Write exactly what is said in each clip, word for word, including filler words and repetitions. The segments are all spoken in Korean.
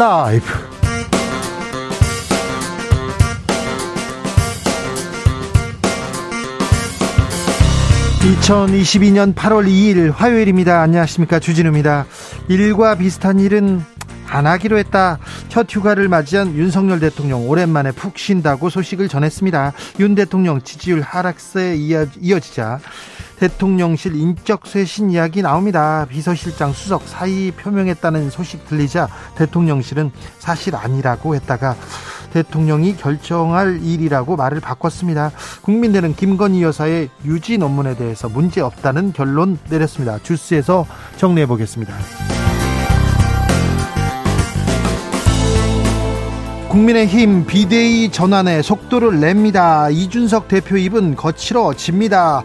라이브. 이천이십이년 팔월 이일 화요일입니다. 안녕하십니까, 주진우입니다. 일과 비슷한 일은 안 하기로 했다. 첫 휴가를 맞이한 윤석열 대통령 오랜만에 푹 쉰다고 소식을 전했습니다. 윤 대통령 지지율 하락세에 이어지자 대통령실 인적쇄신 이야기 나옵니다. 비서실장 수석 사의 표명했다는 소식 들리자 대통령실은 사실 아니라고 했다가 대통령이 결정할 일이라고 말을 바꿨습니다. 국민들은 김건희 여사의 유지 논문에 대해서 문제 없다는 결론 내렸습니다. 주스에서 정리해 보겠습니다. 국민의힘 비대위 전환에 속도를 냅니다. 이준석 대표 입은 거칠어집니다.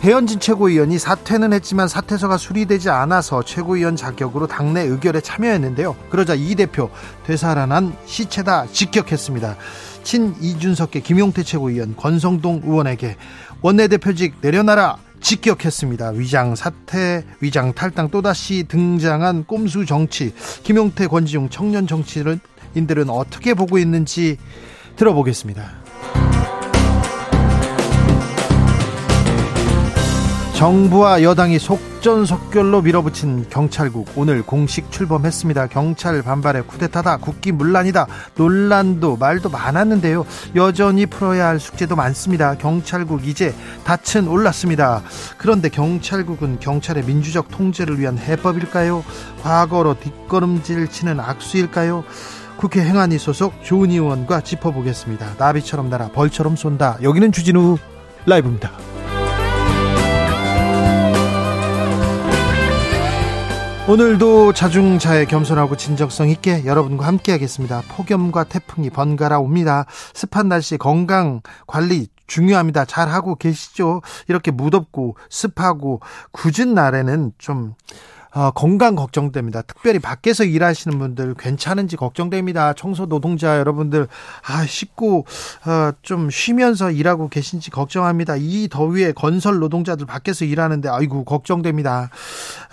배현진 최고위원이 사퇴는 했지만 사퇴서가 수리되지 않아서 최고위원 자격으로 당내 의결에 참여했는데요. 그러자 이 대표 되살아난 시체다 직격했습니다. 친 이준석계 김용태 최고위원, 권성동 의원에게 원내대표직 내려놔라 직격했습니다. 위장 사퇴, 위장 탈당 또다시 등장한 꼼수 정치, 김용태, 권지웅 청년 정치인들은 어떻게 보고 있는지 들어보겠습니다. 정부와 여당이 속전속결로 밀어붙인 경찰국 오늘 공식 출범했습니다. 경찰 반발에 쿠데타다, 국기문란이다, 논란도 말도 많았는데요. 여전히 풀어야 할 숙제도 많습니다. 경찰국 이제 닻은 올랐습니다. 그런데 경찰국은 경찰의 민주적 통제를 위한 해법일까요? 과거로 뒷걸음질 치는 악수일까요? 국회 행안위 소속 조은희 의원과 짚어보겠습니다. 나비처럼 날아 벌처럼 쏜다. 여기는 주진우 라이브입니다. 오늘도 자중자애 겸손하고 진정성 있게 여러분과 함께하겠습니다. 폭염과 태풍이 번갈아 옵니다. 습한 날씨 건강 관리 중요합니다. 잘하고 계시죠? 이렇게 무덥고 습하고 굳은 날에는 좀 어, 건강 걱정됩니다. 특별히 밖에서 일하시는 분들 괜찮은지 걱정됩니다. 청소 노동자 여러분들 아, 씻고 어, 좀 쉬면서 일하고 계신지 걱정합니다. 이 더위에 건설 노동자들 밖에서 일하는데 아이고 걱정됩니다.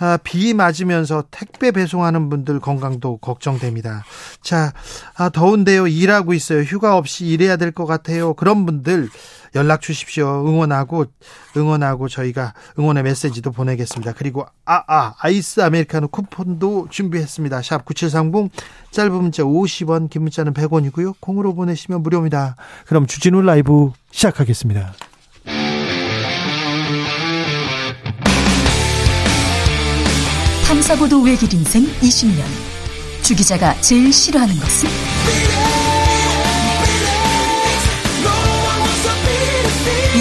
아, 비 맞으면서 택배 배송하는 분들 건강도 걱정됩니다. 자, 아, 더운데요. 일하고 있어요. 휴가 없이 일해야 될 것 같아요. 그런 분들 연락 주십시오. 응원하고 응원하고 저희가 응원의 메시지도 보내겠습니다. 그리고 아아 아이스 아메리카노 쿠폰도 준비했습니다. 샵 구칠삼공, 짧은 문자 오십 원, 긴 문자는 백 원이고요. 콩으로 보내시면 무료입니다. 그럼 주진우 라이브 시작하겠습니다. 탐사보도 외길 인생 이십 년. 주 기자가 제일 싫어하는 것은? 이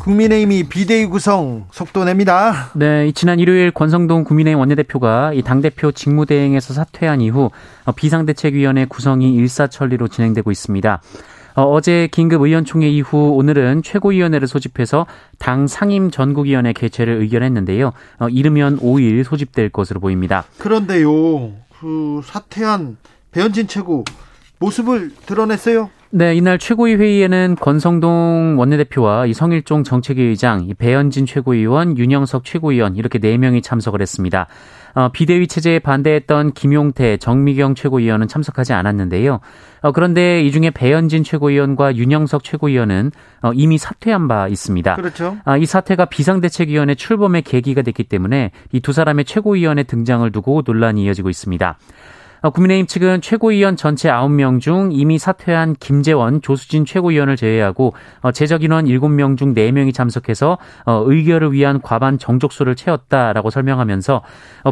국민의힘이 비대위 구성 속도 냅니다. 네, 지난 일요일 권성동 국민의힘 원내대표가 이 당대표 직무대행에서 사퇴한 이후 비상대책위원회 구성이 일사천리로 진행되고 있습니다. 어제 긴급 의원총회 이후 오늘은 최고위원회를 소집해서 당 상임 전국위원회 개최를 의결했는데요. 이르면 오일 소집될 것으로 보입니다. 그런데요, 그 사퇴한 배현진 최고 모습을 드러냈어요? 네, 이날 최고위 회의에는 권성동 원내대표와 이 성일종 정책위 의장, 배현진 최고위원, 윤영석 최고위원 이렇게 네 명이 참석을 했습니다. 어, 비대위 체제에 반대했던 김용태, 정미경 최고위원은 참석하지 않았는데요. 어, 그런데 이 중에 배현진 최고위원과 윤영석 최고위원은 어, 이미 사퇴한 바 있습니다. 그렇죠. 아, 이 사퇴가 비상대책위원회 출범의 계기가 됐기 때문에 이 두 사람의 최고위원의 등장을 두고 논란이 이어지고 있습니다. 국민의힘 측은 최고위원 전체 아홉 명 중 이미 사퇴한 김재원, 조수진 최고위원을 제외하고 제적 인원 일곱 명 중 네 명이 참석해서 의결을 위한 과반 정족수를 채웠다라고 설명하면서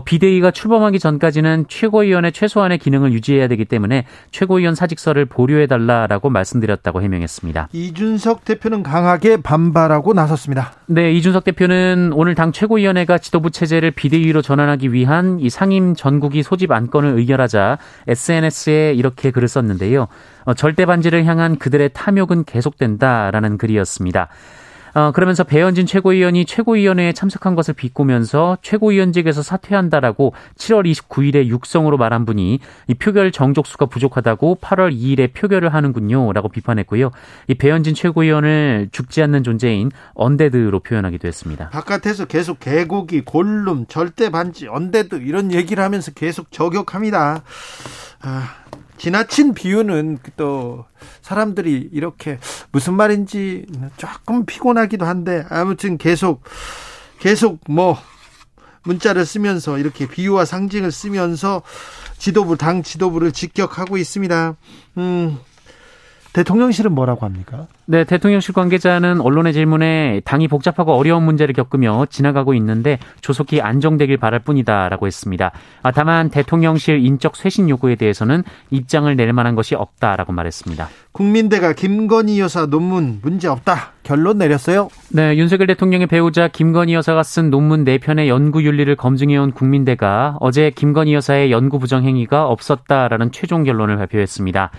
비대위가 출범하기 전까지는 최고위원의 최소한의 기능을 유지해야 되기 때문에 최고위원 사직서를 보류해달라라고 말씀드렸다고 해명했습니다. 이준석 대표는 강하게 반발하고 나섰습니다. 네, 이준석 대표는 오늘 당 최고위원회가 지도부 체제를 비대위로 전환하기 위한 이 상임 전국이 소집 안건을 의결하자 에스엔에스에 이렇게 글을 썼는데요. 절대 반지를 향한 그들의 탐욕은 계속된다라는 글이었습니다. 어, 그러면서 배현진 최고위원이 최고위원회에 참석한 것을 비꼬면서 최고위원직에서 사퇴한다라고 칠월 이십구일에 육성으로 말한 분이 이 표결 정족수가 부족하다고 팔월 이일에 표결을 하는군요라고 비판했고요. 이 배현진 최고위원을 죽지 않는 존재인 언데드로 표현하기도 했습니다. 바깥에서 계속 개고기, 골룸, 절대 반지, 언데드 이런 얘기를 하면서 계속 저격합니다. 아, 지나친 비유는 또 사람들이 이렇게 무슨 말인지 조금 피곤하기도 한데 아무튼 계속 계속 뭐 문자를 쓰면서 이렇게 비유와 상징을 쓰면서 지도부, 당 지도부를 직격하고 있습니다. 음. 대통령실은 뭐라고 합니까? 네, 대통령실 관계자는 언론의 질문에 당이 복잡하고 어려운 문제를 겪으며 지나가고 있는데 조속히 안정되길 바랄 뿐이다라고 했습니다. 아, 다만 대통령실 인적 쇄신 요구에 대해서는 입장을 낼 만한 것이 없다라고 말했습니다. 국민대가 김건희 여사 논문 문제 없다 결론 내렸어요? 네, 윤석열 대통령의 배우자 김건희 여사가 쓴 논문 네 편의 연구 윤리를 검증해온 국민대가 어제 김건희 여사의 연구 부정 행위가 없었다라는 최종 결론을 발표했습니다.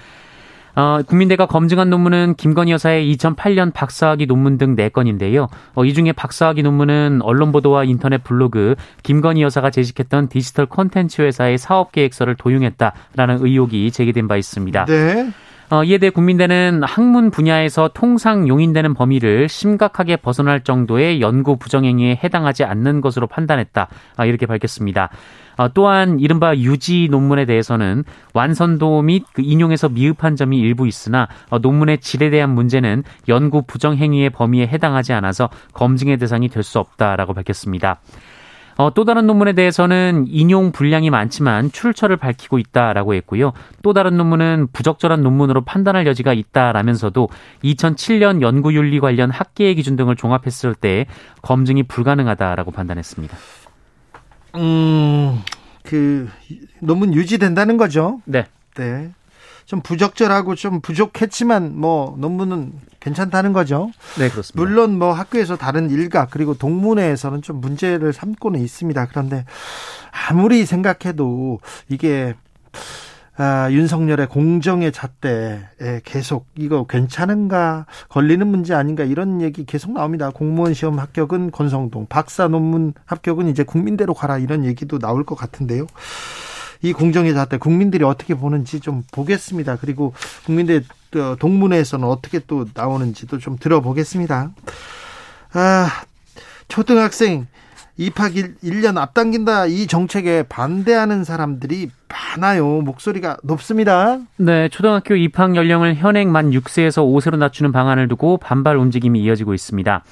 어, 국민대가 검증한 논문은 김건희 여사의 이천팔년 박사학위 논문 등 네 건인데요. 어, 이 중에 박사학위 논문은 언론 보도와 인터넷 블로그, 김건희 여사가 제시했던 디지털 콘텐츠 회사의 사업계획서를 도용했다라는 의혹이 제기된 바 있습니다. 네. 어, 이에 대해 국민대는 학문 분야에서 통상 용인되는 범위를 심각하게 벗어날 정도의 연구 부정행위에 해당하지 않는 것으로 판단했다. 아, 이렇게 밝혔습니다. 아, 또한 이른바 유지 논문에 대해서는 완선도 및 그 인용에서 미흡한 점이 일부 있으나 어, 논문의 질에 대한 문제는 연구 부정행위의 범위에 해당하지 않아서 검증의 대상이 될 수 없다라고 밝혔습니다. 어, 또 다른 논문에 대해서는 인용 분량이 많지만 출처를 밝히고 있다라고 했고요. 또 다른 논문은 부적절한 논문으로 판단할 여지가 있다라면서도 이천칠년 연구윤리 관련 학계의 기준 등을 종합했을 때 검증이 불가능하다라고 판단했습니다. 음, 그 논문 유지된다는 거죠? 네. 네. 좀 부적절하고 좀 부족했지만 뭐 논문은 괜찮다는 거죠. 네, 그렇습니다. 물론 뭐 학교에서 다른 일각 그리고 동문회에서는 좀 문제를 삼고는 있습니다. 그런데 아무리 생각해도 이게 아, 윤석열의 공정의 잣대에 계속 이거 괜찮은가 걸리는 문제 아닌가 이런 얘기 계속 나옵니다. 공무원 시험 합격은 권성동, 박사 논문 합격은 이제 국민대로 가라 이런 얘기도 나올 것 같은데요. 이 공정의 잣대 국민들이 어떻게 보는지 좀 보겠습니다. 그리고 국민대 동문회에서는 어떻게 또 나오는지도 좀 들어보겠습니다. 아, 초등학생 입학 일 년 앞당긴다 이 정책에 반대하는 사람들이 많아요. 목소리가 높습니다. 네, 초등학교 입학 연령을 현행 만 육세에서 오세로 낮추는 방안을 두고 반발 움직임이 이어지고 있습니다.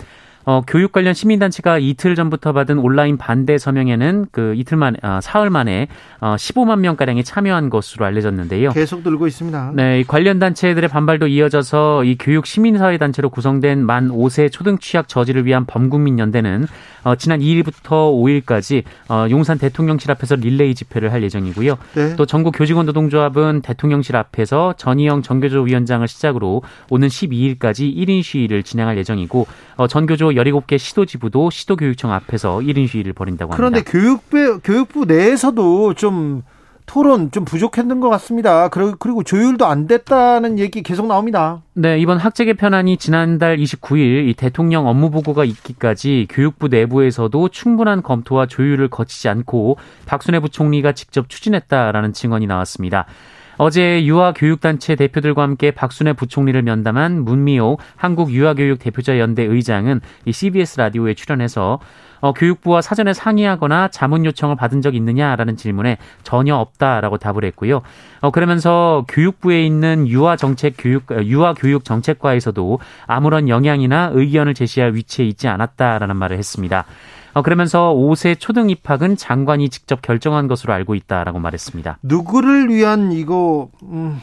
어, 교육 관련 시민단체가 이틀 전부터 받은 온라인 반대 서명에는 그 이틀만, 아, 사흘 만에 어, 십오만 명가량이 참여한 것으로 알려졌는데요. 계속 늘고 있습니다. 네, 이 관련 단체들의 반발도 이어져서 이 교육 시민사회단체로 구성된 만 오세 초등 취약 저지를 위한 범국민연대는 어, 지난 이일부터 오일까지 어, 용산 대통령실 앞에서 릴레이 집회를 할 예정이고요. 네. 또 전국 교직원 노동조합은 대통령실 앞에서 전희영 전교조 위원장을 시작으로 오는 십이일까지 일인 시위를 진행할 예정이고 어, 전교조 열일곱 개 시도지부도 시도교육청 앞에서 일인 시위를 벌인다고 합니다. 그런데 교육부, 교육부 내에서도 좀 토론 좀 부족했던 것 같습니다. 그리고 조율도 안 됐다는 얘기 계속 나옵니다. 네, 이번 학제 개편안이 지난달 이십구일 이 대통령 업무보고가 있기까지 교육부 내부에서도 충분한 검토와 조율을 거치지 않고 박순애 부총리가 직접 추진했다라는 증언이 나왔습니다. 어제 유아교육단체 대표들과 함께 박순애 부총리를 면담한 문미호 한국유아교육대표자연대 의장은 이 씨비에스 라디오에 출연해서 어, 교육부와 사전에 상의하거나 자문 요청을 받은 적이 있느냐라는 질문에 전혀 없다라고 답을 했고요. 어, 그러면서 교육부에 있는 유아정책 교육, 유아교육정책과에서도 아무런 영향이나 의견을 제시할 위치에 있지 않았다라는 말을 했습니다. 어, 그러면서 오세 초등 입학은 장관이 직접 결정한 것으로 알고 있다라고 말했습니다. 누구를 위한 이거 음,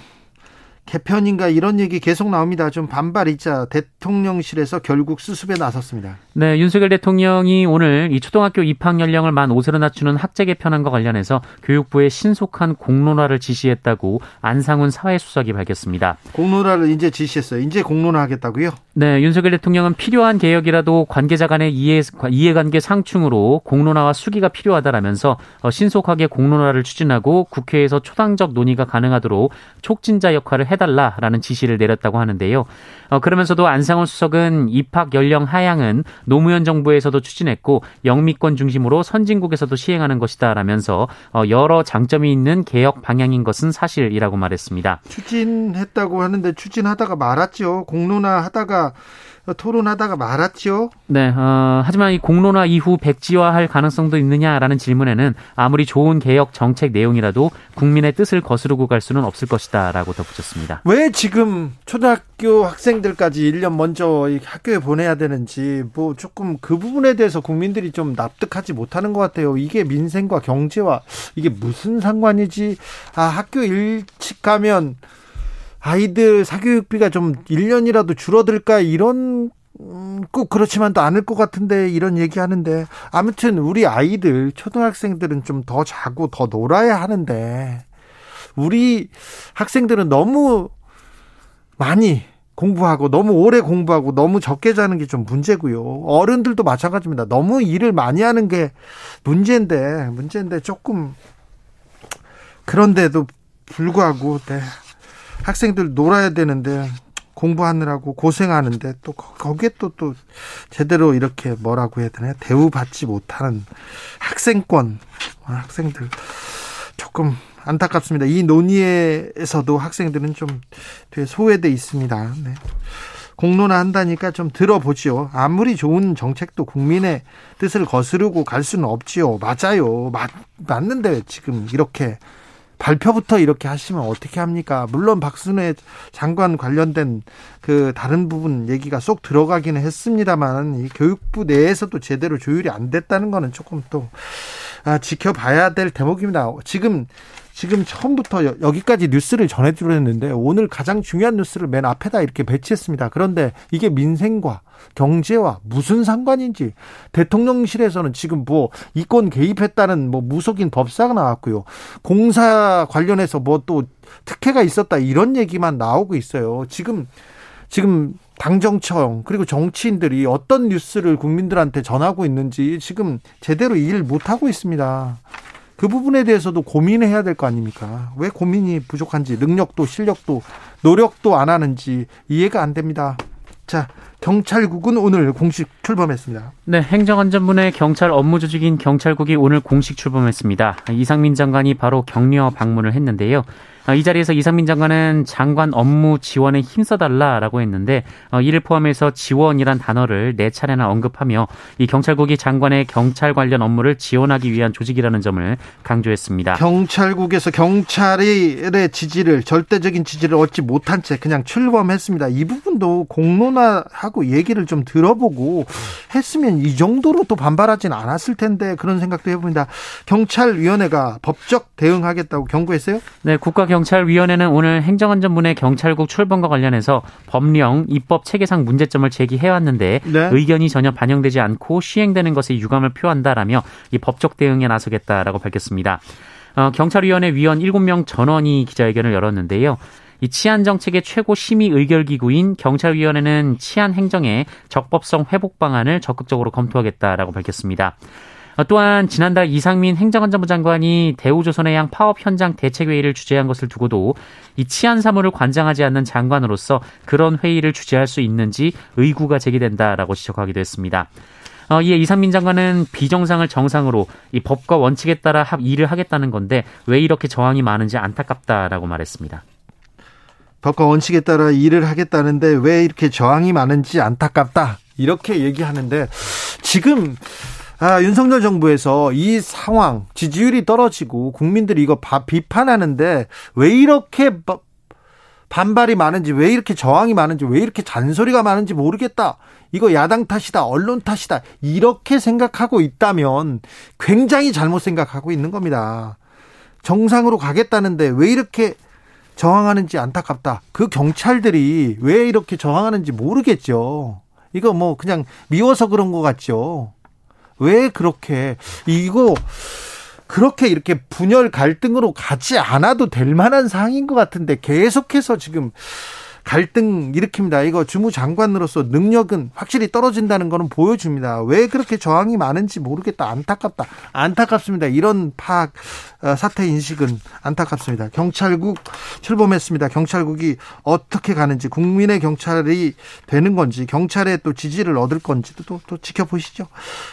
개편인가 이런 얘기 계속 나옵니다. 좀 반발이자 대통령실에서 결국 수습에 나섰습니다. 네, 윤석열 대통령이 오늘 이 초등학교 입학 연령을 만 오세로 낮추는 학제 개편안과 관련해서 교육부에 신속한 공론화를 지시했다고 안상훈 사회수석이 밝혔습니다. 공론화를 이제 지시했어요. 이제 공론화하겠다고요? 네, 윤석열 대통령은 필요한 개혁이라도 관계자 간의 이해, 이해관계 상충으로 공론화와 수기가 필요하다라면서 신속하게 공론화를 추진하고 국회에서 초당적 논의가 가능하도록 촉진자 역할을 해달라고 해달라라는 지시를 내렸다고 하는데요. 어, 그러면서도 안상훈 수석은 입학 연령 하향은 노무현 정부에서도 추진했고 영미권 중심으로 선진국에서도 시행하는 것이다라면서 어, 여러 장점이 있는 개혁 방향인 것은 사실이라고 말했습니다. 추진했다고 하는데 추진하다가 말았죠. 공론화하다가 토론하다가 말았죠. 네. 어, 하지만 이 공론화 이후 백지화할 가능성도 있느냐라는 질문에는 아무리 좋은 개혁 정책 내용이라도 국민의 뜻을 거스르고 갈 수는 없을 것이다라고 덧붙였습니다. 왜 지금 초등학교 학생들까지 일 년 먼저 학교에 보내야 되는지 뭐 조금 그 부분에 대해서 국민들이 좀 납득하지 못하는 것 같아요. 이게 민생과 경제와 이게 무슨 상관이지? 아, 학교 일찍 가면 아이들 사교육비가 좀 일 년이라도 줄어들까 이런 음, 꼭 그렇지만도 않을 것 같은데 이런 얘기하는데 아무튼 우리 아이들 초등학생들은 좀 더 자고 더 놀아야 하는데 우리 학생들은 너무 많이 공부하고 너무 오래 공부하고 너무 적게 자는 게 좀 문제고요. 어른들도 마찬가지입니다. 너무 일을 많이 하는 게 문제인데 문제인데 조금 그런데도 불구하고 네. 학생들 놀아야 되는데 공부하느라고 고생하는데 또 거기에 또, 또 제대로 이렇게 뭐라고 해야 되나 대우받지 못하는 학생권 학생들 조금 안타깝습니다. 이 논의에서도 학생들은 좀 되게 소외돼 있습니다. 네. 공론화한다니까 좀 들어보지요. 아무리 좋은 정책도 국민의 뜻을 거스르고 갈 수는 없지요. 맞아요. 맞, 맞는데 지금 이렇게 발표부터 이렇게 하시면 어떻게 합니까? 물론 박순애 장관 관련된 그 다른 부분 얘기가 쏙 들어가기는 했습니다만 이 교육부 내에서도 제대로 조율이 안 됐다는 거는 조금 또 아, 지켜봐야 될 대목입니다. 지금 지금 처음부터 여, 여기까지 뉴스를 전해드렸는데 오늘 가장 중요한 뉴스를 맨 앞에다 이렇게 배치했습니다. 그런데 이게 민생과 경제와 무슨 상관인지 대통령실에서는 지금 뭐 이권 개입했다는 뭐 무속인 법사가 나왔고요. 공사 관련해서 뭐 또 특혜가 있었다 이런 얘기만 나오고 있어요. 지금 지금 당정청 그리고 정치인들이 어떤 뉴스를 국민들한테 전하고 있는지 지금 제대로 일 못하고 있습니다. 그 부분에 대해서도 고민해야 될 거 아닙니까? 왜 고민이 부족한지 능력도 실력도 노력도 안 하는지 이해가 안 됩니다. 자, 경찰국은 오늘 공식 출범했습니다. 네, 행정안전부의 경찰 업무 조직인 경찰국이 오늘 공식 출범했습니다. 이상민 장관이 바로 격려 방문을 했는데요. 이 자리에서 이상민 장관은 장관 업무 지원에 힘써달라라고 했는데 이를 포함해서 지원이란 단어를 네 차례나 언급하며 이 경찰국이 장관의 경찰 관련 업무를 지원하기 위한 조직이라는 점을 강조했습니다. 경찰국에서 경찰의 지지를 절대적인 지지를 얻지 못한 채 그냥 출범했습니다. 이 부분도 공론화하고 얘기를 좀 들어보고 했으면 이 정도로 또 반발하진 않았을 텐데 그런 생각도 해봅니다. 경찰위원회가 법적 대응하겠다고 경고했어요? 네, 국가 경찰위원회는 오늘 행정안전부의 경찰국 출범과 관련해서 법령, 입법 체계상 문제점을 제기해왔는데 네. 의견이 전혀 반영되지 않고 시행되는 것에 유감을 표한다라며 이 법적 대응에 나서겠다라고 밝혔습니다. 어, 경찰위원회 위원 일곱 명 전원이 기자회견을 열었는데요. 이 치안정책의 최고 심의 의결기구인 경찰위원회는 치안행정의 적법성 회복 방안을 적극적으로 검토하겠다라고 밝혔습니다. 또한 지난달 이상민 행정안전부 장관이 대우조선해 양 파업 현장 대책회의를 주재한 것을 두고도 이 치안 사무를 관장하지 않는 장관으로서 그런 회의를 주재할 수 있는지 의구가 제기된다라고 지적하기도 했습니다. 어, 이에 이상민 장관은 비정상을 정상으로 이 법과 원칙에 따라 일을 하겠다는 건데 왜 이렇게 저항이 많은지 안타깝다라고 말했습니다. 법과 원칙에 따라 일을 하겠다는데 왜 이렇게 저항이 많은지 안타깝다 이렇게 얘기하는데 지금 아, 윤석열 정부에서 이 상황 지지율이 떨어지고 국민들이 이거 바, 비판하는데 왜 이렇게 바, 반발이 많은지 왜 이렇게 저항이 많은지 왜 이렇게 잔소리가 많은지 모르겠다. 이거 야당 탓이다 언론 탓이다 이렇게 생각하고 있다면 굉장히 잘못 생각하고 있는 겁니다. 정상으로 가겠다는데 왜 이렇게 저항하는지 안타깝다. 그 경찰들이 왜 이렇게 저항하는지 모르겠죠. 이거 뭐 그냥 미워서 그런 것 같죠. 왜 그렇게 이거 그렇게 이렇게 분열 갈등으로 가지 않아도 될 만한 상황인 것 같은데 계속해서 지금 갈등 일으킵니다. 이거 주무장관으로서 능력은 확실히 떨어진다는 거는 보여줍니다. 왜 그렇게 저항이 많은지 모르겠다. 안타깝다. 안타깝습니다. 이런 파악, 사태 인식은 안타깝습니다. 경찰국 출범했습니다. 경찰국이 어떻게 가는지, 국민의 경찰이 되는 건지, 경찰의 또 지지를 얻을 건지도 또, 또 지켜보시죠.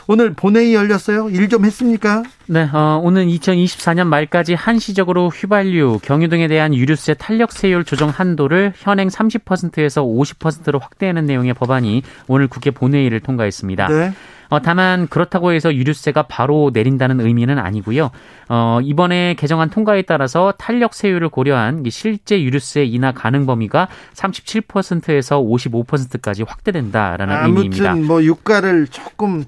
오늘 본회의 열렸어요. 일 좀 했습니까? 네, 어, 오늘 이천이십사년 말까지 한시적으로 휘발유, 경유 등에 대한 유류세 탄력세율 조정 한도를 현행 삼십 퍼센트에서 오십 퍼센트로 확대하는 내용의 법안이 오늘 국회 본회의를 통과했습니다. 네. 어, 다만 그렇다고 해서 유류세가 바로 내린다는 의미는 아니고요. 어, 이번에 개정안 통과에 따라서 탄력세율을 고려한 실제 유류세 인하 가능 범위가 삼십칠 퍼센트에서 오십오 퍼센트까지 확대된다라는 아무튼 의미입니다. 아무튼 뭐 유가를 조금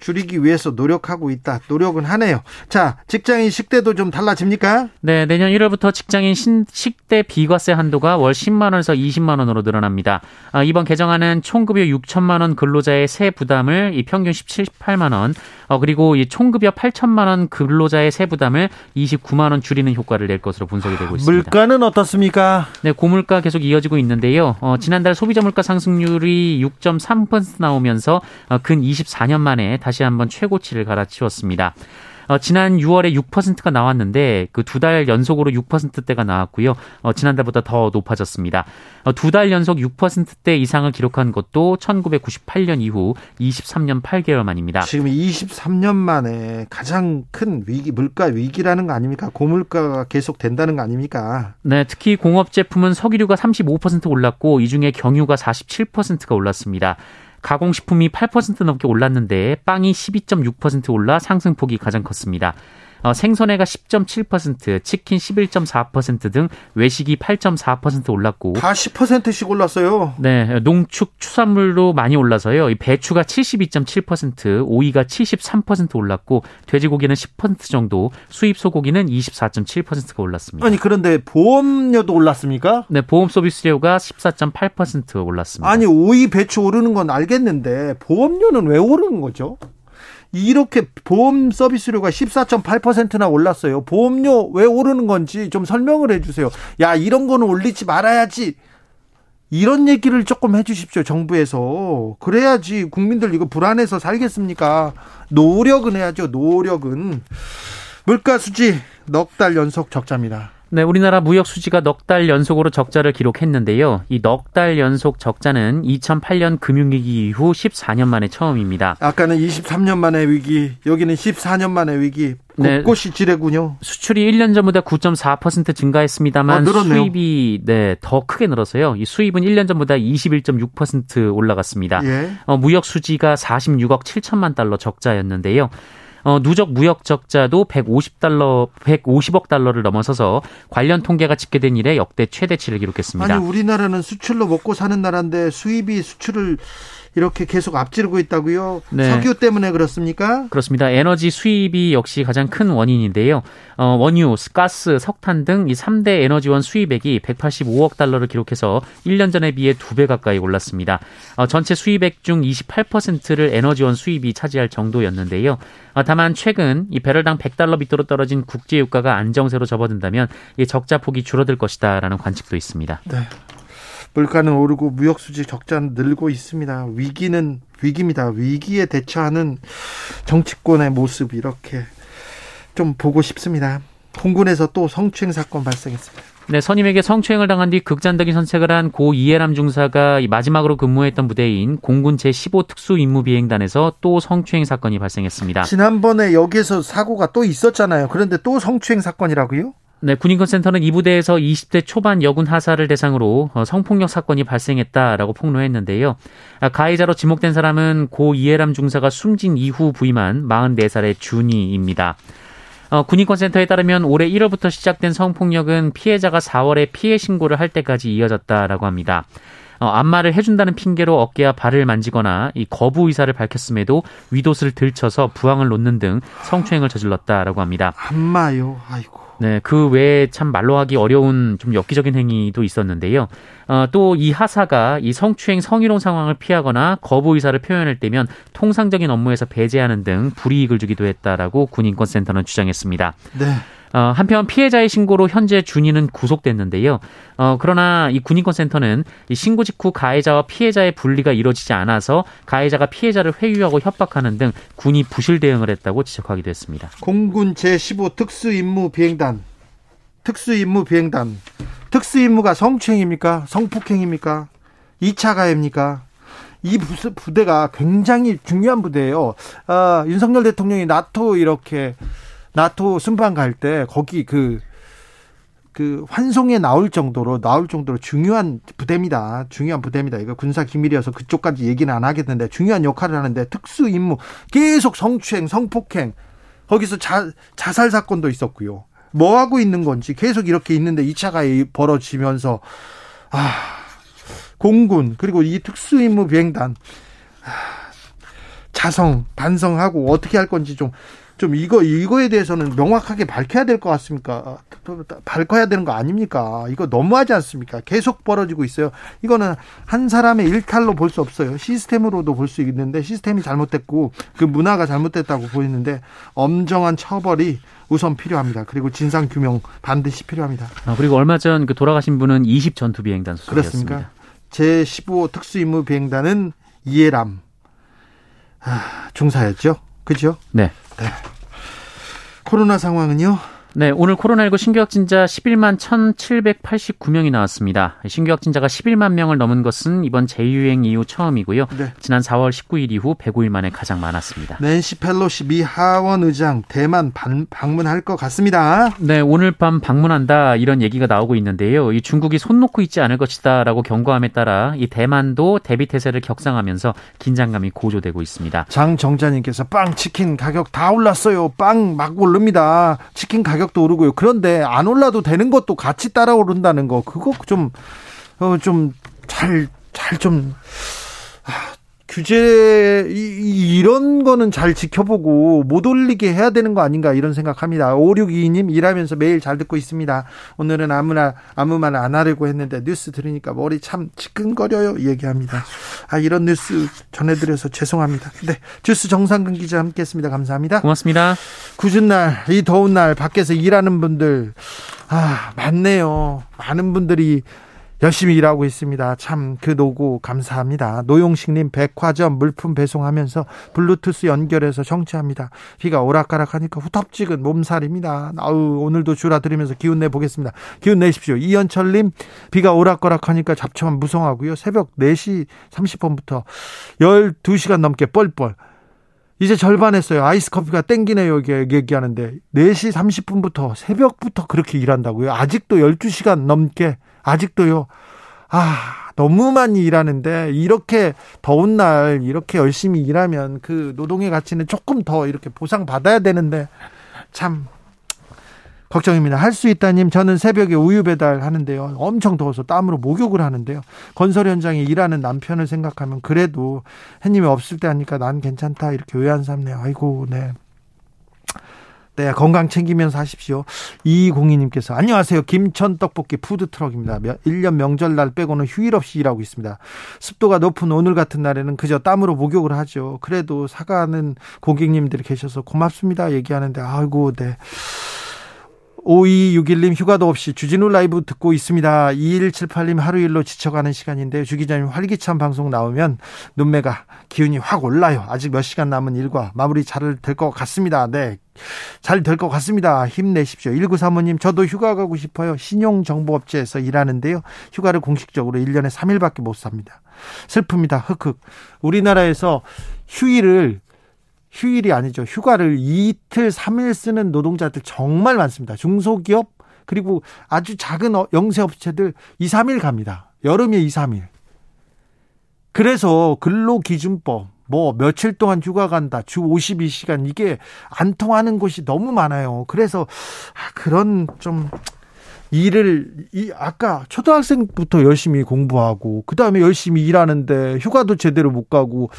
줄이기 위해서 노력하고 있다. 노력은 하네요. 자, 직장인 식대도 좀 달라집니까? 네, 내년 일월부터 직장인 식대 비과세 한도가 월 십만 원에서 이십만 원으로 늘어납니다. 아, 이번 개정안은 총급여 육천만 원 근로자의 세 부담을 이 평균 십칠, 십팔만 원, 어, 그리고 이 총급여 팔천만 원 근로자의 세 부담을 이십구만 원 줄이는 효과를 낼 것으로 분석이 되고 있습니다. 물가는 어떻습니까? 네, 고물가 계속 이어지고 있는데요. 어, 지난달 소비자 물가 상승률이 육 점 삼 퍼센트 나오면서 어, 근 이십사년 만에 다시 한번 최고치를 갈아치웠습니다. 어, 지난 유월에 육 퍼센트가 나왔는데 그 두 달 연속으로 육 퍼센트대가 나왔고요. 어, 지난달보다 더 높아졌습니다. 어, 두 달 연속 육 퍼센트대 이상을 기록한 것도 천구백구십팔년 이후 이십삼년 팔개월 만입니다. 지금 이십삼 년 만에 가장 큰 위기, 물가 위기라는 거 아닙니까? 고물가가 계속 된다는 거 아닙니까? 네, 특히 공업 제품은 석유류가 삼십오 퍼센트 올랐고 이 중에 경유가 사십칠 퍼센트가 올랐습니다. 가공식품이 팔 퍼센트 넘게 올랐는데 빵이 십이 점 육 퍼센트 올라 상승폭이 가장 컸습니다. 어, 생선회가 십 점 칠 퍼센트, 치킨 십일 점 사 퍼센트 등 외식이 팔 점 사 퍼센트 올랐고 다 십 퍼센트씩 올랐어요. 네, 농축 추산물로 많이 올라서요. 배추가 칠십이 점 칠 퍼센트, 오이가 칠십삼 퍼센트 올랐고 돼지고기는 십 퍼센트 정도, 수입 소고기는 이십사 점 칠 퍼센트가 올랐습니다. 아니 그런데 보험료도 올랐습니까? 네, 보험 서비스료가 십사 점 팔 퍼센트 올랐습니다. 아니 오이, 배추 오르는 건 알겠는데 보험료는 왜 오르는 거죠? 이렇게 보험 서비스료가 십사 점 팔 퍼센트나 올랐어요. 보험료 왜 오르는 건지 좀 설명을 해주세요. 야, 이런 거는 올리지 말아야지. 이런 얘기를 조금 해주십시오, 정부에서. 그래야지 국민들 이거 불안해서 살겠습니까? 노력은 해야죠, 노력은. 물가 수지 넉 달 연속 적자입니다. 네, 우리나라 무역 수지가 넉 달 연속으로 적자를 기록했는데요. 이 넉 달 연속 적자는 이천팔년 금융위기 이후 십사년 만에 처음입니다. 아까는 이십삼 년 만의 위기, 여기는 십사년 만의 위기. 곳곳이 네, 지뢰군요. 수출이 일 년 전보다 구 점 사 퍼센트 증가했습니다만 아, 수입이 네, 더 크게 늘어서요. 이 수입은 일 년 전보다 이십일 점 육 퍼센트 올라갔습니다. 예. 어, 무역 수지가 사십육억 칠천만 달러 적자였는데요. 어, 누적 무역 적자도 백오십 달러, 백오십억 달러를 넘어서서 관련 통계가 집계된 이래 역대 최대치를 기록했습니다. 아니, 우리나라는 수출로 먹고 사는 나라인데 수입이 수출을 이렇게 계속 앞지르고 있다고요? 네. 석유 때문에 그렇습니까? 그렇습니다. 에너지 수입이 역시 가장 큰 원인인데요. 어, 원유, 가스, 석탄 등 이 삼대 에너지원 수입액이 백팔십오억 달러를 기록해서 일 년 전에 비해 두 배 가까이 올랐습니다. 어, 전체 수입액 중 이십팔 퍼센트를 에너지원 수입이 차지할 정도였는데요. 어, 다만 최근 이 배럴당 백 달러 밑으로 떨어진 국제 유가가 안정세로 접어든다면 이 적자 폭이 줄어들 것이다라는 관측도 있습니다. 네. 물가는 오르고 무역 수지 적자는 늘고 있습니다. 위기는 위기입니다. 위기에 대처하는 정치권의 모습 이렇게 좀 보고 싶습니다. 공군에서 또 성추행 사건 발생했습니다. 네, 선임에게 성추행을 당한 뒤 극단적인 선택을 한 고 이해람 중사가 마지막으로 근무했던 부대인 공군 제십오 특수임무비행단에서 또 성추행 사건이 발생했습니다. 지난번에 여기에서 사고가 또 있었잖아요. 그런데 또 성추행 사건이라고요? 네, 군인권센터는 이 부대에서 이십대 초반 여군 하사를 대상으로 성폭력 사건이 발생했다라고 폭로했는데요. 가해자로 지목된 사람은 고 이해람 중사가 숨진 이후 부임한 마흔네 살의 준이입니다. 어, 군인권센터에 따르면 올해 일월부터 시작된 성폭력은 피해자가 사월에 피해 신고를 할 때까지 이어졌다라고 합니다. 어, 안마를 해준다는 핑계로 어깨와 발을 만지거나 이 거부 의사를 밝혔음에도 윗옷을 들쳐서 부항을 놓는 등 성추행을 저질렀다라고 합니다. 안마요? 아이고. 네, 그 외에 참 말로 하기 어려운 좀 엽기적인 행위도 있었는데요. 어, 또 이 하사가 이 성추행 성희롱 상황을 피하거나 거부 의사를 표현할 때면 통상적인 업무에서 배제하는 등 불이익을 주기도 했다라고 군인권센터는 주장했습니다. 네. 어, 한편 피해자의 신고로 현재 준이는 구속됐는데요. 어, 그러나 이 군인권센터는 이 신고 직후 가해자와 피해자의 분리가 이루어지지 않아서 가해자가 피해자를 회유하고 협박하는 등 군이 부실 대응을 했다고 지적하기도 했습니다. 공군 제십오 특수임무비행단, 특수임무비행단, 특수임무가 성추행입니까? 성폭행입니까? 이 차 가해입니까? 이 부대가 굉장히 중요한 부대예요. 아, 윤석열 대통령이 나토 이렇게 나토 순방 갈 때 거기 그, 그 환송에 나올 정도로 나올 정도로 중요한 부대입니다. 중요한 부대입니다. 이거 군사 기밀이어서 그쪽까지 얘기는 안 하겠는데 중요한 역할을 하는데 특수 임무 계속 성추행, 성폭행 거기서 자, 자살 사건도 있었고요. 뭐 하고 있는 건지 계속 이렇게 있는데 이 차 가해 벌어지면서 아. 공군 그리고 이 특수임무 비행단 자성 반성하고 어떻게 할 건지 좀 좀 이거 이거에 대해서는 명확하게 밝혀야 될 것 같습니까? 밝혀야 되는 거 아닙니까? 이거 너무하지 않습니까? 계속 벌어지고 있어요. 이거는 한 사람의 일탈로 볼 수 없어요. 시스템으로도 볼 수 있는데 시스템이 잘못됐고 그 문화가 잘못됐다고 보이는데 엄정한 처벌이 우선 필요합니다. 그리고 진상 규명 반드시 필요합니다. 아, 그리고 얼마 전 그 돌아가신 분은 이십 전투 비행단 소속이었습니다. 제십오 특수임무 비행단은 이해람 아, 중사였죠. 그죠? 네. 네. 코로나 상황은요? 네, 오늘 코로나십구 신규 확진자 십일만 천칠백팔십구 명이 나왔습니다. 신규 확진자가 십일만 명을 넘은 것은 이번 재유행 이후 처음이고요. 네. 지난 사월 십구일 이후 백오일 만에 가장 많았습니다. 낸시 펠로시 미 하원 의장 대만 반, 방문할 것 같습니다. 네, 오늘 밤 방문한다 이런 얘기가 나오고 있는데요. 이 중국이 손 놓고 있지 않을 것이다라고 경고함에 따라 이 대만도 대비 태세를 격상하면서 긴장감이 고조되고 있습니다. 장정자님께서 빵 치킨 가격 다 올랐어요. 빵 막 오릅니다. 치킨 가격 가격도 오르고요. 그런데 안 올라도 되는 것도 같이 따라 오른다는 거 그거 좀 좀 잘 잘 좀 어, 아, 규제 이, 이런 거는 잘 지켜보고 못 올리게 해야 되는 거 아닌가 이런 생각합니다. 오육이이 님 일하면서 매일 잘 듣고 있습니다. 오늘은 아무나 아무 말 안 하려고 했는데 뉴스 들으니까 머리 참 지끈거려요. 얘기합니다. 아 이런 뉴스 전해드려서 죄송합니다. 네, 뉴스 정상근 기자 함께했습니다. 감사합니다. 고맙습니다. 궂은 날, 이 더운 날 밖에서 일하는 분들 아 많네요. 많은 분들이 열심히 일하고 있습니다. 참 그 노고 감사합니다. 노용식님 백화점 물품 배송하면서 블루투스 연결해서 정치합니다. 비가 오락가락하니까 후텁지근 몸살입니다. 아우 오늘도 줄어들으면서 기운 내보겠습니다. 기운 내십시오. 이현철님 비가 오락가락하니까 잡초만 무성하고요. 새벽 네 시 삼십 분부터 열두 시간 넘게 뻘뻘. 이제 절반 했어요. 아이스 커피가 땡기네요. 얘기하는데 네 시 삼십 분부터 새벽부터 그렇게 일한다고요. 아직도 열두 시간 넘게 아직도요. 아, 너무 많이 일하는데 이렇게 더운 날 이렇게 열심히 일하면 그 노동의 가치는 조금 더 이렇게 보상받아야 되는데 참 걱정입니다. 할 수 있다님 저는 새벽에 우유 배달하는데요. 엄청 더워서 땀으로 목욕을 하는데요. 건설 현장에 일하는 남편을 생각하면 그래도 햇님이 없을 때 하니까 난 괜찮다 이렇게 외안 삼네요. 아이고 네. 네, 건강 챙기면서 하십시오. 이공이 님께서 안녕하세요. 김천 떡볶이 푸드트럭입니다. 일 년 명절날 빼고는 휴일 없이 일하고 있습니다. 습도가 높은 오늘 같은 날에는 그저 땀으로 목욕을 하죠. 그래도 사가는 고객님들이 계셔서 고맙습니다. 얘기하는데 아이고 네. 오이육일 님 휴가도 없이 주진우 라이브 듣고 있습니다. 이일칠팔 님 하루일로 지쳐가는 시간인데요. 주 기자님 활기찬 방송 나오면 눈매가 기운이 확 올라요. 아직 몇 시간 남은 일과 마무리 잘 될 것 같습니다. 네, 잘 될 것 같습니다. 힘내십시오. 일구삼오 님 저도 휴가 가고 싶어요. 신용정보업체에서 일하는데요. 휴가를 공식적으로 일 년에 삼 일밖에 못 삽니다. 슬픕니다. 흑흑. 우리나라에서 휴일을 휴일이 아니죠. 휴가를 이틀, 삼일 쓰는 노동자들 정말 많습니다. 중소기업 그리고 아주 작은 영세업체들 이, 삼일 갑니다. 여름에 이, 삼일. 그래서 근로기준법 뭐 며칠 동안 휴가 간다. 주 오십이 시간 이게 안 통하는 곳이 너무 많아요. 그래서 그런 좀 일을 이 아까 초등학생부터 열심히 공부하고 그다음에 열심히 일하는데 휴가도 제대로 못 가고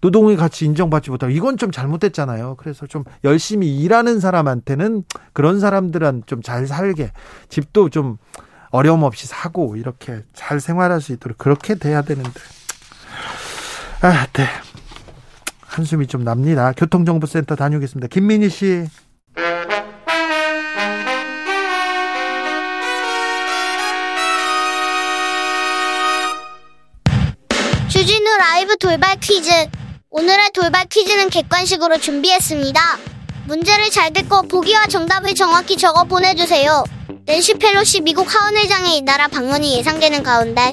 노동의 가치 인정받지 못하고 이건 좀 잘못됐잖아요. 그래서 좀 열심히 일하는 사람한테는 그런 사람들은 좀 잘 살게 집도 좀 어려움 없이 사고 이렇게 잘 생활할 수 있도록 그렇게 돼야 되는데 아, 네. 한숨이 좀 납니다. 교통정보센터 다녀오겠습니다. 김민희 씨. 돌발 퀴즈. 오늘의 돌발 퀴즈는 객관식으로 준비했습니다. 문제를 잘 듣고 보기와 정답을 정확히 적어 보내주세요. 낸시 펠로시 미국 하원의장의 이 나라 방문이 예상되는 가운데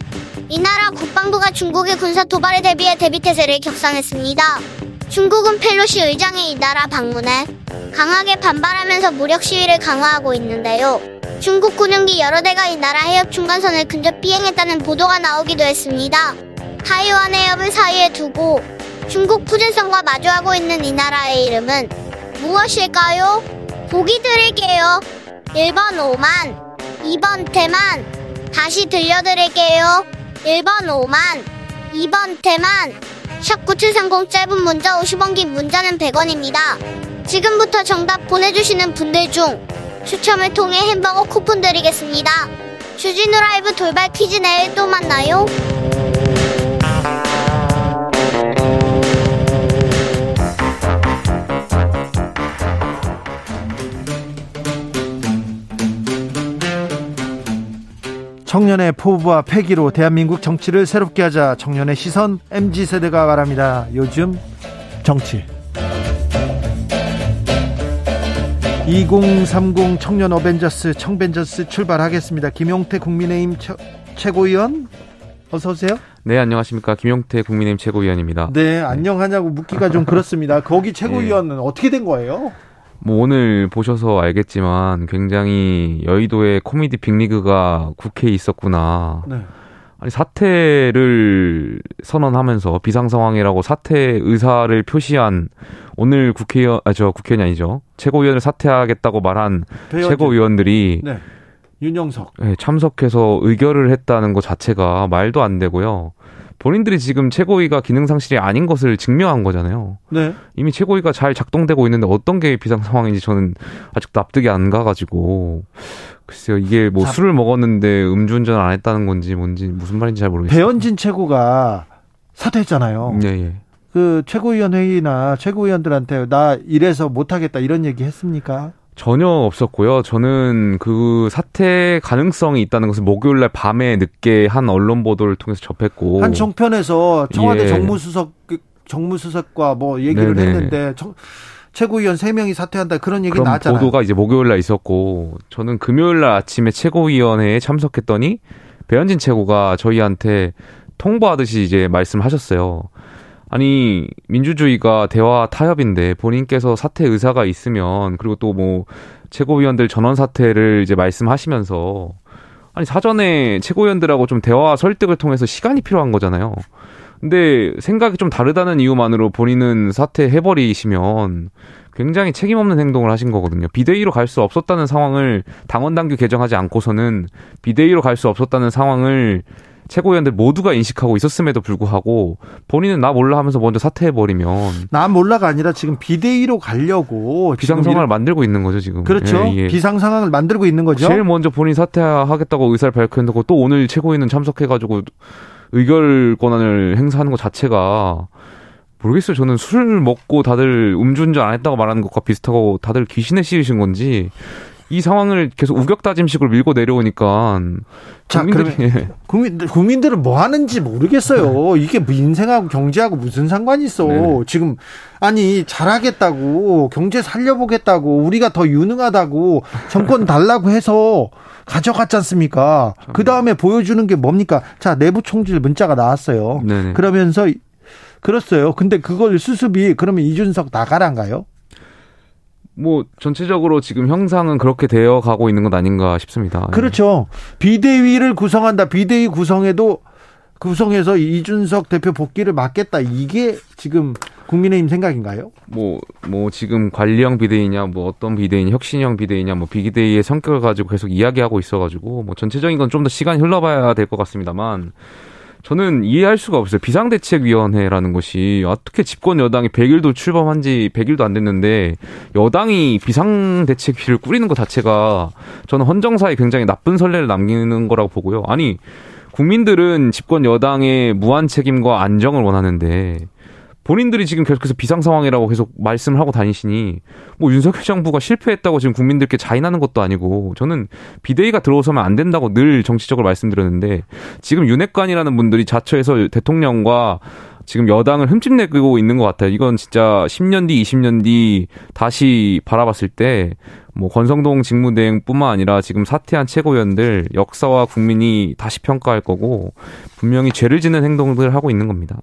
이 나라 국방부가 중국의 군사 도발에 대비해 대비태세를 격상했습니다. 중국은 펠로시 의장의 이 나라 방문에 강하게 반발하면서 무력 시위를 강화하고 있는데요. 중국 군용기 여러 대가 이 나라 해협 중간선을 근접 비행했다는 보도가 나오기도 했습니다. 타이완 해협을 사이에 두고 중국 푸젠성과 마주하고 있는 이 나라의 이름은 무엇일까요? 보기 드릴게요. 일 번 오만, 이 번 대만. 다시 들려드릴게요. 일 번 오만, 이 번 대만. 샵 구칠삼공 짧은 문자 오십 원, 긴 문자는 백 원입니다. 지금부터 정답 보내주시는 분들 중 추첨을 통해 햄버거 쿠폰 드리겠습니다. 주진우 라이브 돌발 퀴즈, 내일 또 만나요. 청년의 포부와 패기로 대한민국 정치를 새롭게 하자. 청년의 시선, 엠지세대가 말합니다. 요즘 정치. 이공삼공 청년 어벤져스, 청벤져스 출발하겠습니다. 김용태 국민의힘 처, 최고위원, 어서 오세요. 네, 안녕하십니까. 김용태 국민의힘 최고위원입니다. 네, 안녕하냐고 묻기가 좀 그렇습니다. 거기 최고위원은 네. 어떻게 된 거예요? 뭐 오늘 보셔서 알겠지만 굉장히 여의도의 코미디 빅리그가 국회에 있었구나. 네. 아니, 사퇴를 선언하면서 비상 상황이라고 사퇴 의사를 표시한 오늘 국회의원, 아, 저 국회의원이 아니죠. 최고위원을 사퇴하겠다고 말한 배현진. 최고위원들이 네. 윤영석 네, 참석해서 의결을 했다는 것 자체가 말도 안 되고요. 본인들이 지금 최고위가 기능상실이 아닌 것을 증명한 거잖아요. 네. 이미 최고위가 잘 작동되고 있는데 어떤 게 비상 상황인지 저는 아직도 납득이 안 가가지고. 글쎄요, 이게 뭐 자, 술을 먹었는데 음주운전 안 했다는 건지 뭔지 무슨 말인지 잘 모르겠어요. 배현진 최고가 사퇴했잖아요. 네, 예. 그 최고위원 회의나 최고위원들한테 나 이래서 못하겠다 이런 얘기 했습니까? 전혀 없었고요. 저는 그 사퇴 가능성이 있다는 것을 목요일날 밤에 늦게 한 언론 보도를 통해서 접했고, 한 정편에서 청와대 예. 정무수석, 정무수석과 뭐 얘기를 네네. 했는데 청, 최고위원 세 명이 사퇴한다 그런 얘기 나왔잖아요. 보도가 이제 목요일날 있었고, 저는 금요일날 아침에 최고위원회에 참석했더니 배현진 최고가 저희한테 통보하듯이 이제 말씀하셨어요. 아니, 민주주의가 대화 타협인데 본인께서 사퇴 의사가 있으면, 그리고 또 뭐 최고위원들 전원 사퇴를 이제 말씀하시면서, 아니 사전에 최고위원들하고 좀 대화 설득을 통해서 시간이 필요한 거잖아요. 근데 생각이 좀 다르다는 이유만으로 본인은 사퇴해버리시면 굉장히 책임 없는 행동을 하신 거거든요. 비대위로 갈 수 없었다는 상황을 당원당규 개정하지 않고서는 비대위로 갈 수 없었다는 상황을 최고위원들 모두가 인식하고 있었음에도 불구하고 본인은 나 몰라 하면서 먼저 사퇴해버리면, 나 몰라가 아니라 지금 비대위로 가려고 비상상황을 만들고 있는 거죠 지금. 그렇죠. 예, 예. 비상상황을 만들고 있는 거죠. 제일 먼저 본인 사퇴하겠다고 의사를 밝혔고, 또 오늘 최고위는 참석해가지고 의결 권한을 행사하는 것 자체가, 모르겠어요. 저는 술 먹고 다들 음주운전 안 했다고 말하는 것과 비슷하고, 다들 귀신에 씌우신 건지 이 상황을 계속 우격다짐식으로 밀고 내려오니까 국민들이, 예. 국민, 국민들은 뭐 하는지 모르겠어요. 이게 뭐 인생하고 경제하고 무슨 상관이 있어. 네. 지금 아니 잘하겠다고, 경제 살려보겠다고, 우리가 더 유능하다고 정권 달라고 해서 가져갔지 않습니까. 그다음에 보여주는 게 뭡니까. 자, 내부 총질 문자가 나왔어요. 네네. 그러면서 그랬어요. 근데 그걸 수습이, 그러면 이준석 나가란가요? 뭐 전체적으로 지금 형상은 그렇게 되어가고 있는 것 아닌가 싶습니다. 그렇죠. 비대위를 구성한다. 비대위 구성에도 구성해서 이준석 대표 복귀를 막겠다. 이게 지금 국민의힘 생각인가요? 뭐, 뭐 지금 관리형 비대위냐, 뭐 어떤 비대위냐, 혁신형 비대위냐, 뭐 비대위의 성격을 가지고 계속 이야기하고 있어가지고 뭐 전체적인 건 좀 더 시간이 흘러봐야 될 것 같습니다만. 저는 이해할 수가 없어요. 비상대책위원회라는 것이 어떻게 집권 여당이 백 일도 출범한 지 백 일도 안 됐는데 여당이 비상대책위를 꾸리는 것 자체가 저는 헌정사에 굉장히 나쁜 선례를 남기는 거라고 보고요. 아니, 국민들은 집권 여당의 무한 책임과 안정을 원하는데 본인들이 지금 계속해서 비상상황이라고 계속 말씀을 하고 다니시니, 뭐 윤석열 정부가 실패했다고 지금 국민들께 자인하는 것도 아니고, 저는 비대위가 들어서면 안 된다고 늘 정치적으로 말씀드렸는데, 지금 윤핵관이라는 분들이 자처해서 대통령과 지금 여당을 흠집내고 있는 것 같아요. 이건 진짜 십 년 뒤, 이십 년 뒤 다시 바라봤을 때 뭐 권성동 직무대행뿐만 아니라 지금 사퇴한 최고위원들 역사와 국민이 다시 평가할 거고 분명히 죄를 짓는 행동들을 하고 있는 겁니다.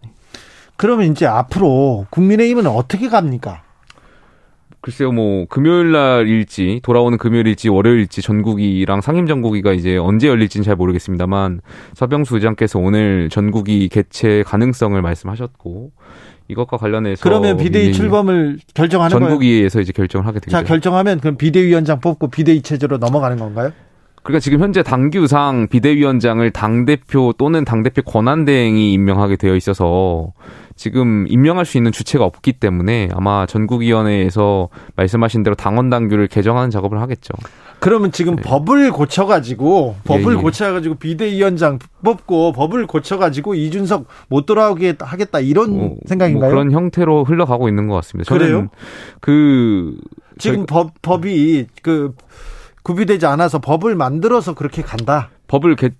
그러면 이제 앞으로 국민의힘은 어떻게 갑니까? 글쎄요, 뭐 금요일 날일지 돌아오는 금요일일지 월요일일지 전국이랑 상임 전국이가 이제 언제 열릴지는 잘 모르겠습니다만 서병수 의장께서 오늘 전국이 개최 가능성을 말씀하셨고 이것과 관련해서 그러면 비대위 출범을 결정하는 전국위에서 이제 결정을 하게 되죠. 자, 결정하면 그럼 비대위원장 뽑고 비대위 체제로 넘어가는 건가요? 그러니까 지금 현재 당규상 비대위원장을 당대표 또는 당대표 권한대행이 임명하게 되어 있어서 지금 임명할 수 있는 주체가 없기 때문에 아마 전국위원회에서 말씀하신 대로 당원당규를 개정하는 작업을 하겠죠. 그러면 지금 네. 법을 고쳐가지고 법을 예, 예. 고쳐가지고 비대위원장 뽑고 법을 고쳐가지고 이준석 못 돌아오게 하겠다 이런 뭐, 생각인가요? 뭐 그런 형태로 흘러가고 있는 것 같습니다. 그래요? 그 지금 저희... 법, 법이 그 구비되지 않아서 법을 만들어서 그렇게 간다. 법을 개,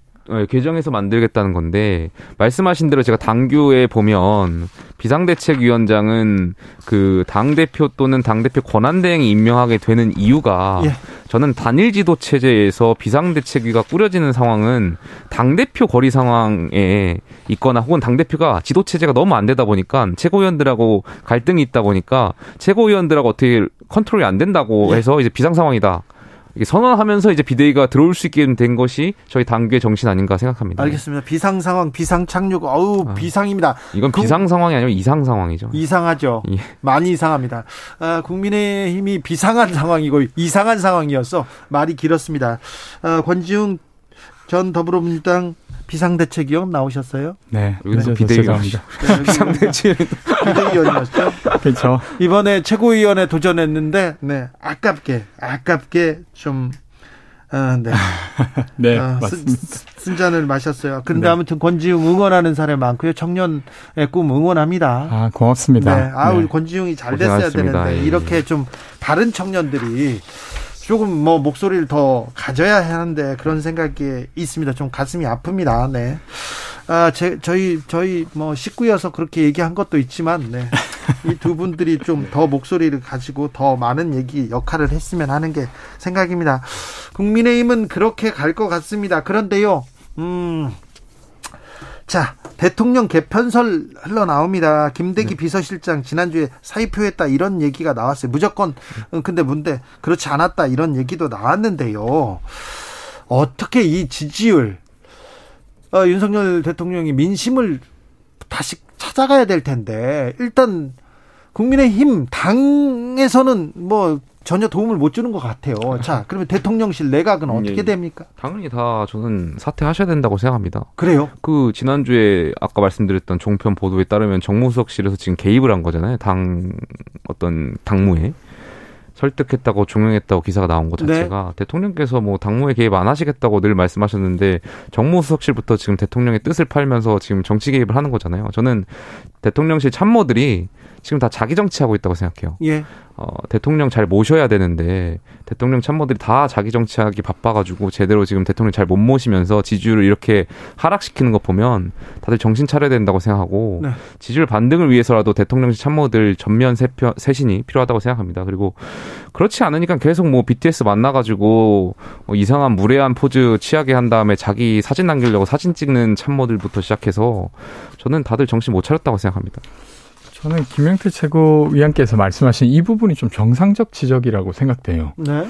개정해서 만들겠다는 건데 말씀하신 대로 제가 당규에 보면 비상대책위원장은 그 당대표 또는 당대표 권한대행이 임명하게 되는 이유가 예. 저는 단일지도 체제에서 비상대책위가 꾸려지는 상황은 당대표 거리 상황에 있거나 혹은 당대표가 지도 체제가 너무 안 되다 보니까 최고위원들하고 갈등이 있다 보니까 최고위원들하고 어떻게 컨트롤이 안 된다고 예. 해서 이제 비상 상황이다. 선언하면서 이제 비대위가 들어올 수 있게 된 것이 저희 당규의 정신 아닌가 생각합니다. 알겠습니다. 비상 상황, 비상 착륙, 어우 아, 비상입니다. 이건 그, 비상 상황이 아니라 이상 상황이죠. 이상하죠. 예. 많이 이상합니다. 아, 국민의힘이 비상한 상황이고 이상한 상황이어서 말이 길었습니다. 아, 권지웅 전 더불어민주당 비상대책위원 나오셨어요? 네. 여기서 비대위원입니다. 비상대책위원. 비대위원이었죠? 그렇죠. 이번에 최고위원에 도전했는데, 네, 아깝게, 아깝게 좀, 어, 네. 네, 어, 맞습니다. 쓴잔을 마셨어요. 그런데 네. 아무튼 권지웅 응원하는 사람이 많고요. 청년의 꿈 응원합니다. 아, 고맙습니다. 네. 아, 우리 네. 권지웅이 잘 고생하셨습니다. 됐어야 되는데, 예. 이렇게 좀 다른 청년들이 조금 뭐 목소리를 더 가져야 하는데 그런 생각이 있습니다. 좀 가슴이 아픕니다. 네. 아, 제, 저희 저희 뭐 식구여서 그렇게 얘기한 것도 있지만 네. 이 두 분들이 좀 더 목소리를 가지고 더 많은 얘기 역할을 했으면 하는 게 생각입니다. 국민의힘은 그렇게 갈 것 같습니다. 그런데요. 음. 자, 대통령 개편설 흘러나옵니다. 김대기 네. 비서실장 지난주에 사의표했다 이런 얘기가 나왔어요. 무조건 근데 뭔데 그렇지 않았다 이런 얘기도 나왔는데요. 어떻게 이 지지율 어, 윤석열 대통령이 민심을 다시 찾아가야 될 텐데 일단 국민의힘 당에서는 뭐 전혀 도움을 못 주는 것 같아요. 자, 그러면 대통령실 내각은 어떻게 됩니까? 당연히 다 저는 사퇴하셔야 된다고 생각합니다. 그래요? 그 지난주에 아까 말씀드렸던 종편 보도에 따르면 정무수석실에서 지금 개입을 한 거잖아요. 당 어떤 당무에 설득했다고 종용했다고 기사가 나온 것 자체가 네. 대통령께서 뭐 당무에 개입 안 하시겠다고 늘 말씀하셨는데 정무수석실부터 지금 대통령의 뜻을 팔면서 지금 정치 개입을 하는 거잖아요. 저는 대통령실 참모들이 지금 다 자기 정치하고 있다고 생각해요. 예. 어, 대통령 잘 모셔야 되는데 대통령 참모들이 다 자기 정치하기 바빠가지고 제대로 지금 대통령 잘 못 모시면서 지지율을 이렇게 하락시키는 거 보면 다들 정신 차려야 된다고 생각하고 네. 지지율 반등을 위해서라도 대통령실 참모들 전면 세표, 세신이 필요하다고 생각합니다. 그리고 그렇지 않으니까 계속 뭐 비티에스 만나가지고 뭐 이상한 무례한 포즈 취하게 한 다음에 자기 사진 남기려고 사진 찍는 참모들부터 시작해서 저는 다들 정신 못 차렸다고 생각합니다. 저는 김용태 최고위원께서 말씀하신 이 부분이 좀 정상적 지적이라고 생각돼요. 네.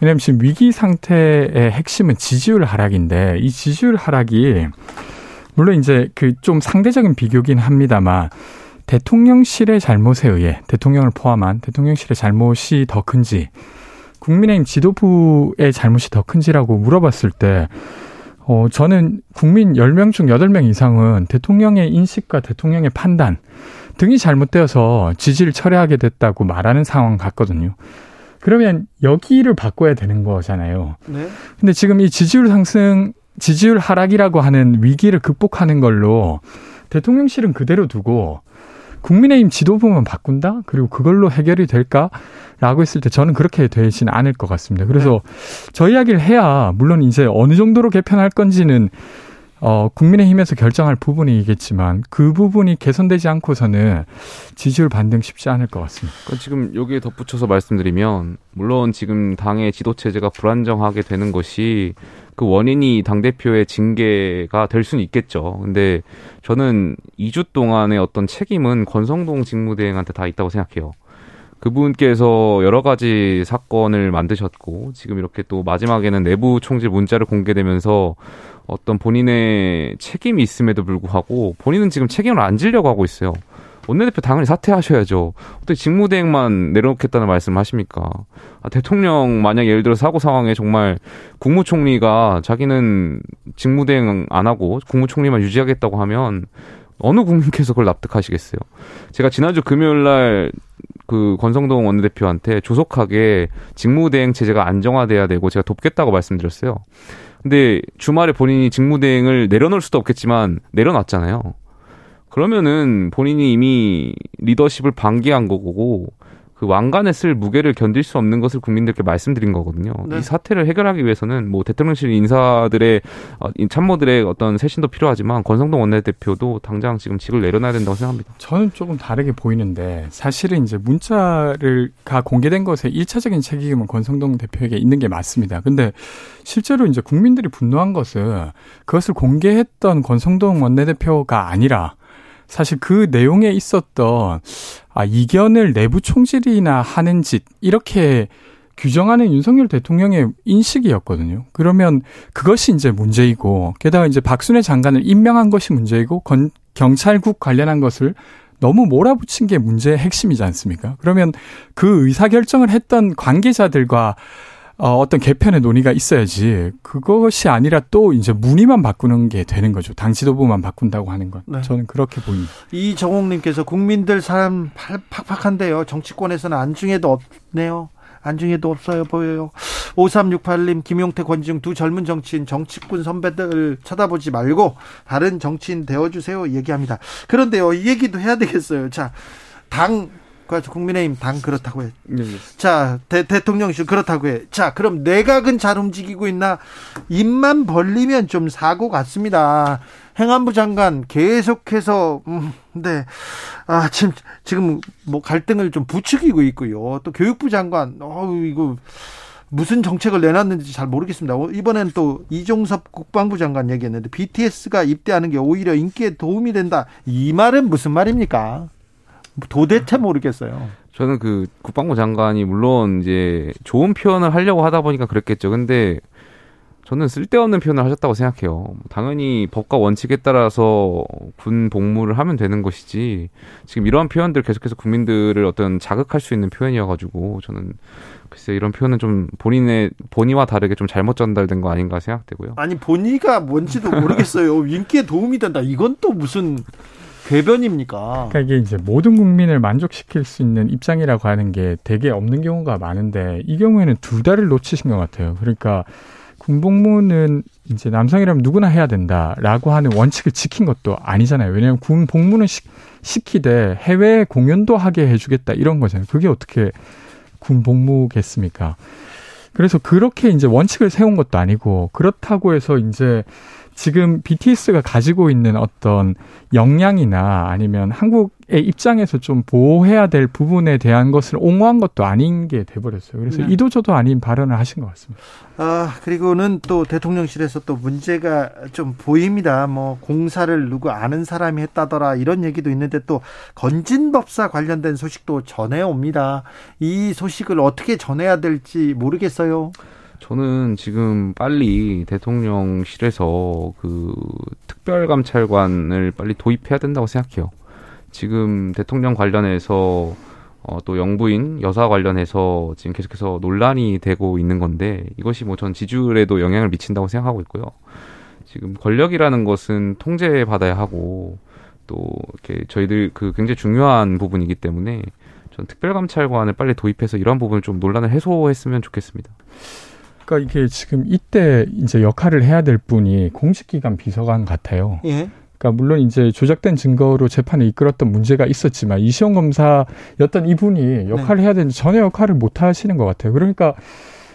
왜냐하면 지금 위기 상태의 핵심은 지지율 하락인데 이 지지율 하락이 물론 이제 그 좀 상대적인 비교긴 합니다만 대통령실의 잘못에 의해 대통령을 포함한 대통령실의 잘못이 더 큰지 국민의힘 지도부의 잘못이 더 큰지라고 물어봤을 때 어, 저는 국민 열 명 중 여덟 명 이상은 대통령의 인식과 대통령의 판단 등이 잘못되어서 지지를 철회하게 됐다고 말하는 상황 같거든요. 그러면 여기를 바꿔야 되는 거잖아요. 네. 근데 지금 이 지지율 상승, 지지율 하락이라고 하는 위기를 극복하는 걸로 대통령실은 그대로 두고 국민의힘 지도부만 바꾼다? 그리고 그걸로 해결이 될까? 라고 했을 때 저는 그렇게 되진 않을 것 같습니다. 그래서 네. 저 이야기를 해야 물론 이제 어느 정도로 개편할 건지는 어, 국민의힘에서 결정할 부분이겠지만 그 부분이 개선되지 않고서는 지지율 반등 쉽지 않을 것 같습니다. 그러니까 지금 여기에 덧붙여서 말씀드리면 물론 지금 당의 지도체제가 불안정하게 되는 것이 그 원인이 당대표의 징계가 될 수는 있겠죠. 근데 저는 이 주 동안의 어떤 책임은 권성동 직무대행한테 다 있다고 생각해요. 그분께서 여러 가지 사건을 만드셨고 지금 이렇게 또 마지막에는 내부 총질 문자를 공개되면서 어떤 본인의 책임이 있음에도 불구하고 본인은 지금 책임을 안 지려고 하고 있어요. 원내대표 당연히 사퇴하셔야죠. 어떻게 직무대행만 내려놓겠다는 말씀을 하십니까? 아, 대통령 만약 예를 들어 사고 상황에 정말 국무총리가 자기는 직무대행 안 하고 국무총리만 유지하겠다고 하면 어느 국민께서 그걸 납득하시겠어요? 제가 지난주 금요일날 그 권성동 원내대표한테 조속하게 직무대행 체제가 안정화돼야 되고 제가 돕겠다고 말씀드렸어요. 근데 주말에 본인이 직무대행을 내려놓을 수도 없겠지만 내려놨잖아요. 그러면은 본인이 이미 리더십을 방기한 거고 그 왕관에 쓸 무게를 견딜 수 없는 것을 국민들께 말씀드린 거거든요. 네. 이 사태를 해결하기 위해서는 뭐 대통령실 인사들의 참모들의 어떤 쇄신도 필요하지만 권성동 원내대표도 당장 지금 직을 내려놔야 된다고 생각합니다. 저는 조금 다르게 보이는데 사실은 이제 문자가 공개된 것에 일차적인 책임은 권성동 대표에게 있는 게 맞습니다. 근데 실제로 이제 국민들이 분노한 것은 그것을 공개했던 권성동 원내대표가 아니라 사실 그 내용에 있었던 아, 이견을 내부 총질이나 하는 짓 이렇게 규정하는 윤석열 대통령의 인식이었거든요. 그러면 그것이 이제 문제이고 게다가 이제 박순애 장관을 임명한 것이 문제이고 건, 경찰국 관련한 것을 너무 몰아붙인 게 문제의 핵심이지 않습니까? 그러면 그 의사결정을 했던 관계자들과 어, 어떤 개편의 논의가 있어야지 그것이 아니라 또 이제 문의만 바꾸는 게 되는 거죠. 당 지도부만 바꾼다고 하는 건. 네. 저는 그렇게 보입니다. 이정옥님께서 국민들 사람 팍팍한데요. 정치권에서는 안중에도 없네요. 안중에도 없어요. 보여요. 오삼육팔 님 김용태 권지웅 두 젊은 정치인 정치꾼 선배들 쳐다보지 말고 다른 정치인 되어주세요. 얘기합니다. 그런데요. 이 얘기도 해야 되겠어요. 자, 당. 국민의힘 당 그렇다고 해. 네, 네. 자, 대, 대통령실 그렇다고 해. 자, 그럼 내각은 잘 움직이고 있나? 입만 벌리면 좀 사고 같습니다. 행안부 장관 계속해서 음, 네. 아, 지금 지금 뭐 갈등을 좀 부추기고 있고요. 또 교육부 장관 어우 이거 무슨 정책을 내놨는지 잘 모르겠습니다. 이번엔 또 이종섭 국방부 장관 얘기했는데 비티에스가 입대하는 게 오히려 인기에 도움이 된다. 이 말은 무슨 말입니까? 도대체 모르겠어요. 저는 그 국방부 장관이 물론 이제 좋은 표현을 하려고 하다 보니까 그랬겠죠. 근데 저는 쓸데없는 표현을 하셨다고 생각해요. 당연히 법과 원칙에 따라서 군 복무를 하면 되는 것이지 지금 이러한 표현들 계속해서 국민들을 어떤 자극할 수 있는 표현이어가지고 저는 글쎄 이런 표현은 좀 본인의 본의와 다르게 좀 잘못 전달된 거 아닌가 생각되고요. 아니 본의가 뭔지도 모르겠어요. 인기에 도움이 된다. 이건 또 무슨... 대변입니까? 그러니까 이게 이제 모든 국민을 만족시킬 수 있는 입장이라고 하는 게 되게 없는 경우가 많은데 이 경우에는 두 달을 놓치신 것 같아요. 그러니까 군복무는 이제 남성이라면 누구나 해야 된다라고 하는 원칙을 지킨 것도 아니잖아요. 왜냐하면 군복무는 시, 시키되 해외 공연도 하게 해주겠다 이런 거잖아요. 그게 어떻게 군복무겠습니까? 그래서 그렇게 이제 원칙을 세운 것도 아니고 그렇다고 해서 이제 지금 비티에스가 가지고 있는 어떤 역량이나 아니면 한국의 입장에서 좀 보호해야 될 부분에 대한 것을 옹호한 것도 아닌 게 돼버렸어요. 그래서 네. 이도저도 아닌 발언을 하신 것 같습니다. 아, 그리고는 또 대통령실에서 또 문제가 좀 보입니다. 뭐 공사를 누구 아는 사람이 했다더라 이런 얘기도 있는데 또 건진법사 관련된 소식도 전해옵니다. 이 소식을 어떻게 전해야 될지 모르겠어요. 저는 지금 빨리 대통령실에서 그 특별감찰관을 빨리 도입해야 된다고 생각해요. 지금 대통령 관련해서 어 또 영부인 여사 관련해서 지금 계속해서 논란이 되고 있는 건데 이것이 뭐 전 지지율에도 영향을 미친다고 생각하고 있고요. 지금 권력이라는 것은 통제받아야 하고 또 이렇게 저희들 그 굉장히 중요한 부분이기 때문에 전 특별감찰관을 빨리 도입해서 이런 부분을 좀 논란을 해소했으면 좋겠습니다. 그러니까 이게 지금 이때 이제 역할을 해야 될 분이 공직기관 비서관 같아요. 예. 그러니까 물론 이제 조작된 증거로 재판을 이끌었던 문제가 있었지만 이시영 검사였던 이분이 역할을 네. 해야 되는데 전혀 역할을 못 하시는 것 같아요. 그러니까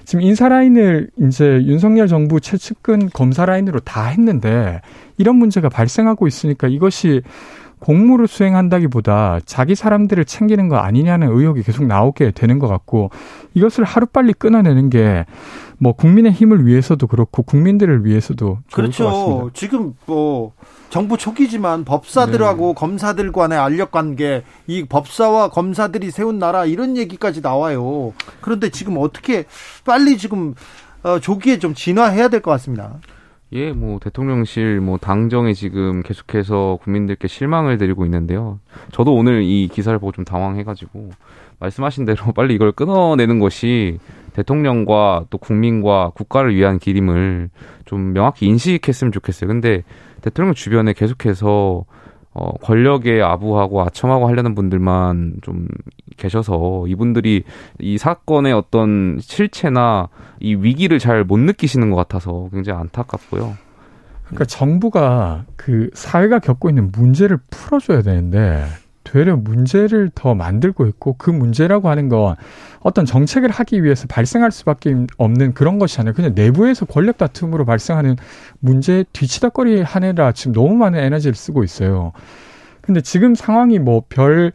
지금 인사라인을 이제 윤석열 정부 최측근 검사라인으로 다 했는데 이런 문제가 발생하고 있으니까 이것이 공무를 수행한다기보다 자기 사람들을 챙기는 거 아니냐는 의혹이 계속 나오게 되는 것 같고, 이것을 하루빨리 끊어내는 게 뭐 국민의힘을 위해서도 그렇고 국민들을 위해서도 좋을 그렇죠. 것 같습니다. 그렇죠. 지금 뭐 정부 초기지만 법사들하고 네. 검사들 간의 알력관계, 이 법사와 검사들이 세운 나라 이런 얘기까지 나와요. 그런데 지금 어떻게 빨리 지금 조기에 좀 진화해야 될 것 같습니다. 예, 뭐 대통령실, 뭐 당정에 지금 계속해서 국민들께 실망을 드리고 있는데요. 저도 오늘 이 기사를 보고 좀 당황해가지고 말씀하신 대로 빨리 이걸 끊어내는 것이 대통령과 또 국민과 국가를 위한 길임을 좀 명확히 인식했으면 좋겠어요. 근데 대통령 주변에 계속해서 어, 권력에 아부하고 아첨하고 하려는 분들만 좀 계셔서 이분들이 이 사건의 어떤 실체나 이 위기를 잘 못 느끼시는 것 같아서 굉장히 안타깝고요. 그러니까 정부가 그 사회가 겪고 있는 문제를 풀어줘야 되는데 되려 문제를 더 만들고 있고, 그 문제라고 하는 건 어떤 정책을 하기 위해서 발생할 수밖에 없는 그런 것이 아니라 그냥 내부에서 권력 다툼으로 발생하는 문제에 뒤치다꺼리 하느라 지금 너무 많은 에너지를 쓰고 있어요. 근데 지금 상황이 뭐 별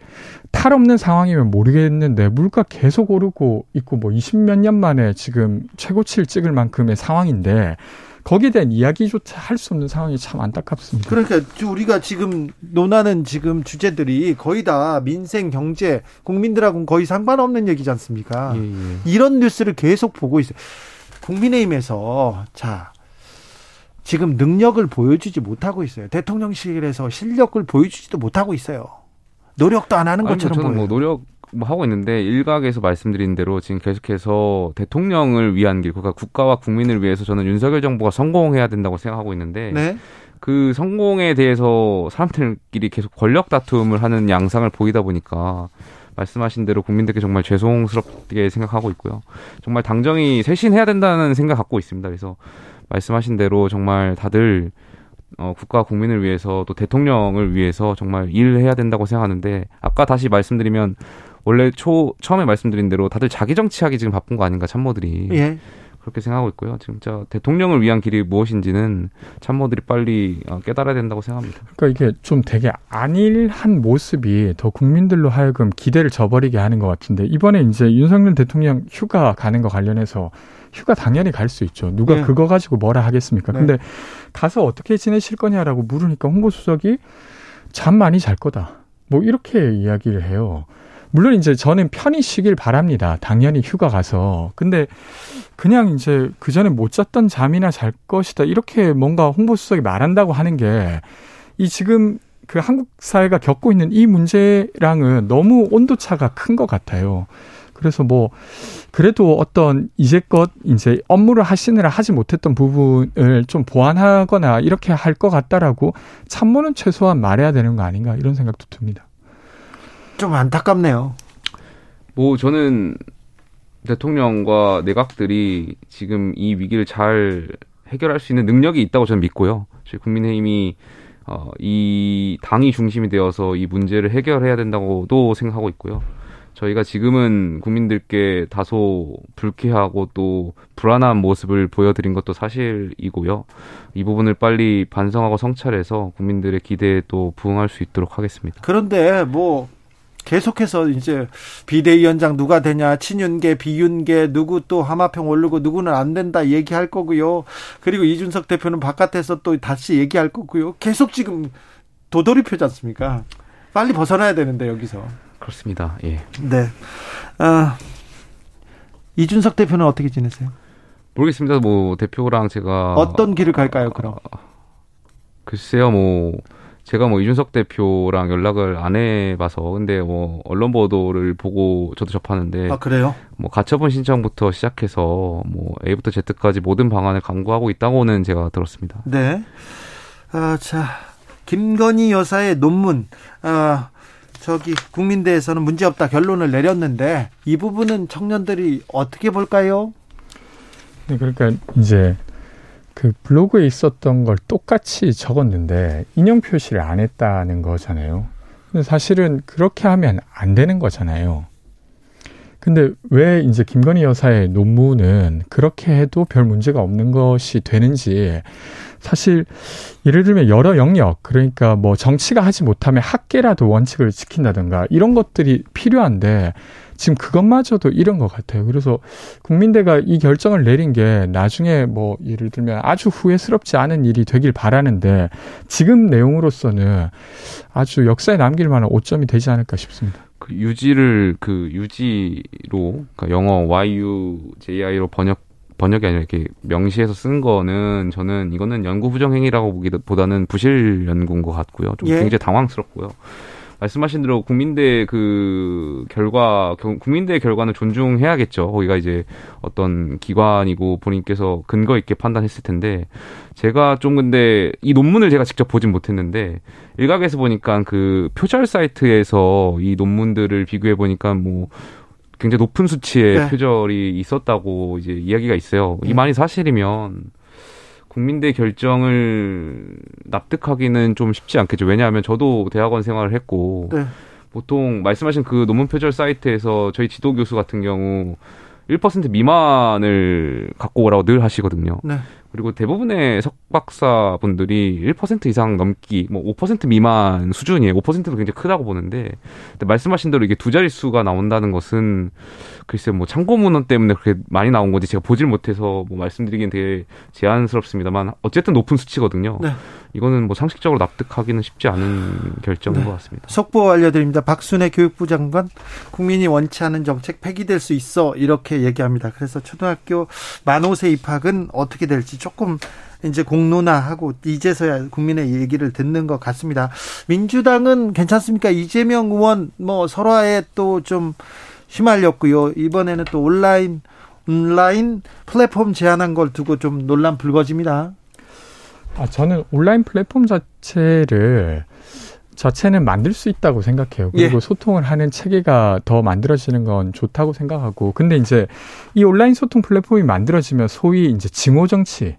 탈 없는 상황이면 모르겠는데 물가 계속 오르고 있고 뭐 이십몇 년 만에 지금 최고치를 찍을 만큼의 상황인데 거기에 대한 이야기조차 할 수 없는 상황이 참 안타깝습니다. 그러니까 우리가 지금 논하는 지금 주제들이 거의 다 민생, 경제, 국민들하고는 거의 상관없는 얘기지 않습니까? 예, 예. 이런 뉴스를 계속 보고 있어요. 국민의힘에서 자 지금 능력을 보여주지 못하고 있어요. 대통령실에서 실력을 보여주지도 못하고 있어요. 노력도 안 하는 것처럼 아니, 저는 보여요. 뭐 노력 뭐 하고 있는데 일각에서 말씀드린 대로 지금 계속해서 대통령을 위한 길, 그러니까 국가와 국민을 위해서 저는 윤석열 정부가 성공해야 된다고 생각하고 있는데 네? 그 성공에 대해서 사람들끼리 계속 권력 다툼을 하는 양상을 보이다 보니까 말씀하신 대로 국민들께 정말 죄송스럽게 생각하고 있고요. 정말 당정이 쇄신해야 된다는 생각 갖고 있습니다. 그래서 말씀하신 대로 정말 다들 어, 국가 국민을 위해서 또 대통령을 위해서 정말 일해야 된다고 생각하는데, 아까 다시 말씀드리면 원래 초, 처음에 말씀드린 대로 다들 자기 정치하기 지금 바쁜 거 아닌가, 참모들이. 예. 그렇게 생각하고 있고요. 진짜 대통령을 위한 길이 무엇인지는 참모들이 빨리 깨달아야 된다고 생각합니다. 그러니까 이게 좀 되게 안일한 모습이 더 국민들로 하여금 기대를 저버리게 하는 것 같은데, 이번에 이제 윤석열 대통령 휴가 가는 거 관련해서 휴가 당연히 갈 수 있죠. 누가 네. 그거 가지고 뭐라 하겠습니까? 네. 근데 가서 어떻게 지내실 거냐라고 물으니까 홍보수석이 잠 많이 잘 거다 뭐 이렇게 이야기를 해요. 물론 이제 저는 편히 쉬길 바랍니다. 당연히 휴가 가서. 근데 그냥 이제 그전에 못 잤던 잠이나 잘 것이다 이렇게 뭔가 홍보수석이 말한다고 하는 게 이 지금 그 한국 사회가 겪고 있는 이 문제랑은 너무 온도차가 큰 것 같아요. 그래서 뭐 그래도 어떤 이제껏 이제 업무를 하시느라 하지 못했던 부분을 좀 보완하거나 이렇게 할 것 같다라고 참모는 최소한 말해야 되는 거 아닌가 이런 생각도 듭니다. 좀 안타깝네요. 뭐 저는 대통령과 내각들이 지금 이 위기를 잘 해결할 수 있는 능력이 있다고 저는 믿고요. 저희 국민의힘이 어, 이 당이 중심이 되어서 이 문제를 해결해야 된다고도 생각하고 있고요. 저희가 지금은 국민들께 다소 불쾌하고 또 불안한 모습을 보여드린 것도 사실이고요. 이 부분을 빨리 반성하고 성찰해서 국민들의 기대에 또 부응할 수 있도록 하겠습니다. 그런데 뭐 계속해서 이제 비대위원장 누가 되냐, 친윤계, 비윤계, 누구 또 하마평 오르고 누구는 안 된다 얘기할 거고요. 그리고 이준석 대표는 바깥에서 또 다시 얘기할 거고요. 계속 지금 도돌이표지 않습니까? 빨리 벗어나야 되는데 여기서. 그렇습니다. 예. 네. 아, 이준석 대표는 어떻게 지내세요? 모르겠습니다. 뭐 대표랑 제가 어떤 길을 갈까요? 그럼 아, 글쎄요. 뭐 제가 뭐 이준석 대표랑 연락을 안 해봐서, 근데 뭐 언론 보도를 보고 저도 접하는데 아 그래요? 뭐 가처분 신청부터 시작해서 뭐 A부터 Z까지 모든 방안을 강구하고 있다고는 제가 들었습니다. 네. 아, 자 김건희 여사의 논문. 아. 저기 국민대에서는 문제없다 결론을 내렸는데 이 부분은 청년들이 어떻게 볼까요? 네, 그러니까 이제 그 블로그에 있었던 걸 똑같이 적었는데 인용 표시를 안 했다는 거잖아요. 근데 사실은 그렇게 하면 안 되는 거잖아요. 근데 왜 이제 김건희 여사의 논문은 그렇게 해도 별 문제가 없는 것이 되는지, 사실 예를 들면 여러 영역, 그러니까 뭐 정치가 하지 못하면 학계라도 원칙을 지킨다든가 이런 것들이 필요한데 지금 그것마저도 이런 것 같아요. 그래서 국민대가 이 결정을 내린 게 나중에 뭐 예를 들면 아주 후회스럽지 않은 일이 되길 바라는데 지금 내용으로서는 아주 역사에 남길 만한 오점이 되지 않을까 싶습니다. 그 유지를 그 유지로, 그러니까 영어 와이유제이아이로 번역 번역이 아니라 이렇게 명시해서 쓴 거는, 저는 이거는 연구 부정 행위라고 보기보다는 부실 연구인 것 같고요. 좀 예. 굉장히 당황스럽고요. 말씀하신 대로 국민대 그 결과, 국민대의 결과는 존중해야겠죠. 거기가 이제 어떤 기관이고 본인께서 근거 있게 판단했을 텐데, 제가 좀 근데 이 논문을 제가 직접 보진 못했는데 일각에서 보니까 그 표절 사이트에서 이 논문들을 비교해 보니까 뭐 굉장히 높은 수치의 네. 표절이 있었다고 이제 이야기가 있어요. 이 말이 사실이면 국민대 결정을 납득하기는 좀 쉽지 않겠죠. 왜냐하면 저도 대학원 생활을 했고 네. 보통 말씀하신 그 논문 표절 사이트에서 저희 지도 교수 같은 경우 일 퍼센트 미만을 갖고 오라고 늘 하시거든요. 네. 그리고 대부분의 석박사 분들이 일 퍼센트 이상 넘기, 뭐 오 퍼센트 미만 수준이에요. 오 퍼센트도 굉장히 크다고 보는데, 근데 말씀하신 대로 이게 두 자릿수가 나온다는 것은 글쎄 뭐 참고문헌 때문에 그렇게 많이 나온 건지 제가 보질 못해서 뭐 말씀드리기는 되게 제한스럽습니다만 어쨌든 높은 수치거든요. 네. 이거는 뭐 상식적으로 납득하기는 쉽지 않은 결정인 네. 것 같습니다. 속보 알려드립니다. 박순애 교육부 장관, 국민이 원치 않은 정책 폐기될 수 있어, 이렇게 얘기합니다. 그래서 초등학교 만 오 세 입학은 어떻게 될지 조금 이제 공론화하고 이제서야 국민의 얘기를 듣는 것 같습니다. 민주당은 괜찮습니까? 이재명 의원 뭐 설화에 또 좀 휘말렸고요. 이번에는 또 온라인 온라인 플랫폼 제한한 걸 두고 좀 논란 불거집니다. 아, 저는 온라인 플랫폼 자체를 자체는 만들 수 있다고 생각해요. 그리고 예. 소통을 하는 체계가 더 만들어지는 건 좋다고 생각하고, 근데 이제 이 온라인 소통 플랫폼이 만들어지면 소위 이제 증오 정치,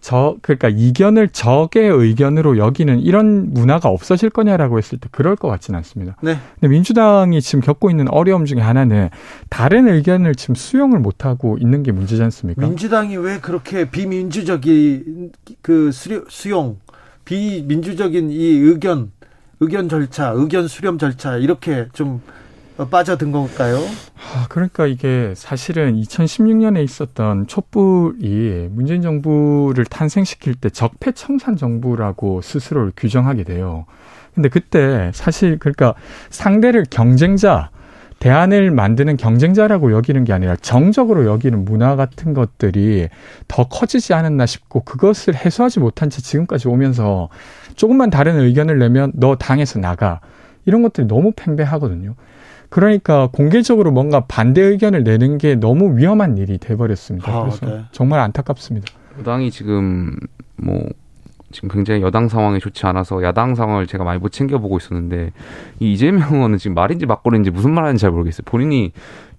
저 그러니까 이견을 적의 의견으로 여기는 이런 문화가 없어질 거냐라고 했을 때 그럴 것 같지는 않습니다. 네. 근데 민주당이 지금 겪고 있는 어려움 중에 하나는 다른 의견을 지금 수용을 못하고 있는 게 문제지 않습니까? 민주당이 왜 그렇게 비민주적인 그 수용, 비민주적인 이 의견 의견 절차, 의견 수렴 절차 이렇게 좀 빠져든 건가요? 아, 그러니까 이게 사실은 이천십육 년에 있었던 촛불이 문재인 정부를 탄생시킬 때 적폐청산 정부라고 스스로를 규정하게 돼요. 근데 그때 사실 그러니까 상대를 경쟁자, 대안을 만드는 경쟁자라고 여기는 게 아니라 정적으로 여기는 문화 같은 것들이 더 커지지 않았나 싶고, 그것을 해소하지 못한 채 지금까지 오면서 조금만 다른 의견을 내면 너 당에서 나가, 이런 것들이 너무 팽배하거든요. 그러니까 공개적으로 뭔가 반대 의견을 내는 게 너무 위험한 일이 돼버렸습니다. 아, 그래서 네. 정말 안타깝습니다. 여당이 지금 뭐 지금 굉장히 여당 상황이 좋지 않아서 야당 상황을 제가 많이 못 챙겨보고 있었는데, 이 이재명 의원은 지금 말인지 막걸리인지 무슨 말하는지 잘 모르겠어요. 본인이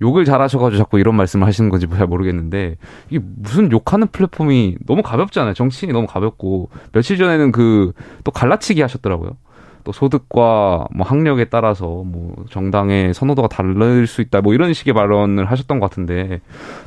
욕을 잘하셔가지고 자꾸 이런 말씀을 하시는 건지 잘 모르겠는데, 이게 무슨 욕하는 플랫폼이 너무 가볍잖아요. 정치인이 너무 가볍고, 며칠 전에는 그 또 갈라치기 하셨더라고요. 또 소득과 뭐 학력에 따라서 뭐 정당의 선호도가 다를 수 있다, 뭐 이런 식의 발언을 하셨던 것 같은데,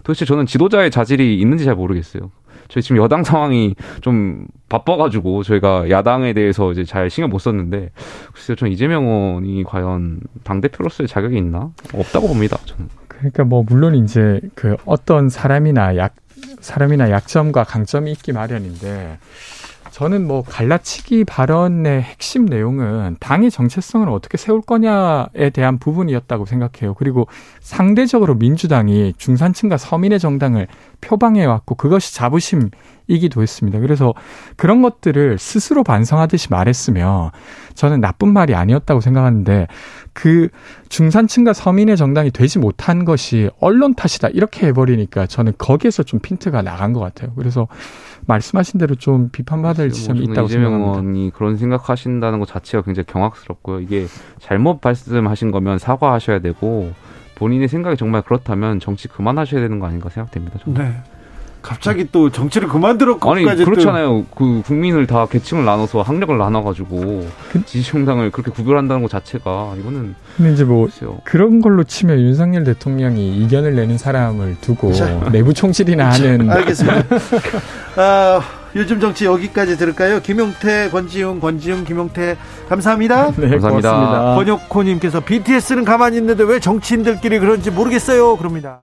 도대체 저는 지도자의 자질이 있는지 잘 모르겠어요. 저희 지금 여당 상황이 좀 바빠가지고 저희가 야당에 대해서 이제 잘 신경 못 썼는데, 글쎄요, 저는 이재명 의원이 과연 당대표로서의 자격이 있나? 없다고 봅니다, 저는. 그러니까 뭐, 물론 이제 그 어떤 사람이나 약, 사람이나 약점과 강점이 있기 마련인데, 저는 뭐 갈라치기 발언의 핵심 내용은 당의 정체성을 어떻게 세울 거냐에 대한 부분이었다고 생각해요. 그리고 상대적으로 민주당이 중산층과 서민의 정당을 표방해왔고 그것이 자부심이기도 했습니다. 그래서 그런 것들을 스스로 반성하듯이 말했으면 저는 나쁜 말이 아니었다고 생각하는데, 그 중산층과 서민의 정당이 되지 못한 것이 언론 탓이다 이렇게 해버리니까 저는 거기에서 좀 핀트가 나간 것 같아요. 그래서 말씀하신 대로 좀 비판받을 지점이 뭐 있다고 이재명 생각합니다. 이재명 의원이 그런 생각하신다는 것 자체가 굉장히 경악스럽고요. 이게 잘못 말씀하신 거면 사과하셔야 되고, 본인의 생각이 정말 그렇다면 정치 그만하셔야 되는 거 아닌가 생각됩니다. 정말. 네. 갑자기 또 정치를 그만들었고. 아니 그렇잖아요. 또... 그 국민을 다 계층을 나눠서 학력을 나눠가지고 그... 지지정당을 그렇게 구별한다는 것 자체가 이거는. 근데 이제 뭐 글쎄요. 그런 걸로 치면 윤석열 대통령이 이견을 내는 사람을 두고 자. 내부 총질이나 자. 하는. 알겠습니다. 아, 요즘 정치 여기까지 들을까요? 김용태, 권지웅, 권지웅, 김용태 감사합니다. 네, 감사합니다. 고맙습니다. 권혁호님께서 비티에스는 가만히 있는데 왜 정치인들끼리 그런지 모르겠어요. 그럽니다.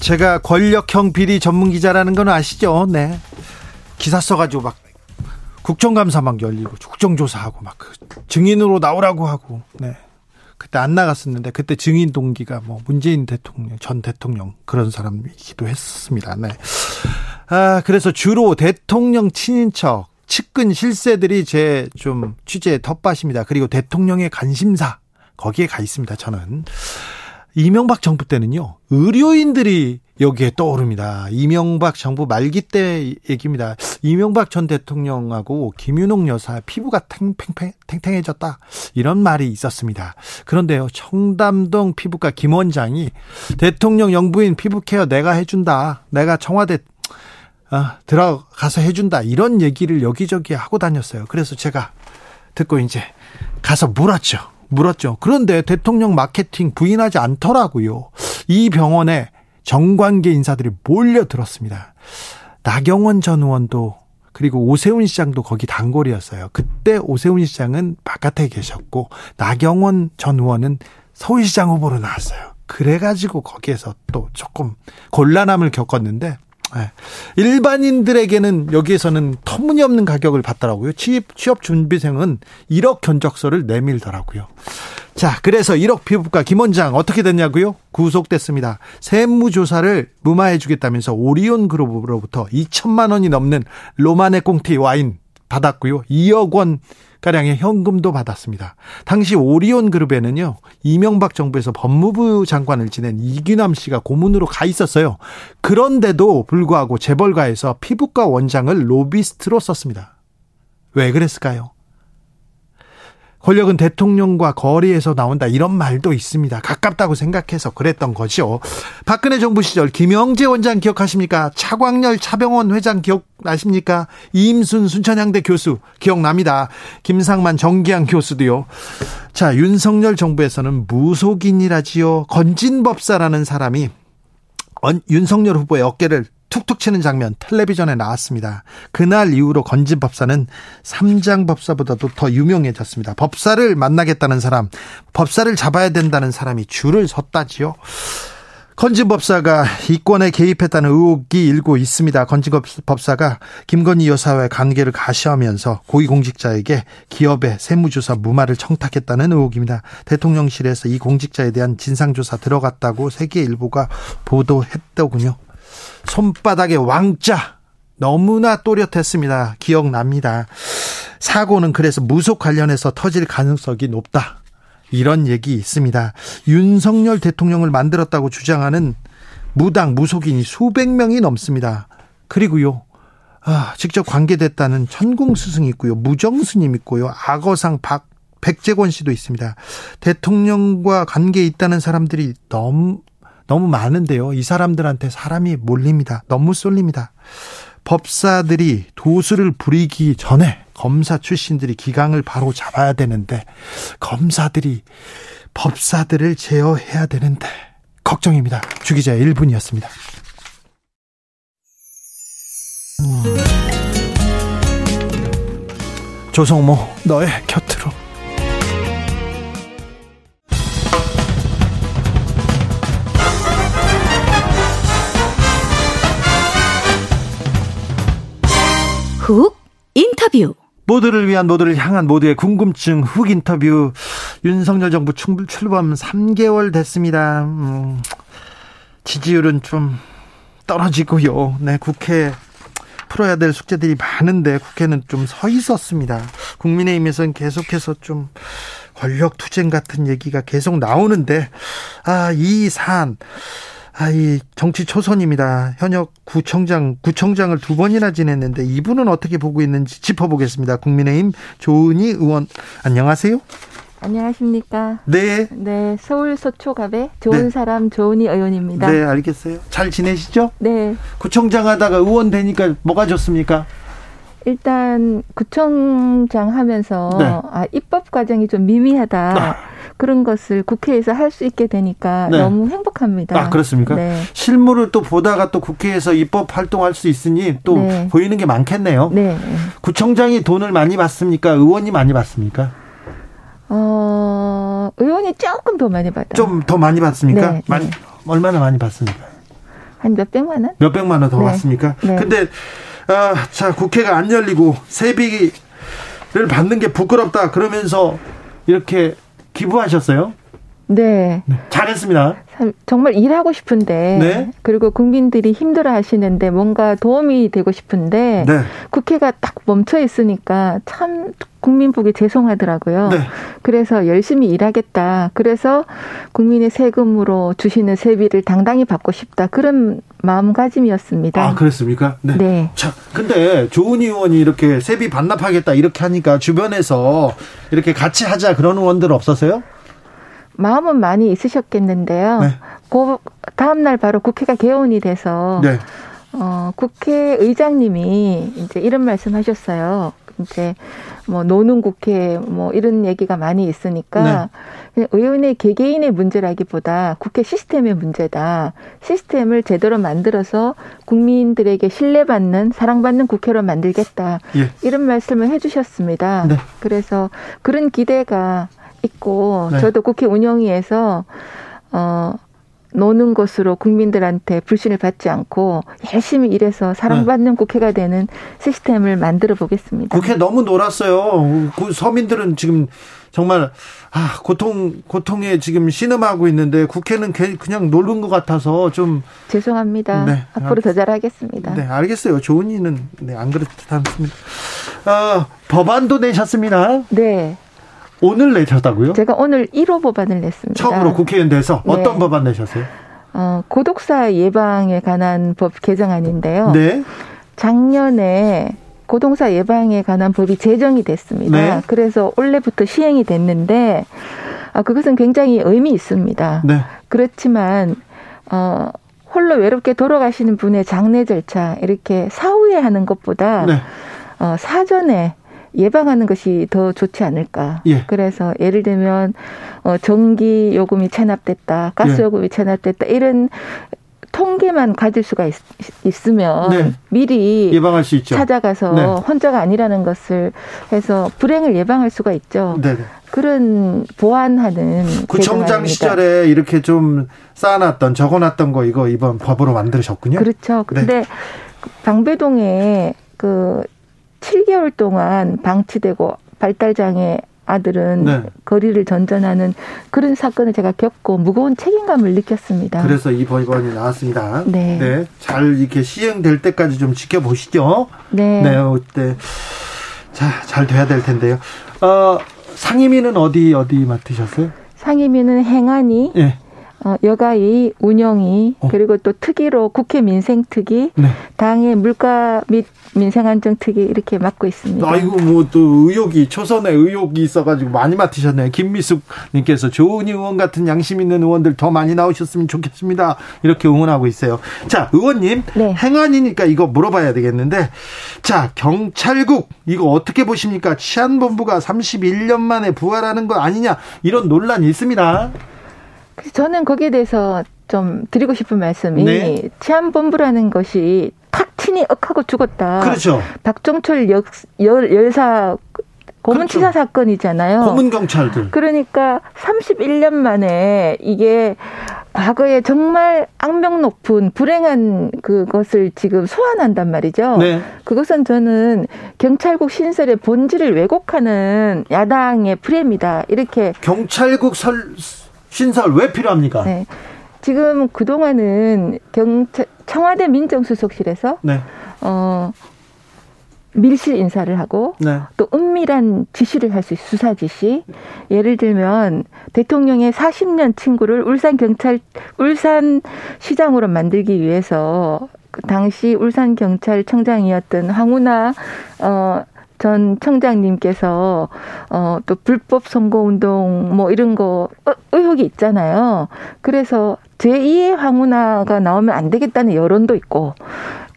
제가 권력형 비리 전문 기자라는 건 아시죠? 네. 기사 써가지고 막 국정감사 막 열리고 국정조사하고 막 그 증인으로 나오라고 하고. 네. 그때 안 나갔었는데 그때 증인 동기가 뭐 문재인 대통령, 전 대통령 그런 사람이기도 했습니다. 네. 아 그래서 주로 대통령 친인척, 측근 실세들이 제 좀 취재의 텃밭입니다. 그리고 대통령의 관심사 거기에 가 있습니다. 저는. 이명박 정부 때는요. 의료인들이 여기에 떠오릅니다. 이명박 정부 말기 때 얘기입니다. 이명박 전 대통령하고 김윤옥 여사 피부가 탱팽팽, 탱탱해졌다. 이런 말이 있었습니다. 그런데요. 청담동 피부과 김 원장이 대통령 영부인 피부케어 내가 해준다. 내가 청와대 아, 들어가서 해준다. 이런 얘기를 여기저기 하고 다녔어요. 그래서 제가 듣고 이제 가서 물었죠. 물었죠. 그런데 대통령 마케팅 부인하지 않더라고요. 이 병원에 정관계 인사들이 몰려들었습니다. 나경원 전 의원도 그리고 오세훈 시장도 거기 단골이었어요. 그때 오세훈 시장은 바깥에 계셨고 나경원 전 의원은 서울시장 후보로 나왔어요. 그래가지고 거기에서 또 조금 곤란함을 겪었는데 일반인들에게는 여기에서는 터무니없는 가격을 받더라고요. 취업, 취업준비생은 일억 견적서를 내밀더라고요. 자, 그래서 일억 피부과 김원장 어떻게 됐냐고요? 구속됐습니다. 세무조사를 무마해주겠다면서 오리온그룹으로부터 이천만 원이 넘는 로마네 꽁티 와인 받았고요. 이억 원 가량의 현금도 받았습니다. 당시 오리온 그룹에는요. 이명박 정부에서 법무부 장관을 지낸 이규남 씨가 고문으로 가 있었어요. 그런데도 불구하고 재벌가에서 피부과 원장을 로비스트로 썼습니다. 왜 그랬을까요? 권력은 대통령과 거리에서 나온다 이런 말도 있습니다. 가깝다고 생각해서 그랬던 거죠. 박근혜 정부 시절 김영재 원장 기억하십니까? 차광렬 차병원 회장 기억나십니까? 이임순 순천향대 교수 기억납니다. 김상만 정기양 교수도요. 자, 윤석열 정부에서는 무속인이라지요. 건진법사라는 사람이 윤석열 후보의 어깨를 툭툭 치는 장면 텔레비전에 나왔습니다. 그날 이후로 건진법사는 삼장법사보다도 더 유명해졌습니다. 법사를 만나겠다는 사람, 법사를 잡아야 된다는 사람이 줄을 섰다지요. 건진법사가 이권에 개입했다는 의혹이 일고 있습니다. 건진법사가 김건희 여사와의 관계를 가시하면서 고위공직자에게 기업의 세무조사 무마를 청탁했다는 의혹입니다. 대통령실에서 이 공직자에 대한 진상조사 들어갔다고 세계일보가 보도했더군요. 손바닥에 왕자 너무나 또렷했습니다. 기억납니다. 사고는 그래서 무속 관련해서 터질 가능성이 높다. 이런 얘기 있습니다. 윤석열 대통령을 만들었다고 주장하는 무당 무속인이 수백 명이 넘습니다. 그리고요. 아, 직접 관계됐다는 천궁 스승이 있고요. 무정스님 있고요. 악어상 박 백재권 씨도 있습니다. 대통령과 관계 있다는 사람들이 너무 너무 많은데요. 이 사람들한테 사람이 몰립니다. 너무 쏠립니다. 법사들이 도수를 부리기 전에 검사 출신들이 기강을 바로 잡아야 되는데 검사들이 법사들을 제어해야 되는데 걱정입니다. 주 기자의 일 분이었습니다. 조성모 너의 곁으로. 훅 인터뷰. 모두를 위한 모두를 향한 모두의 궁금증 훅 인터뷰. 윤석열 정부 출범 삼 개월 됐습니다. 음, 지지율은 좀 떨어지고요. 네, 국회 풀어야 될 숙제들이 많은데 국회는 좀 서 있었습니다. 국민의힘에서는 계속해서 좀 권력 투쟁 같은 얘기가 계속 나오는데, 아, 이 사안, 아, 이 정치 초선입니다. 현역 구청장, 구청장을 두 번이나 지냈는데 이분은 어떻게 보고 있는지 짚어보겠습니다. 국민의힘 조은희 의원, 안녕하세요. 안녕하십니까. 네. 네, 서울 서초갑의 좋은 네. 사람 조은희 의원입니다. 네, 알겠어요. 잘 지내시죠? 네. 구청장 하다가 의원 되니까 뭐가 좋습니까? 일단 구청장 하면서 네. 아, 입법 과정이 좀 미미하다. 아. 그런 것을 국회에서 할 수 있게 되니까 네. 너무 행복합니다. 아, 그렇습니까? 네. 실무를 또 보다가 또 국회에서 입법 활동할 수 있으니 또 네. 보이는 게 많겠네요. 네. 구청장이 돈을 많이 받습니까? 의원이 많이 받습니까? 어, 의원이 조금 더 많이 받아요. 좀 더 많이 받습니까? 네, 많이, 네. 얼마나 많이 받습니까? 한 몇백만 원? 몇백만 원 더 네. 받습니까? 네. 근데, 어, 자, 국회가 안 열리고 세비를 받는 게 부끄럽다 그러면서 이렇게 기부하셨어요? 네. 네. 잘했습니다. 정말 일하고 싶은데 네? 그리고 국민들이 힘들어 하시는데 뭔가 도움이 되고 싶은데 네. 국회가 딱 멈춰 있으니까 참 국민 보기 죄송하더라고요. 네. 그래서 열심히 일하겠다. 그래서 국민의 세금으로 주시는 세비를 당당히 받고 싶다. 그런 마음가짐이었습니다. 아, 그렇습니까? 네. 네. 자, 근데 조은희 의원이 이렇게 세비 반납하겠다 이렇게 하니까 주변에서 이렇게 같이 하자 그런 의원들 없었어요? 마음은 많이 있으셨겠는데요. 네. 그 다음 날 바로 국회가 개원이 돼서 네. 어, 국회의장님이 이제 이런 말씀하셨어요. 이제 뭐 노는 국회 뭐 이런 얘기가 많이 있으니까 네. 의원의 개개인의 문제라기보다 국회 시스템의 문제다. 시스템을 제대로 만들어서 국민들에게 신뢰받는 사랑받는 국회로 만들겠다. 예. 이런 말씀을 해주셨습니다. 네. 그래서 그런 기대가 있고 네. 저도 국회 운영위에서 어, 노는 것으로 국민들한테 불신을 받지 않고 열심히 일해서 사랑받는 네. 국회가 되는 시스템을 만들어 보겠습니다. 국회 너무 놀았어요. 그 서민들은 지금 정말 아, 고통 고통에 지금 신음하고 있는데 국회는 그냥 놀은 것 같아서 좀 죄송합니다. 네. 앞으로 더 잘하겠습니다. 네, 알겠어요. 조은이는 네, 안 그렇듯 않습니다. 어, 법안도 내셨습니다. 네. 오늘 내셨다고요? 제가 오늘 일 호 법안을 냈습니다. 처음으로 국회의원돼서 어떤 네. 법안 내셨어요? 어, 고독사 예방에 관한 법 개정안인데요. 네. 작년에 고독사 예방에 관한 법이 제정이 됐습니다. 네. 그래서 올해부터 시행이 됐는데 아, 그것은 굉장히 의미 있습니다. 네. 그렇지만 어, 홀로 외롭게 돌아가시는 분의 장례 절차 이렇게 사후에 하는 것보다 네. 어, 사전에 예방하는 것이 더 좋지 않을까. 예. 그래서 예를 들면 전기 요금이 체납됐다, 가스 예. 요금이 체납됐다 이런 통계만 가질 수가 있, 있으면 네. 미리 예방할 수 있죠. 찾아가서 네. 혼자가 아니라는 것을 해서 불행을 예방할 수가 있죠. 네. 그런 보완하는 구청장 시절에 이렇게 좀 쌓아놨던 적어놨던 거 이거 이번 법으로 만들으셨군요. 그렇죠. 그런데 네. 방배동에 그 칠 개월 동안 방치되고 발달장애 아들은 네. 거리를 전전하는 그런 사건을 제가 겪고 무거운 책임감을 느꼈습니다. 그래서 이 법안이 나왔습니다. 네. 네. 잘 이렇게 시행될 때까지 좀 지켜보시죠. 네. 네. 그때 자, 잘 돼야 될 텐데요. 어, 상임위는 어디 어디 맡으셨어요? 상임위는 행안위, 네. 어, 여가위, 운영위, 어. 그리고 또 특위로 국회 민생특위, 네. 당의 물가 및 민생안정특위 이렇게 맡고 있습니다. 아이고, 뭐 또 의혹이, 초선에 의혹이 있어가지고 많이 맡으셨네요. 김미숙님께서 조은희 의원 같은 양심 있는 의원들 더 많이 나오셨으면 좋겠습니다. 이렇게 응원하고 있어요. 자, 의원님, 네. 행안이니까 이거 물어봐야 되겠는데, 자, 경찰국, 이거 어떻게 보십니까? 치안본부가 삼십일 년 만에 부활하는 거 아니냐, 이런 논란이 있습니다. 저는 거기에 대해서 좀 드리고 싶은 말씀이 네. 치안본부라는 것이 탁 튀니 억하고 죽었다. 그렇죠. 박종철 역, 열, 열사 고문치사 그렇죠. 사건이잖아요. 고문경찰들. 그러니까 삼십일 년 만에 이게 과거에 정말 악명 높은 불행한 그것을 지금 소환한단 말이죠. 네. 그것은 저는 경찰국 신설의 본질을 왜곡하는 야당의 프레임이다. 이렇게. 경찰국 설, 신설 왜 필요합니까? 네. 지금 그동안은 경찰, 청와대 민정수석실에서 네. 어, 밀실 인사를 하고 네. 또 은밀한 지시를 할 수 있어요. 수사 지시. 예를 들면 대통령의 사십 년 친구를 울산경찰, 울산시장으로 만들기 위해서 당시 울산경찰청장이었던 황운하 어, 전 청장님께서 어, 또 불법 선거운동 뭐 이런 거 의혹이 있잖아요. 그래서 제이의 황운하가 나오면 안 되겠다는 여론도 있고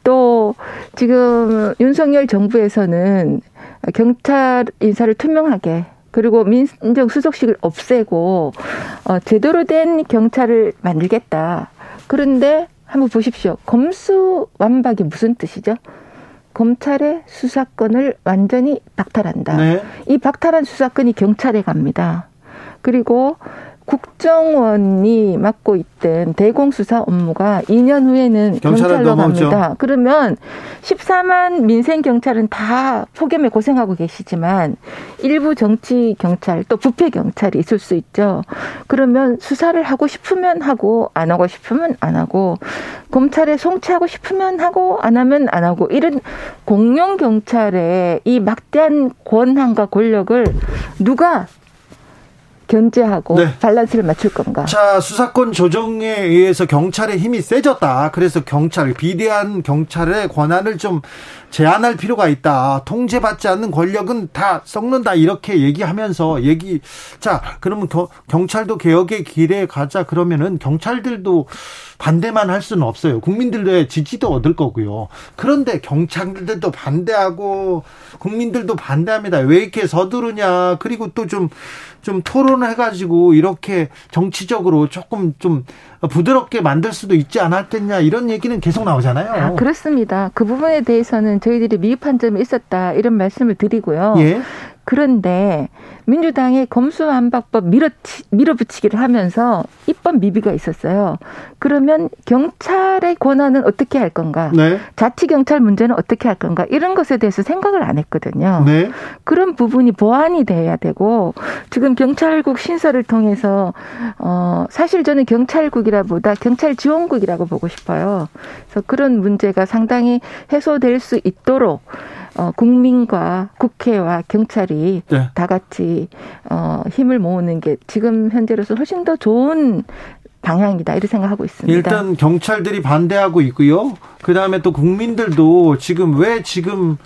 또 지금 윤석열 정부에서는 경찰 인사를 투명하게 그리고 민정수석실을 없애고 어, 제대로 된 경찰을 만들겠다. 그런데 한번 보십시오. 검수완박이 무슨 뜻이죠? 검찰의 수사권을 완전히 박탈한다. 네. 이 박탈한 수사권이 경찰에 갑니다. 그리고 국정원이 맡고 있던 대공수사 업무가 이 년 후에는 경찰로 갑니다. 그러면 십사만 민생경찰은 다 폭염에 고생하고 계시지만 일부 정치경찰 또 부패경찰이 있을 수 있죠. 그러면 수사를 하고 싶으면 하고 안 하고 싶으면 안 하고 검찰에 송치하고 싶으면 하고 안 하면 안 하고 이런 공룡경찰의 이 막대한 권한과 권력을 누가 견제하고 네. 밸런스를 맞출 건가. 자, 수사권 조정에 의해서 경찰의 힘이 세졌다. 그래서 경찰, 비대한 경찰의 권한을 좀 제한할 필요가 있다. 통제받지 않는 권력은 다 썩는다. 이렇게 얘기하면서 얘기. 자, 그러면 겨, 경찰도 개혁의 길에 가자. 그러면은 경찰들도 반대만 할 수는 없어요. 국민들의 지지도 얻을 거고요. 그런데 경찰들도 반대하고 국민들도 반대합니다. 왜 이렇게 서두르냐. 그리고 또 좀 좀 토론해 가지고 이렇게 정치적으로 조금 좀 부드럽게 만들 수도 있지 않았겠냐 이런 얘기는 계속 나오잖아요. 아, 그렇습니다. 그 부분에 대해서는 저희들이 미흡한 점이 있었다 이런 말씀을 드리고요. 예. 그런데 민주당의 검수완박법 밀어치, 밀어붙이기를 하면서 입법 미비가 있었어요. 그러면 경찰의 권한은 어떻게 할 건가? 네. 자치경찰 문제는 어떻게 할 건가? 이런 것에 대해서 생각을 안 했거든요. 네. 그런 부분이 보완이 돼야 되고 지금 경찰국 신설을 통해서 어, 사실 저는 경찰국이라보다 경찰지원국이라고 보고 싶어요. 그래서 그런 문제가 상당히 해소될 수 있도록 어, 국민과 국회와 경찰이 네. 다 같이 어, 힘을 모으는 게 지금 현재로서 훨씬 더 좋은 방향이다 이렇게 생각하고 있습니다. 일단 경찰들이 반대하고 있고요. 그다음에 또 국민들도 지금 왜 지금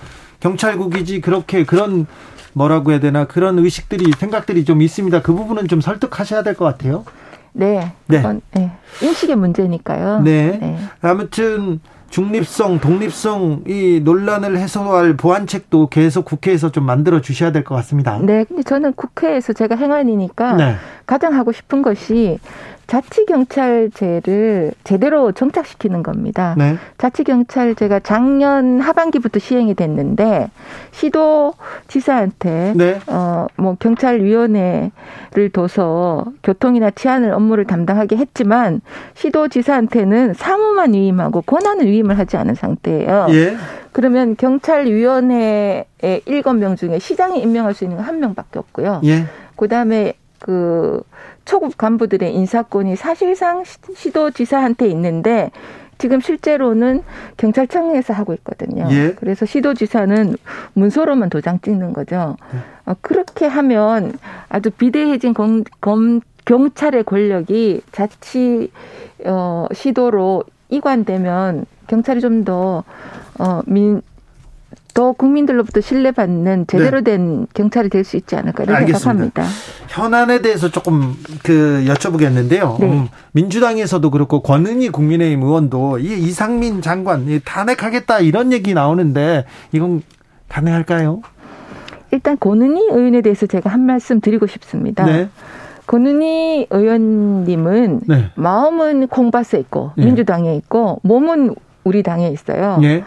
경찰국이지 그렇게 그런 뭐라고 해야 되나 그런 의식들이 생각들이 좀 있습니다. 그 부분은 좀 설득하셔야 될 것 같아요. 네. 네. 그건, 네. 인식의 문제니까요. 네. 네. 아무튼 중립성, 독립성 이 논란을 해소할 보완책도 계속 국회에서 좀 만들어 주셔야 될 것 같습니다. 네, 근데 저는 국회에서 제가 행안이니까 네. 가장 하고 싶은 것이 자치경찰제를 제대로 정착시키는 겁니다. 네. 자치경찰제가 작년 하반기부터 시행이 됐는데 시도지사한테 네. 어, 뭐 경찰위원회를 둬서 교통이나 치안을 업무를 담당하게 했지만 시도지사한테는 사무만 위임하고 권한을 위임을 하지 않은 상태예요. 예. 그러면 경찰위원회의 일곱 명 중에 시장이 임명할 수 있는 건 한 명밖에 없고요. 예. 그다음에 그 초급 간부들의 인사권이 사실상 시도지사한테 있는데 지금 실제로는 경찰청에서 하고 있거든요. 예. 그래서 시도지사는 문서로만 도장 찍는 거죠. 예. 그렇게 하면 아주 비대해진 검, 검, 경찰의 권력이 자치 어, 시도로 이관되면 경찰이 좀 더 어, 민 더 국민들로부터 신뢰받는 제대로 된 네. 경찰이 될 수 있지 않을까 이런 알겠습니다. 생각합니다. 현안에 대해서 조금 그 여쭤보겠는데요. 네. 음, 민주당에서도 그렇고 권은희 국민의힘 의원도 이 이상민 장관 이 탄핵하겠다 이런 얘기 나오는데 이건 가능할까요? 일단 권은희 의원에 대해서 제가 한 말씀 드리고 싶습니다. 네. 권은희 의원님은 네. 마음은 콩밭에 있고 네. 민주당에 있고 몸은 우리 당에 있어요. 네.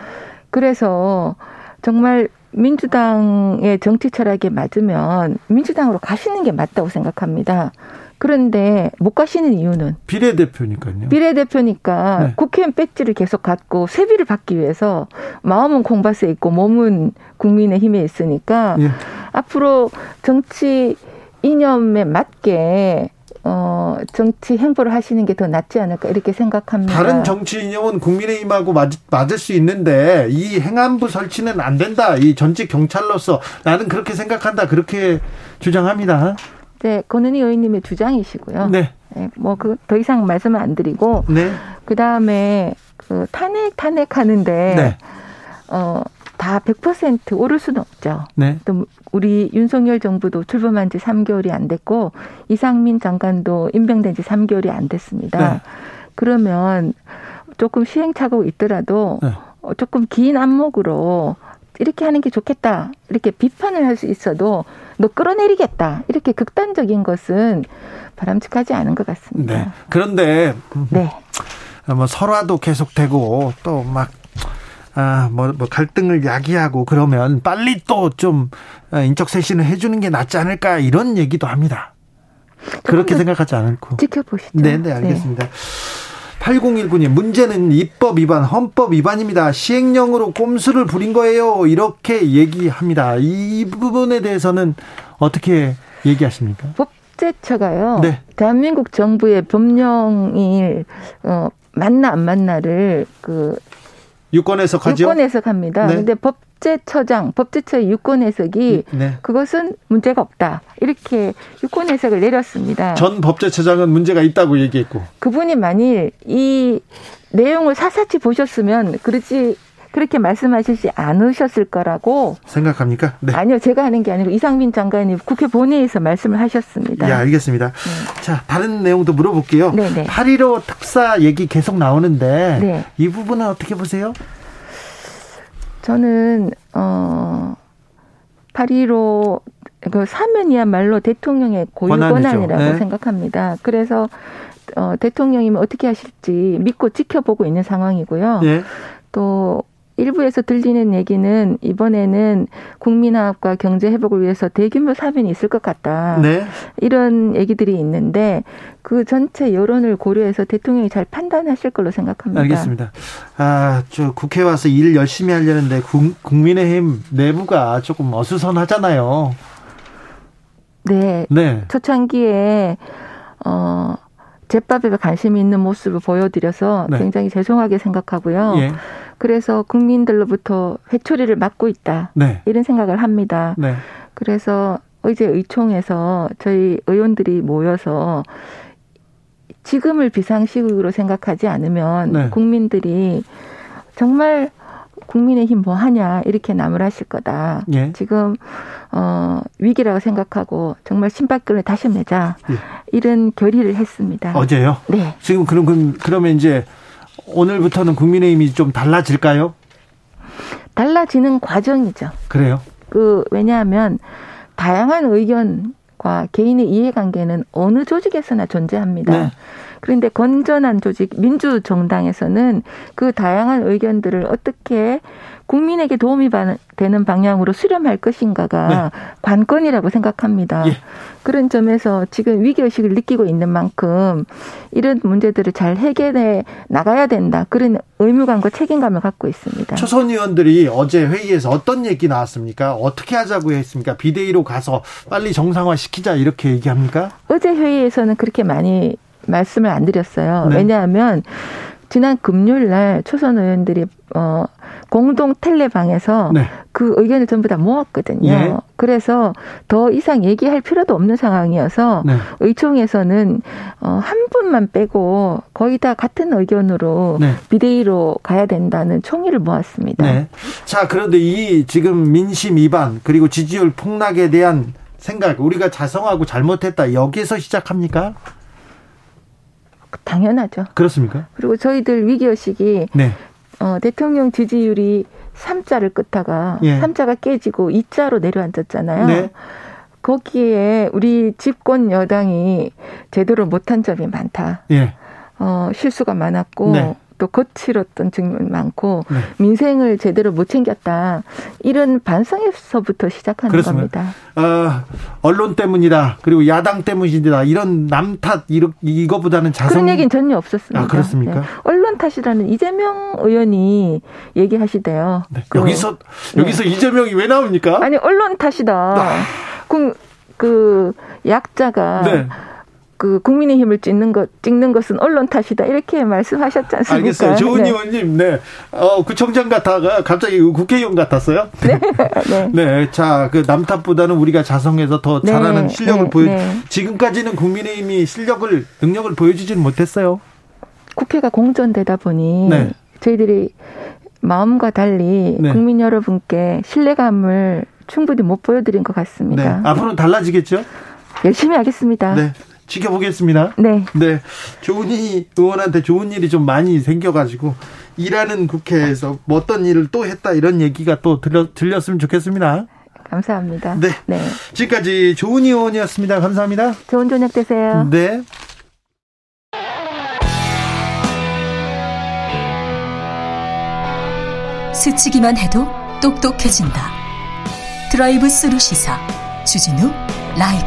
그래서 정말 민주당의 정치 철학에 맞으면 민주당으로 가시는 게 맞다고 생각합니다. 그런데 못 가시는 이유는? 비례대표니까요. 비례대표니까 네. 국회의원 배지를 계속 갖고 세비를 받기 위해서 마음은 콩밭에 있고 몸은 국민의힘에 있으니까 예. 앞으로 정치 이념에 맞게 어, 정치 행보를 하시는 게 더 낫지 않을까 이렇게 생각합니다. 다른 정치 이념은 국민의힘하고 맞, 맞을 수 있는데 이 행안부 설치는 안 된다. 이 전직 경찰로서 나는 그렇게 생각한다. 그렇게 주장합니다. 네, 권은희 의원님의 주장이시고요. 네. 네 뭐 그 더 이상 말씀을 안 드리고. 네. 그다음에 그 탄핵 탄핵하는데 네. 어, 다 백 퍼센트 오를 수는 없죠. 네. 또 우리 윤석열 정부도 출범한 지 삼 개월이 안 됐고 이상민 장관도 임명된 지 삼 개월이 안 됐습니다. 네. 그러면 조금 시행착오가 있더라도 네. 어, 조금 긴 안목으로 이렇게 하는 게 좋겠다. 이렇게 비판을 할 수 있어도 너 끌어내리겠다. 이렇게 극단적인 것은 바람직하지 않은 것 같습니다. 네. 그런데 네. 뭐 설화도 계속되고 또 막 아, 뭐, 뭐 갈등을 야기하고 그러면 빨리 또 좀 인적쇄신을 해주는 게 낫지 않을까 이런 얘기도 합니다. 그렇게 생각하지 않고 지켜보시죠. 네, 네, 알겠습니다. 네. 팔공일구 님 문제는 입법 위반, 헌법 위반입니다. 시행령으로 꼼수를 부린 거예요. 이렇게 얘기합니다. 이 부분에 대해서는 어떻게 얘기하십니까? 법제처가요. 네. 대한민국 정부의 법령이 어, 맞나 안 맞나를 그 유권 해석하죠. 유권 해석합니다. 네. 근데 법제처장, 법제처의 유권 해석이 네. 그것은 문제가 없다. 이렇게 유권 해석을 내렸습니다. 전 법제처장은 문제가 있다고 얘기했고. 그분이 만일 이 내용을 사사치 보셨으면 그렇지 그렇게 말씀하시지 않으셨을 거라고 생각합니까? 네. 아니요, 제가 하는 게 아니고 이상민 장관이 국회 본회의에서 말씀을 하셨습니다. 예, 알겠습니다. 네. 자, 다른 내용도 물어볼게요. 네네. 팔일오 특사 얘기 계속 나오는데 네. 이 부분은 어떻게 보세요? 저는 어, 팔일오 그 사면이야말로 대통령의 고유 권한이라고 네. 생각합니다. 그래서 어, 대통령이면 어떻게 하실지 믿고 지켜보고 있는 상황이고요. 네. 또 일부에서 들리는 얘기는 이번에는 국민화합과 경제 회복을 위해서 대규모 사면이 있을 것 같다. 네. 이런 얘기들이 있는데 그 전체 여론을 고려해서 대통령이 잘 판단하실 걸로 생각합니다. 알겠습니다. 아, 저 국회 와서 일 열심히 하려는데 국민의힘 내부가 조금 어수선하잖아요. 네. 네. 초창기에 어, 제밥에 관심이 있는 모습을 보여드려서 네. 굉장히 죄송하게 생각하고요. 예. 그래서 국민들로부터 회초리를 막고 있다. 네. 이런 생각을 합니다. 네. 그래서 어제 의총에서 저희 의원들이 모여서 지금을 비상시국으로 생각하지 않으면 네. 국민들이 정말 국민의힘 뭐 하냐 이렇게 나무라실 거다. 예. 지금 어, 위기라고 생각하고 정말 신발끈을 다시 매자. 예. 이런 결의를 했습니다. 어제요? 네. 지금 그럼, 그럼 그러면 이제 오늘부터는 국민의힘이 좀 달라질까요? 달라지는 과정이죠. 그래요? 그 왜냐하면 다양한 의견과 개인의 이해관계는 어느 조직에서나 존재합니다. 네. 그런데 건전한 조직, 민주정당에서는 그 다양한 의견들을 어떻게 국민에게 도움이 되는 방향으로 수렴할 것인가가 네. 관건이라고 생각합니다. 예. 그런 점에서 지금 위기의식을 느끼고 있는 만큼 이런 문제들을 잘 해결해 나가야 된다. 그런 의무감과 책임감을 갖고 있습니다. 초선 의원들이 어제 회의에서 어떤 얘기 나왔습니까? 어떻게 하자고 했습니까? 비대위로 가서 빨리 정상화시키자 이렇게 얘기합니까? 어제 회의에서는 그렇게 많이 말씀을 안 드렸어요. 네. 왜냐하면 지난 금요일 날 초선 의원들이 어, 공동 텔레방에서 네. 그 의견을 전부 다 모았거든요. 예. 그래서 더 이상 얘기할 필요도 없는 상황이어서 네. 의총에서는 어, 한 분만 빼고 거의 다 같은 의견으로 네. 비대위로 가야 된다는 총의를 모았습니다. 네. 자, 그런데 이 지금 민심 위반 그리고 지지율 폭락에 대한 생각 우리가 자성하고 잘못했다 여기에서 시작합니까? 당연하죠. 그렇습니까? 그리고 저희들 위기의식이 네. 어, 대통령 지지율이 삼 자를 끄다가 예. 삼 자가 깨지고 이 자로 내려앉았잖아요. 네. 거기에 우리 집권 여당이 제대로 못한 점이 많다. 예. 어, 실수가 많았고 네. 또 거칠었던 측면이 많고 네. 민생을 제대로 못 챙겼다. 이런 반성에서부터 시작하는 그렇습니다. 겁니다. 어, 언론 때문이다. 그리고 야당 때문이다. 이런 남탓 이거보다는 자성. 그런 얘기는 전혀 없었습니다. 아, 그렇습니까? 네. 언론 탓이라는 이재명 의원이 얘기하시대요. 네. 그, 여기서 여기서 네. 이재명이 왜 나옵니까? 아니 언론 탓이다. 아. 그, 그 약자가. 네. 그 국민의힘을 찍는 것 찍는 것은 언론 탓이다 이렇게 말씀하셨지 않습니까? 알겠어요. 조은희 네. 의원님, 네, 어, 구청장 같다가 갑자기 국회의원 같았어요. 네, 네. 네. 자, 그 남탓보다는 우리가 자성해서 더 네. 잘하는 실력을 네. 보여. 네. 지금까지는 국민의힘이 실력을 능력을 보여주지는 못했어요. 국회가 공전되다 보니 네. 저희들이 마음과 달리 네. 국민 여러분께 신뢰감을 충분히 못 보여드린 것 같습니다. 네. 앞으로는 달라지겠죠? 열심히 하겠습니다. 네. 지켜보겠습니다. 네. 네. 조은희 의원한테 좋은 일이 좀 많이 생겨가지고, 일하는 국회에서 뭐 어떤 일을 또 했다 이런 얘기가 또 들려, 들렸으면 좋겠습니다. 감사합니다. 네. 네. 지금까지 조은희 의원이었습니다. 감사합니다. 좋은 저녁 되세요. 네. 스치기만 해도 똑똑해진다. 드라이브 스루 시사. 주진우 라이브.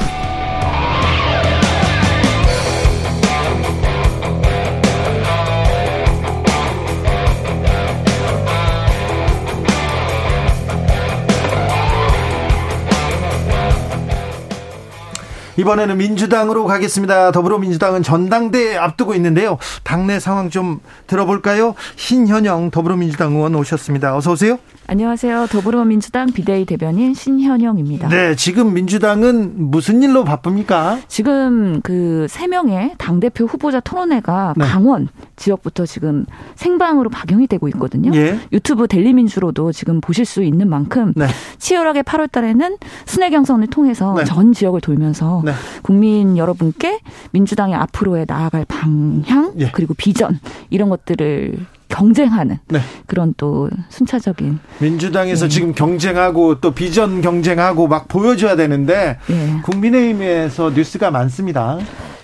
이번에는 민주당으로 가겠습니다. 더불어민주당은 전당대회 앞두고 있는데요. 당내 상황 좀 들어볼까요? 신현영 더불어민주당 의원 오셨습니다. 어서 오세요. 안녕하세요. 더불어민주당 비대위 대변인 신현영입니다. 네, 지금 민주당은 무슨 일로 바쁩니까? 지금 그 세 명의 당대표 후보자 토론회가 네. 강원 지역부터 지금 생방으로 방영이 되고 있거든요. 예. 유튜브 델리민주로도 지금 보실 수 있는 만큼 네. 치열하게 팔월 달에는 순회 경선을 통해서 네. 전 지역을 돌면서 네. 국민 여러분께 민주당의 앞으로의 나아갈 방향 예. 그리고 비전 이런 것들을 경쟁하는 네. 그런 또 순차적인 민주당에서 네. 지금 경쟁하고 또 비전 경쟁하고 막 보여줘야 되는데 네. 국민의힘에서 뉴스가 많습니다.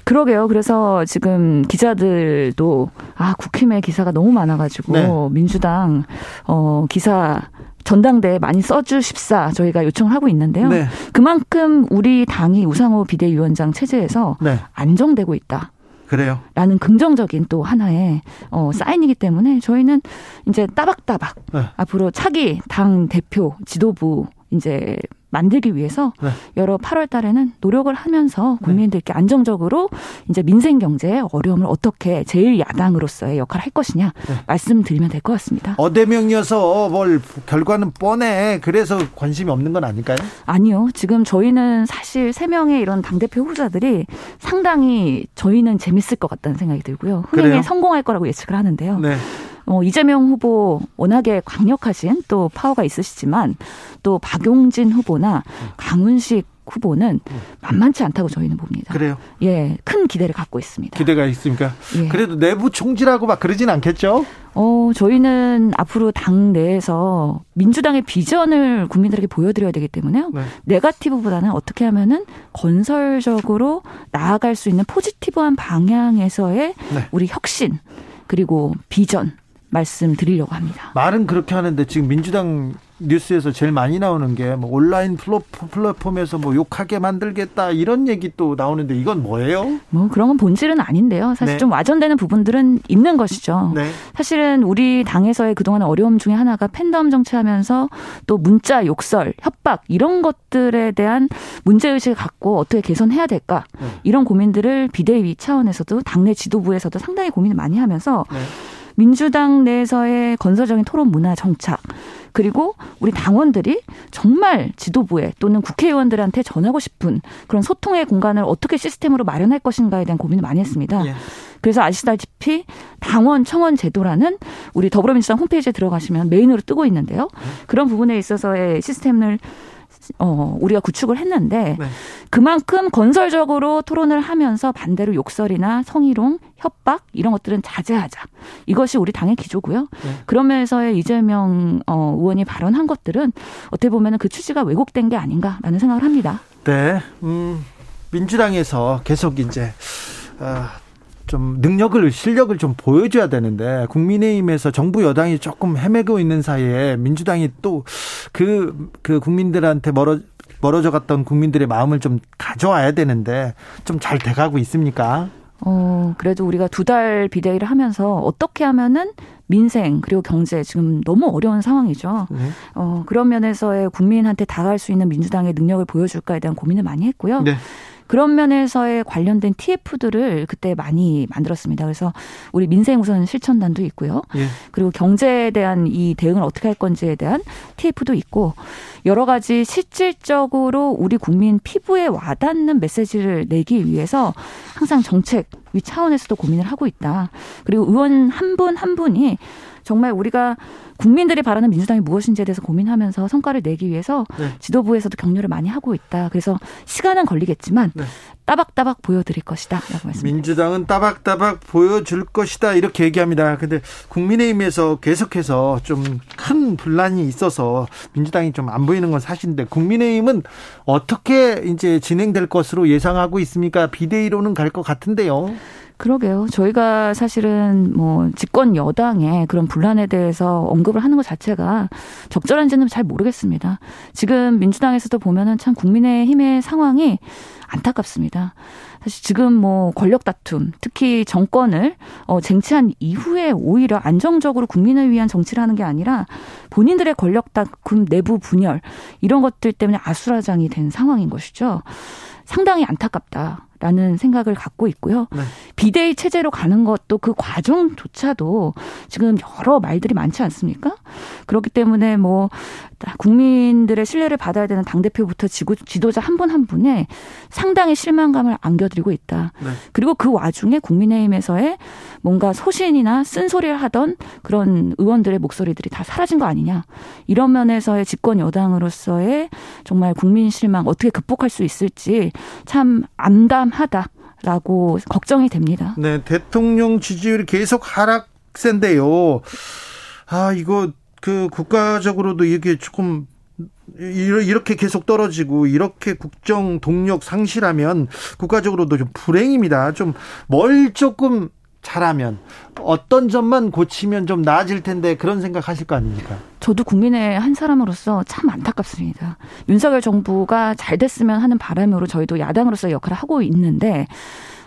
그러게요. 그래서 지금 기자들도 아 국힘의 기사가 너무 많아가지고 네. 민주당 어, 기사 전당대에 많이 써주십사 저희가 요청을 하고 있는데요. 네. 그만큼 우리 당이 우상호 비대위원장 체제에서 네. 안정되고 있다. 그래요. 라는 긍정적인 또 하나의 어, 사인이기 때문에 저희는 이제 따박따박 네. 앞으로 차기 당 대표 지도부 이제 만들기 위해서 네. 여러 팔월 달에는 노력을 하면서 국민들께 네. 안정적으로 이제 민생 경제의 어려움을 어떻게 제일 야당으로서의 역할을 할 것이냐 네. 말씀드리면 될 것 같습니다. 어대명이어서 뭘 결과는 뻔해. 그래서 관심이 없는 건 아닐까요? 아니요. 지금 저희는 사실 세 명의 이런 당대표 후보자들이 상당히 저희는 재밌을 것 같다는 생각이 들고요. 흥행에 그래요? 성공할 거라고 예측을 하는데요. 네. 어, 이재명 후보 워낙에 강력하신 또 파워가 있으시지만 또 박용진 후보나 강훈식 후보는 만만치 않다고 저희는 봅니다. 그래요? 예, 큰 기대를 갖고 있습니다. 기대가 있습니까? 예. 그래도 내부 총질하고 막 그러진 않겠죠? 어, 저희는 앞으로 당 내에서 민주당의 비전을 국민들에게 보여드려야 되기 때문에요. 네. 네거티브보다는 어떻게 하면은 건설적으로 나아갈 수 있는 포지티브한 방향에서의 네. 우리 혁신 그리고 비전 말씀드리려고 합니다. 말은 그렇게 하는데 지금 민주당 뉴스에서 제일 많이 나오는 게 뭐 온라인 플랫폼에서 뭐 욕하게 만들겠다 이런 얘기 또 나오는데 이건 뭐예요? 뭐 그런 건 본질은 아닌데요. 사실 네. 좀 와전되는 부분들은 있는 것이죠. 네. 사실은 우리 당에서의 그동안의 어려움 중에 하나가 팬덤 정치하면서 또 문자 욕설, 협박 이런 것들에 대한 문제의식을 갖고 어떻게 개선해야 될까 네. 이런 고민들을 비대위 차원에서도 당내 지도부에서도 상당히 고민을 많이 하면서 네. 민주당 내에서의 건설적인 토론 문화 정착 그리고 우리 당원들이 정말 지도부에 또는 국회의원들한테 전하고 싶은 그런 소통의 공간을 어떻게 시스템으로 마련할 것인가에 대한 고민을 많이 했습니다. 예. 그래서 아시다시피 당원 청원 제도라는 우리 더불어민주당 홈페이지에 들어가시면 메인으로 뜨고 있는데요. 그런 부분에 있어서의 시스템을 어, 우리가 구축을 했는데 네. 그만큼 건설적으로 토론을 하면서 반대로 욕설이나 성희롱, 협박 이런 것들은 자제하자. 이것이 우리 당의 기조고요. 네. 그런 면에서의 이재명 어, 의원이 발언한 것들은 어떻게 보면 그 취지가 왜곡된 게 아닌가라는 생각을 합니다. 네, 음, 민주당에서 계속 이제 어, 좀 능력을, 실력을 좀 보여줘야 되는데 국민의힘에서 정부 여당이 조금 헤매고 있는 사이에 민주당이 또 그 그 국민들한테 멀어 멀어져 갔던 국민들의 마음을 좀 가져와야 되는데 좀 잘 돼가고 있습니까? 어, 그래도 우리가 두 달 비대위를 하면서 어떻게 하면은 민생 그리고 경제 지금 너무 어려운 상황이죠. 네. 어, 그런 면에서의 국민한테 다가갈 수 있는 민주당의 능력을 보여줄까에 대한 고민을 많이 했고요. 네. 그런 면에서의 관련된 티에프들을 그때 많이 만들었습니다. 그래서 우리 민생 우선 실천단도 있고요. 예. 그리고 경제에 대한 이 대응을 어떻게 할 건지에 대한 티에프도 있고 여러 가지 실질적으로 우리 국민 피부에 와닿는 메시지를 내기 위해서 항상 정책 위 차원에서도 고민을 하고 있다. 그리고 의원 한 분 한 분이 정말 우리가 국민들이 바라는 민주당이 무엇인지에 대해서 고민하면서 성과를 내기 위해서 네. 지도부에서도 격려를 많이 하고 있다. 그래서 시간은 걸리겠지만 네. 따박따박 보여드릴 것이다 라고 말씀드립니다. 민주당은 따박따박 보여줄 것이다 이렇게 얘기합니다. 그런데 국민의힘에서 계속해서 좀 큰 분란이 있어서 민주당이 좀 안 보이는 건 사실인데 국민의힘은 어떻게 이제 진행될 것으로 예상하고 있습니까? 비대위로는 갈 것 같은데요. 그러게요. 저희가 사실은 뭐 집권 여당의 그런 분란에 대해서 언급을 하는 것 자체가 적절한지는 잘 모르겠습니다. 지금 민주당에서도 보면은 참 국민의힘의 상황이 안타깝습니다. 사실 지금 뭐 권력 다툼, 특히 정권을 어, 쟁취한 이후에 오히려 안정적으로 국민을 위한 정치를 하는 게 아니라 본인들의 권력 다툼, 내부 분열 이런 것들 때문에 아수라장이 된 상황인 것이죠. 상당히 안타깝다라는 생각을 갖고 있고요. 네. 비대위 체제로 가는 것도 그 과정조차도 지금 여러 말들이 많지 않습니까? 그렇기 때문에 뭐 국민들의 신뢰를 받아야 되는 당대표부터 지구, 지도자 한 분 한 분에 상당히 실망감을 안겨드리고 있다. 네. 그리고 그 와중에 국민의힘에서의 뭔가 소신이나 쓴소리를 하던 그런 의원들의 목소리들이 다 사라진 거 아니냐. 이런 면에서의 집권 여당으로서의 정말 국민 실망 어떻게 극복할 수 있을지 참 암담하다라고 걱정이 됩니다. 네, 대통령 지지율이 계속 하락세인데요. 아, 이거 그 국가적으로도 이게 조금 이렇게 계속 떨어지고 이렇게 국정 동력 상실하면 국가적으로도 좀 불행입니다. 좀 뭘 조금 잘하면 어떤 점만 고치면 좀 나아질 텐데 그런 생각하실 거 아닙니까? 저도 국민의 한 사람으로서 참 안타깝습니다. 윤석열 정부가 잘 됐으면 하는 바람으로 저희도 야당으로서 역할을 하고 있는데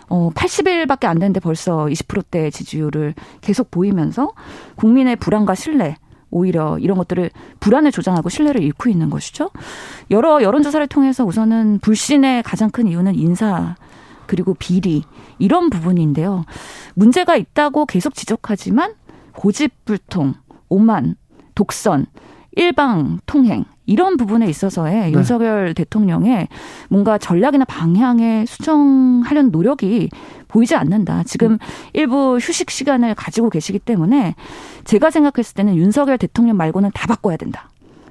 어, 팔십 일밖에 안 됐는데 벌써 이십 퍼센트대 지지율을 계속 보이면서 국민의 불안과 신뢰 오히려 이런 것들을 불안을 조장하고 신뢰를 잃고 있는 것이죠. 여러 여론조사를 통해서 우선은 불신의 가장 큰 이유는 인사 그리고 비리 이런 부분인데요. 문제가 있다고 계속 지적하지만 고집불통, 오만, 독선, 일방통행 이런 부분에 있어서의 네. 윤석열 대통령의 뭔가 전략이나 방향에 수정하려는 노력이 보이지 않는다. 지금 음. 일부 휴식 시간을 가지고 계시기 때문에 제가 생각했을 때는 윤석열 대통령 말고는 다 바꿔야 된다.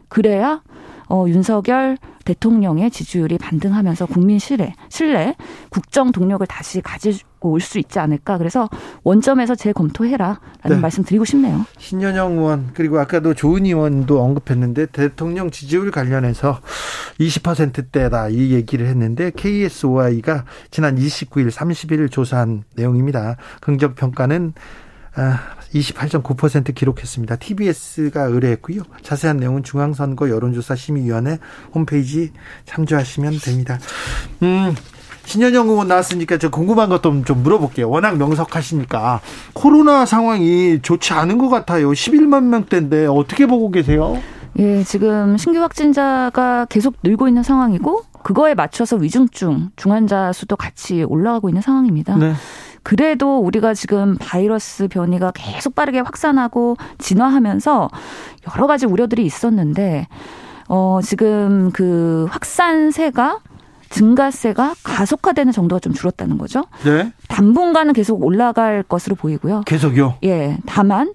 그래야 어, 윤석열 대통령의 지지율이 반등하면서 국민 신뢰, 신뢰, 국정 동력을 다시 가지고 올 수 있지 않을까. 그래서 원점에서 재검토해라라는 네. 말씀 드리고 싶네요. 신현영 의원 그리고 아까도 조은희 의원도 언급했는데 대통령 지지율 관련해서 이십 퍼센트대다 이 얘기를 했는데 케이에스오아이가 지난 이십구 일, 삼십 일 조사한 내용입니다. 긍정 평가는 이십팔 점 구 퍼센트 기록했습니다. 티비에스가 의뢰했고요. 자세한 내용은 중앙선거 여론조사 심의위원회 홈페이지 참조하시면 됩니다. 음, 신현영 의원 나왔으니까 저 궁금한 것도 좀 물어볼게요. 워낙 명석하시니까 코로나 상황이 좋지 않은 것 같아요. 십일만 명대인데 어떻게 보고 계세요? 예, 지금 신규 확진자가 계속 늘고 있는 상황이고 그거에 맞춰서 위중증, 중환자 수도 같이 올라가고 있는 상황입니다. 네. 그래도 우리가 지금 바이러스 변이가 계속 빠르게 확산하고 진화하면서 여러 가지 우려들이 있었는데 어, 지금 그 확산세가 증가세가 가속화되는 정도가 좀 줄었다는 거죠. 네. 당분간은 계속 올라갈 것으로 보이고요. 계속요? 예. 다만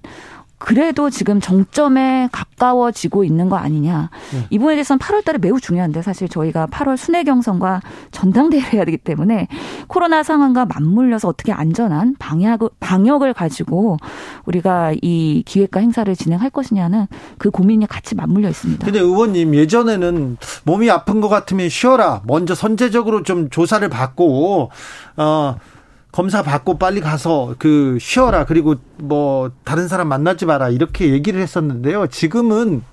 그래도 지금 정점에 가까워지고 있는 거 아니냐. 네. 이 부분에 대해서는 팔월 달에 매우 중요한데 사실 저희가 팔월 순회 경선과 전당대회를 해야 되기 때문에 코로나 상황과 맞물려서 어떻게 안전한 방역, 방역을 가지고 우리가 이 기획과 행사를 진행할 것이냐는 그 고민이 같이 맞물려 있습니다. 근데 의원님 예전에는 몸이 아픈 것 같으면 쉬어라. 먼저 선제적으로 좀 조사를 받고 어. 검사 받고 빨리 가서 그 쉬어라. 그리고 뭐 다른 사람 만나지 마라. 이렇게 얘기를 했었는데요. 지금은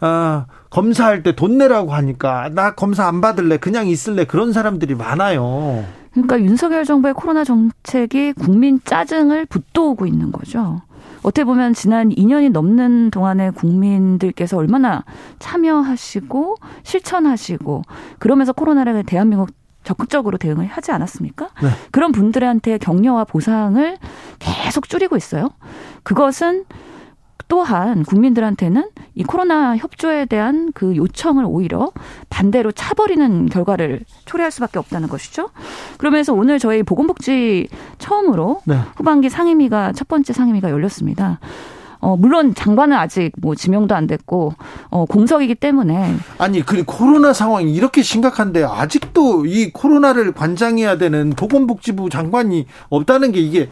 아, 검사할 때 돈 내라고 하니까 나 검사 안 받을래. 그냥 있을래. 그런 사람들이 많아요. 그러니까 윤석열 정부의 코로나 정책이 국민 짜증을 붙도우고 있는 거죠. 어떻게 보면 지난 이 년이 넘는 동안에 국민들께서 얼마나 참여하시고 실천하시고 그러면서 코로나를 대한민국 적극적으로 대응을 하지 않았습니까? 네. 그런 분들한테 격려와 보상을 계속 줄이고 있어요. 그것은 또한 국민들한테는 이 코로나 협조에 대한 그 요청을 오히려 반대로 차버리는 결과를 초래할 수밖에 없다는 것이죠. 그러면서 오늘 저희 보건복지 처음으로 네. 후반기 상임위가 첫 번째 상임위가 열렸습니다. 어, 물론 장관은 아직 뭐 지명도 안 됐고 어, 공석이기 때문에 아니 그 코로나 상황이 이렇게 심각한데 아직도 이 코로나를 관장해야 되는 보건복지부 장관이 없다는 게 이게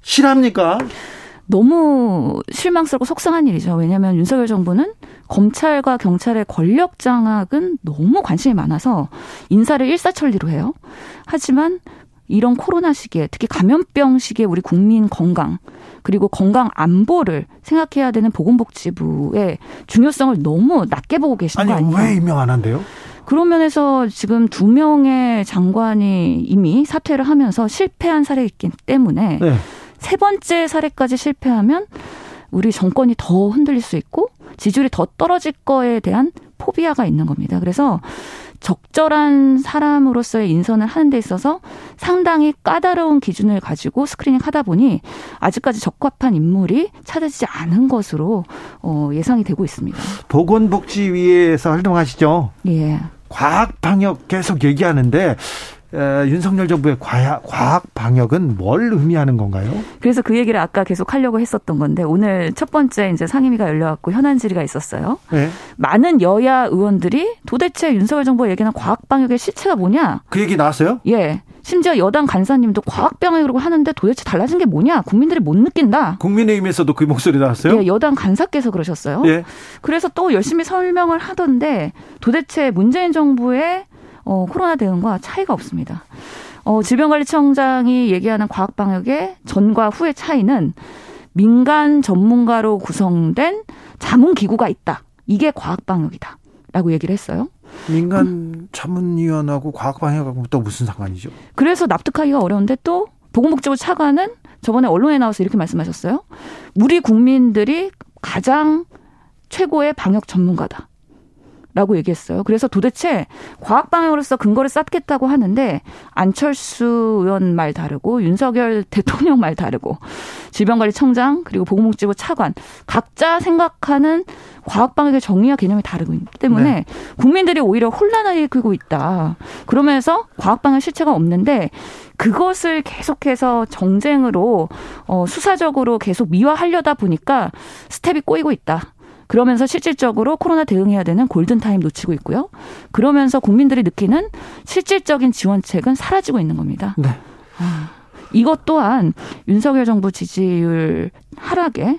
실합니까? 너무 실망스럽고 속상한 일이죠. 왜냐하면 윤석열 정부는 검찰과 경찰의 권력 장악은 너무 관심이 많아서 인사를 일사천리로 해요. 하지만 이런 코로나 시기에 특히 감염병 시기에 우리 국민 건강 그리고 건강 안보를 생각해야 되는 보건복지부의 중요성을 너무 낮게 보고 계시는 거 아니에요? 아니 왜 임명 안 한대요? 그런 면에서 지금 두 명의 장관이 이미 사퇴를 하면서 실패한 사례이기 때문에 네. 세 번째 사례까지 실패하면 우리 정권이 더 흔들릴 수 있고 지지율이 더 떨어질 거에 대한 포비아가 있는 겁니다. 그래서 적절한 사람으로서의 인선을 하는 데 있어서 상당히 까다로운 기준을 가지고 스크리닝하다 보니 아직까지 적합한 인물이 찾아지지 않은 것으로 예상이 되고 있습니다. 보건복지위에서 활동하시죠? 예. 과학방역 계속 얘기하는데 에, 윤석열 정부의 과학, 과학 방역은 뭘 의미하는 건가요? 그래서 그 얘기를 아까 계속 하려고 했었던 건데 오늘 첫 번째 이제 상임위가 열려갖고 현안 질의가 있었어요. 네. 많은 여야 의원들이 도대체 윤석열 정부가 얘기하는 과학 방역의 실체가 뭐냐? 그 얘기 나왔어요? 예. 심지어 여당 간사님도 과학방역이라고 하는데 도대체 달라진 게 뭐냐. 국민들이 못 느낀다. 국민의힘에서도 그 목소리 나왔어요? 네. 여당 간사께서 그러셨어요. 예. 그래서 또 열심히 설명을 하던데 도대체 문재인 정부의 어, 코로나 대응과 차이가 없습니다. 어, 질병관리청장이 얘기하는 과학방역의 전과 후의 차이는 민간 전문가로 구성된 자문기구가 있다. 이게 과학방역이다. 라고 얘기를 했어요. 민간 음. 자문위원하고 과학방역하고 또 무슨 상관이죠? 그래서 납득하기가 어려운데 또 보건복지부 차관은 저번에 언론에 나와서 이렇게 말씀하셨어요. 우리 국민들이 가장 최고의 방역 전문가다. 라고 얘기했어요. 그래서 도대체 과학방역으로서 근거를 쌓겠다고 하는데 안철수 의원 말 다르고 윤석열 대통령 말 다르고 질병관리청장 그리고 보건복지부 차관 각자 생각하는 과학방역의 정의와 개념이 다르기 때문에 네. 국민들이 오히려 혼란을 일으키고 있다. 그러면서 과학방역 실체가 없는데 그것을 계속해서 정쟁으로 어, 수사적으로 계속 미화하려다 보니까 스텝이 꼬이고 있다. 그러면서 실질적으로 코로나 대응해야 되는 골든타임 놓치고 있고요. 그러면서 국민들이 느끼는 실질적인 지원책은 사라지고 있는 겁니다. 네. 아, 이것 또한 윤석열 정부 지지율 하락에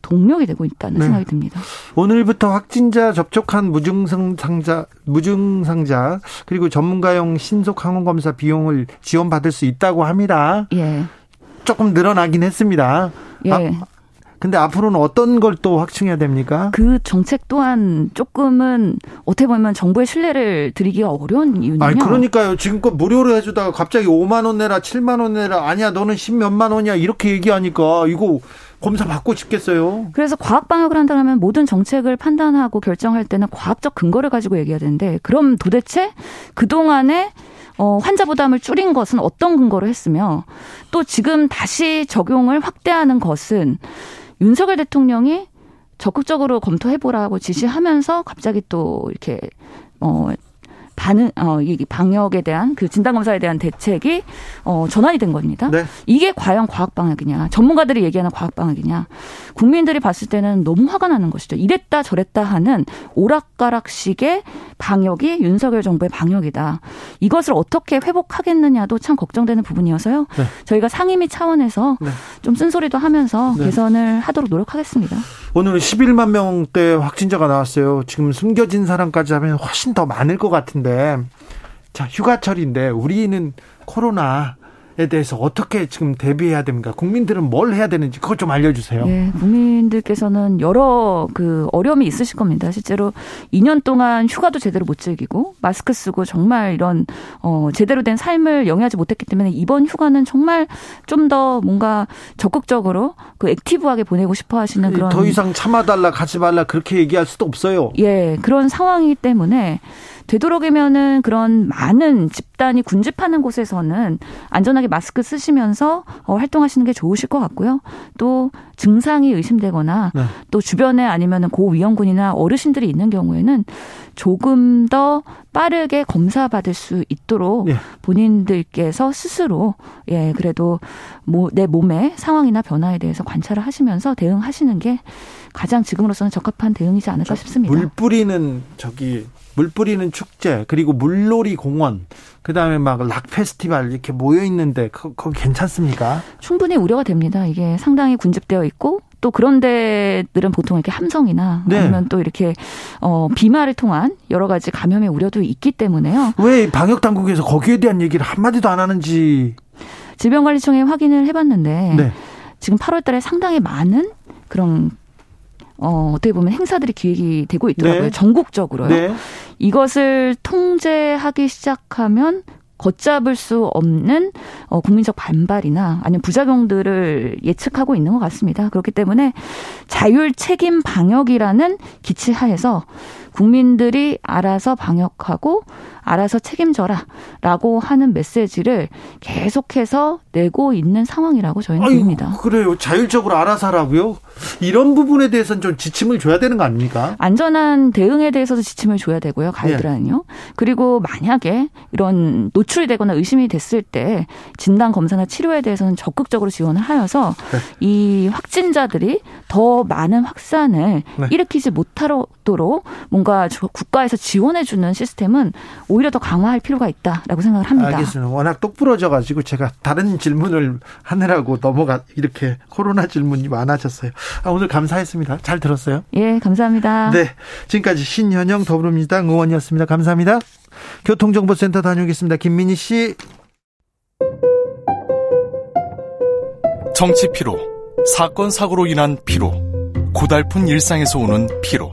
동력이 되고 있다는 네. 생각이 듭니다. 오늘부터 확진자 접촉한 무증상자, 무증상자 그리고 전문가용 신속항원검사 비용을 지원받을 수 있다고 합니다. 예. 조금 늘어나긴 했습니다. 예. 아, 근데 앞으로는 어떤 걸 또 확충해야 됩니까? 그 정책 또한 조금은 어떻게 보면 정부의 신뢰를 드리기가 어려운 이유는요. 아니 그러니까요. 지금껏 무료로 해주다가 갑자기 오만 원 내라 칠만 원 내라 아니야 너는 십몇만 원이야 이렇게 얘기하니까 이거 검사 받고 싶겠어요. 그래서 과학방역을 한다면 모든 정책을 판단하고 결정할 때는 과학적 근거를 가지고 얘기해야 되는데 그럼 도대체 그동안에 어, 환자 부담을 줄인 것은 어떤 근거로 했으며 또 지금 다시 적용을 확대하는 것은 윤석열 대통령이 적극적으로 검토해보라고 지시하면서 갑자기 또 이렇게 어, 반응, 어, 이 방역에 대한 그 진단검사에 대한 대책이 어, 전환이 된 겁니다. 네. 이게 과연 과학방역이냐 전문가들이 얘기하는 과학방역이냐 국민들이 봤을 때는 너무 화가 나는 것이죠. 이랬다 저랬다 하는 오락가락식의 방역이 윤석열 정부의 방역이다. 이것을 어떻게 회복하겠느냐도 참 걱정되는 부분이어서요. 네. 저희가 상임위 차원에서 네. 좀 쓴소리도 하면서 네. 개선을 하도록 노력하겠습니다. 오늘은 십일만 명대 확진자가 나왔어요. 지금 숨겨진 사람까지 하면 훨씬 더 많을 것 같은데 자 휴가철인데 우리는 코로나 대해서 어떻게 지금 대비해야 됩니까? 국민들은 뭘 해야 되는지 그것 좀 알려주세요. 네, 국민들께서는 여러 그 어려움이 있으실 겁니다. 실제로 이 년 동안 휴가도 제대로 못 즐기고 마스크 쓰고 정말 이런 어, 제대로 된 삶을 영위하지 못했기 때문에 이번 휴가는 정말 좀 더 뭔가 적극적으로 그 액티브하게 보내고 싶어 하시는 그런. 더 이상 참아달라 가지 말라 그렇게 얘기할 수도 없어요. 예, 그런 상황이기 때문에 되도록이면은 그런 많은 집단이 군집하는 곳에서는 안전하게 마스크 쓰시면서 어, 활동하시는 게 좋으실 것 같고요. 또 증상이 의심되거나 네. 또 주변에 아니면은 고위험군이나 어르신들이 있는 경우에는 조금 더 빠르게 검사받을 수 있도록 네. 본인들께서 스스로 예 그래도 뭐 내 몸의 상황이나 변화에 대해서 관찰을 하시면서 대응하시는 게 가장 지금으로서는 적합한 대응이지 않을까 싶습니다. 물 뿌리는 저기. 물 뿌리는 축제, 그리고 물놀이 공원, 그다음에 막 락 페스티벌 이렇게 모여 있는데 그, 그거 괜찮습니까? 충분히 우려가 됩니다. 이게 상당히 군집되어 있고 또 그런 데들은 보통 이렇게 함성이나 네. 아니면 또 이렇게 어, 비말을 통한 여러 가지 감염의 우려도 있기 때문에요. 왜 방역 당국에서 거기에 대한 얘기를 한마디도 안 하는지. 질병관리청에 확인을 해봤는데 네. 지금 팔월 달에 상당히 많은 그런 어, 어떻게 보면 행사들이 기획이 되고 있더라고요. 네. 전국적으로요. 네. 이것을 통제하기 시작하면 걷잡을 수 없는 어, 국민적 반발이나 아니면 부작용들을 예측하고 있는 것 같습니다. 그렇기 때문에 자율 책임 방역이라는 기치 하에서 국민들이 알아서 방역하고 알아서 책임져라라고 하는 메시지를 계속해서 내고 있는 상황이라고 저희는 아이고, 봅니다. 그래요. 자율적으로 알아서 하라고요? 이런 부분에 대해서는 좀 지침을 줘야 되는 거 아닙니까? 안전한 대응에 대해서도 지침을 줘야 되고요. 가이드라인요. 네. 그리고 만약에 이런 노출이 되거나 의심이 됐을 때 진단 검사나 치료에 대해서는 적극적으로 지원을 하여서 네. 이 확진자들이 더 많은 확산을 네. 일으키지 못하도록 뭔가 국가에서 지원해주는 시스템은 오히려 더 강화할 필요가 있다라고 생각을 합니다. 알겠습니다. 워낙 똑부러져가지고 제가 다른 질문을 하느라고 넘어가 이렇게 코로나 질문이 많아졌어요. 아, 오늘 감사했습니다. 잘 들었어요? 예, 감사합니다. 네, 지금까지 신현영 더불어민주당 의원이었습니다. 감사합니다. 교통정보센터 다녀오겠습니다. 김민희 씨. 정치 피로, 사건 사고로 인한 피로, 고달픈 일상에서 오는 피로.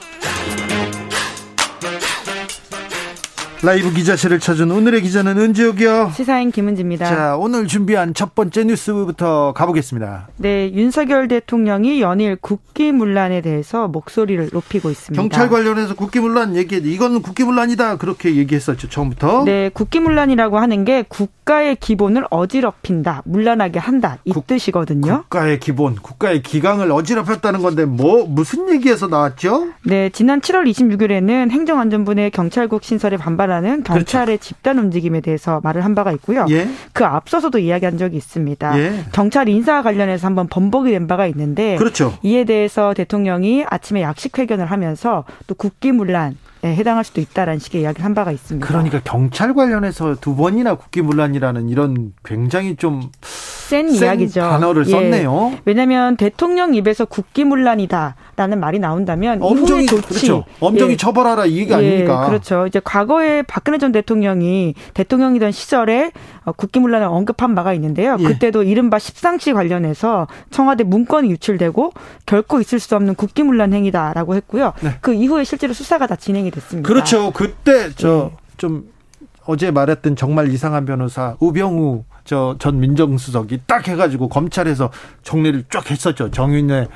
라이브 기자실을 찾은 오늘의 기자는 은지옥이요. 시사인 김은지입니다. 자, 오늘 준비한 첫 번째 뉴스부터 가보겠습니다. 네, 윤석열 대통령이 연일 국기문란에 대해서 목소리를 높이고 있습니다. 경찰 관련해서 국기문란 얘기, 이건 국기문란이다 그렇게 얘기했었죠, 처음부터. 네, 국기문란이라고 하는 게 국가의 기본을 어지럽힌다, 문란하게 한다 이 국, 뜻이거든요. 국가의 기본, 국가의 기강을 어지럽혔다는 건데 뭐 무슨 얘기에서 나왔죠? 네, 지난 칠월 이십육일에는 행정안전부의 경찰국 신설에 반발 라는 경찰의 그렇죠. 집단 움직임에 대해서 말을 한 바가 있고요. 예? 그 앞서서도 이야기한 적이 있습니다. 예? 경찰 인사와 관련해서 한번 번복이 된 바가 있는데 그렇죠. 이에 대해서 대통령이 아침에 약식회견을 하면서 또 국기문란에 해당할 수도 있다라는 식의 이야기를 한 바가 있습니다. 그러니까 경찰 관련해서 두 번이나 국기문란이라는 이런 굉장히 좀 센 이야기죠. 단어를 예. 썼네요. 왜냐하면 대통령 입에서 국기문란이다라는 말이 나온다면 엄정히 조치, 그렇죠. 엄정히 예. 처벌하라 이 얘기 예. 아닙니까? 그렇죠. 이제 과거에 박근혜 전 대통령이 대통령이던 시절에 국기문란을 언급한 바가 있는데요. 예. 그때도 이른바 십상시 관련해서 청와대 문건이 유출되고 결코 있을 수 없는 국기문란 행위다라고 했고요. 네. 그 이후에 실제로 수사가 다 진행이 됐습니다. 그렇죠. 그때 저 좀 예. 어제 말했던 정말 이상한 변호사 우병우 저 전 민정수석이 딱 해가지고 검찰에서 정리를 쫙 했었죠. 정윤회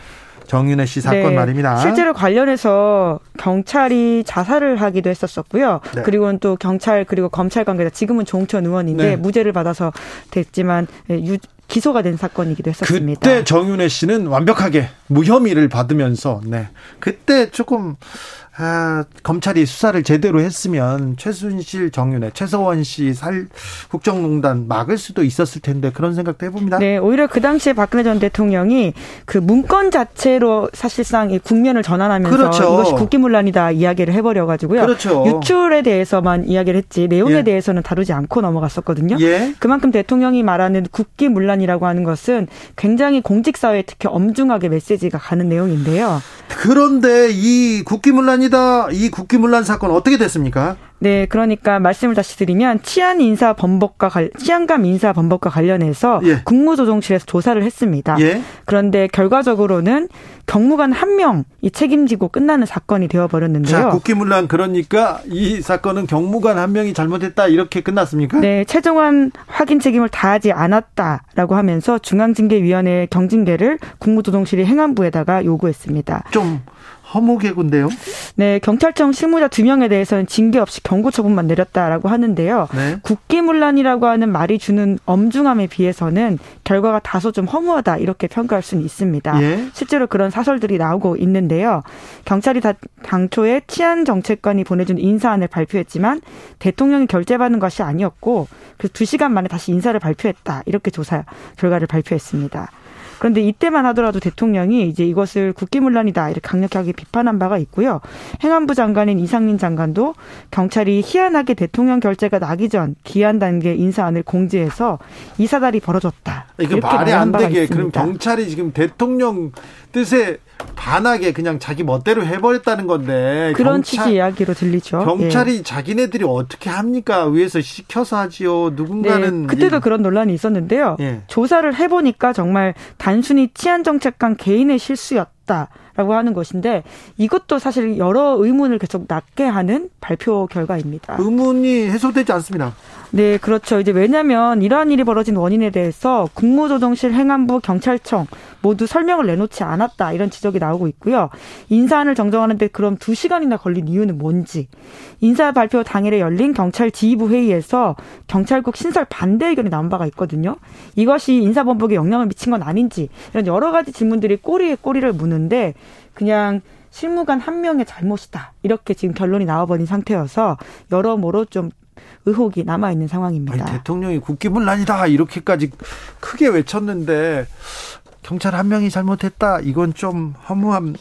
정윤회 씨 사건 네, 말입니다. 실제로 관련해서 경찰이 자살을 하기도 했었었고요. 네. 그리고는 또 경찰 그리고 검찰 관계자 지금은 조홍천 의원인데 네. 무죄를 받아서 됐지만 유, 기소가 된 사건이기도 했었습니다. 그때 정윤회 씨는 완벽하게 무혐의를 받으면서 네 그때 조금 아, 검찰이 수사를 제대로 했으면 최순실, 정윤회, 최서원 씨 살 국정농단 막을 수도 있었을 텐데 그런 생각도 해봅니다. 네, 오히려 그 당시에 박근혜 전 대통령이 그 문건 자체로 사실상 이 국면을 전환하면서 그렇죠. 이것이 국기문란이다 이야기를 해버려가지고요. 그렇죠. 유출에 대해서만 이야기를 했지 내용에 예. 대해서는 다루지 않고 넘어갔었거든요. 예. 그만큼 대통령이 말하는 국기문란이라고 하는 것은 굉장히 공직사회에 특히 엄중하게 메시지가 가는 내용인데요. 그런데 이 국기문란이 이 국기문란 사건 어떻게 됐습니까? 네, 그러니까 말씀을 다시 드리면 치안 인사 번복과 치안감 인사 번복과 관련해서 예. 국무조정실에서 조사를 했습니다. 예. 그런데 결과적으로는 경무관 한 명이 책임지고 끝나는 사건이 되어버렸는데요. 자, 국기문란 그러니까 이 사건은 경무관 한 명이 잘못했다 이렇게 끝났습니까? 네, 최종한 확인 책임을 다하지 않았다라고 하면서 중앙징계위원회 경징계를 국무조정실이 행안부에다가 요구했습니다. 좀 허무개군데요. 네, 경찰청 실무자 두 명에 대해서는 징계 없이 경고 처분만 내렸다라고 하는데요. 네. 국기문란이라고 하는 말이 주는 엄중함에 비해서는 결과가 다소 좀 허무하다 이렇게 평가할 수는 있습니다. 예. 실제로 그런 사설들이 나오고 있는데요. 경찰이 다, 당초에 치안정책관이 보내준 인사안을 발표했지만 대통령이 결재받는 것이 아니었고 그래서 두 시간 만에 다시 인사를 발표했다 이렇게 조사 결과를 발표했습니다. 그런데 이때만 하더라도 대통령이 이제 이것을 국기문란이다 이렇게 강력하게 비판한 바가 있고요. 행안부 장관인 이상민 장관도 경찰이 희한하게 대통령 결재가 나기 전 기한 단계 인사안을 공지해서 이 사달이 벌어졌다. 이게 말이 안 되게 있습니다. 그럼 경찰이 지금 대통령 뜻에 반하게 그냥 자기 멋대로 해버렸다는 건데 그런 경찰, 취지 이야기로 들리죠. 경찰이 예. 자기네들이 어떻게 합니까? 위에서 시켜서 하지요. 누군가는 네, 그때도 예. 그런 논란이 있었는데요. 예. 조사를 해보니까 정말 단순히 치안정책관 개인의 실수였다라고 하는 것인데 이것도 사실 여러 의문을 계속 낳게 하는 발표 결과입니다. 의문이 해소되지 않습니다. 네, 그렇죠. 이제 왜냐하면 이러한 일이 벌어진 원인에 대해서 국무조정실, 행안부, 경찰청 모두 설명을 내놓지 않았다 이런 지적이 나오고 있고요. 인사안을 정정하는데 그럼 두 시간이나 걸린 이유는 뭔지. 인사 발표 당일에 열린 경찰 지휘부 회의에서 경찰국 신설 반대 의견이 나온 바가 있거든요. 이것이 인사번복에 영향을 미친 건 아닌지 이런 여러 가지 질문들이 꼬리에 꼬리를 무는데 그냥 실무관 한 명의 잘못이다 이렇게 지금 결론이 나와버린 상태여서 여러모로 좀 의혹이 남아있는 상황입니다. 아니, 대통령이 국기문란이다 이렇게까지 크게 외쳤는데 경찰 한 명이 잘못했다 이건 좀 허무한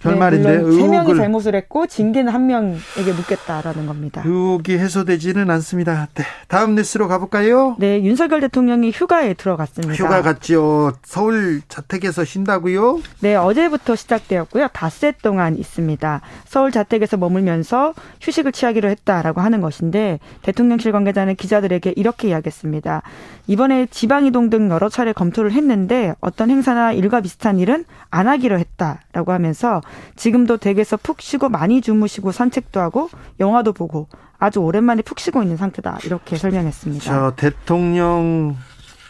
결말인데 네, 물론 세 명이 잘못을 했고 징계는 한 명에게 묻겠다라는 겁니다. 의혹이 해소되지는 않습니다. 네, 다음 뉴스로 가볼까요? 네, 윤석열 대통령이 휴가에 들어갔습니다. 휴가 갔지요. 서울 자택에서 쉰다고요? 네, 어제부터 시작되었고요. 닷새 동안 있습니다. 서울 자택에서 머물면서 휴식을 취하기로 했다라고 하는 것인데 대통령실 관계자는 기자들에게 이렇게 이야기했습니다. 이번에 지방이동 등 여러 차례 검토를 했는데 어떤 행사나 일과 비슷한 일은 안 하기로 했다라고 하면서 지금도 댁에서 푹 쉬고 많이 주무시고 산책도 하고 영화도 보고 아주 오랜만에 푹 쉬고 있는 상태다 이렇게 설명했습니다. 저 대통령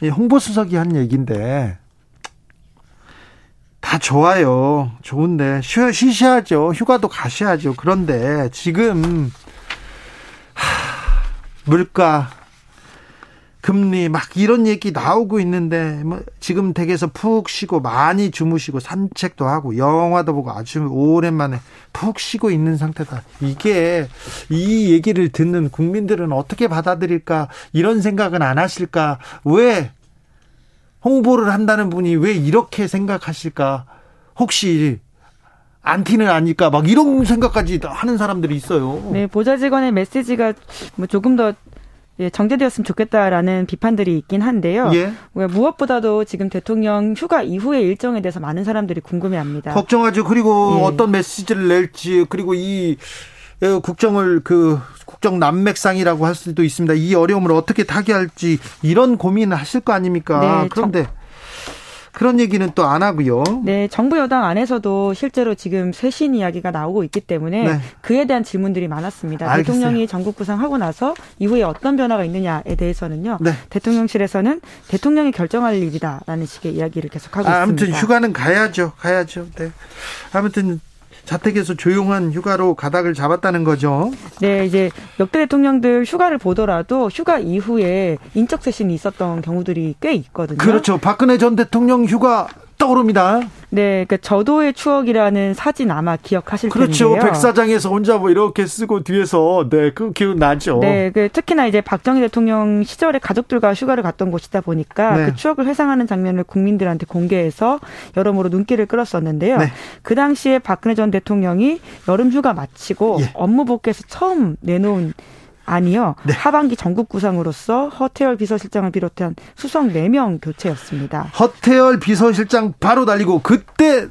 홍보수석이 한 얘기인데 다 좋아요. 좋은데 쉬어, 쉬셔야죠. 휴가도 가셔야죠. 그런데 지금 하, 물가 금리 막 이런 얘기 나오고 있는데 뭐 지금 댁에서 푹 쉬고 많이 주무시고 산책도 하고 영화도 보고 아주 오랜만에 푹 쉬고 있는 상태다. 이게 이 얘기를 듣는 국민들은 어떻게 받아들일까? 이런 생각은 안 하실까? 왜 홍보를 한다는 분이 왜 이렇게 생각하실까? 혹시 안티는 아닐까? 막 이런 생각까지 하는 사람들이 있어요. 네, 보좌직원의 메시지가 뭐 조금 더 예, 정제되었으면 좋겠다라는 비판들이 있긴 한데요. 예. 무엇보다도 지금 대통령 휴가 이후의 일정에 대해서 많은 사람들이 궁금해합니다. 걱정하죠. 그리고 예. 어떤 메시지를 낼지 그리고 이 국정을 그 국정 난맥상이라고 할 수도 있습니다. 이 어려움을 어떻게 타개할지 이런 고민을 하실 거 아닙니까? 네, 그런데. 정... 그런 얘기는 또 안 하고요. 네, 정부 여당 안에서도 실제로 지금 쇄신 이야기가 나오고 있기 때문에 네. 그에 대한 질문들이 많았습니다. 알겠어요. 대통령이 전국 구상하고 나서 이후에 어떤 변화가 있느냐에 대해서는요. 네. 대통령실에서는 대통령이 결정할 일이다라는 식의 이야기를 계속하고 아, 아무튼 있습니다. 아무튼 휴가는 가야죠. 가야죠. 네. 아무튼 자택에서 조용한 휴가로 가닥을 잡았다는 거죠. 네, 이제 역대 대통령들 휴가를 보더라도 휴가 이후에 인적 쇄신이 있었던 경우들이 꽤 있거든요. 그렇죠. 박근혜 전 대통령 휴가 떠오릅니다. 네, 그러니까 저도의 추억이라는 사진 아마 기억하실 그렇죠. 텐데요. 그렇죠. 백사장에서 혼자 뭐 이렇게 쓰고 뒤에서 네, 그 기억 나죠. 네, 그 특히나 이제 박정희 대통령 시절에 가족들과 휴가를 갔던 곳이다 보니까 네. 그 추억을 회상하는 장면을 국민들한테 공개해서 여러모로 눈길을 끌었었는데요. 네. 그 당시에 박근혜 전 대통령이 여름 휴가 마치고 예. 업무 복귀해서 처음 내놓은 아니요. 네. 하반기 전국 구상으로서 허태열 비서실장을 비롯한 수석 네 명 교체였습니다. 허태열 비서실장 바로 달리고 그때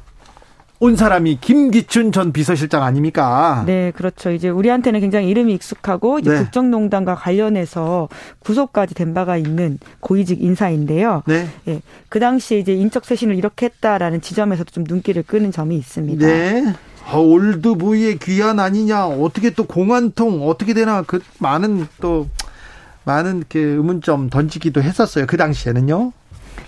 온 사람이 김기춘 전 비서실장 아닙니까? 네, 그렇죠. 이제 우리한테는 굉장히 이름이 익숙하고 이제 네. 국정농단과 관련해서 구속까지 된 바가 있는 고위직 인사인데요. 네. 예, 그 당시 이제 인적 쇄신을 이렇게 했다라는 지점에서도 좀 눈길을 끄는 점이 있습니다. 네. 아, 올드보이의 귀환 아니냐, 어떻게 또 공안통 어떻게 되나, 그 많은 또 많은 그 의문점 던지기도 했었어요. 그 당시에는요.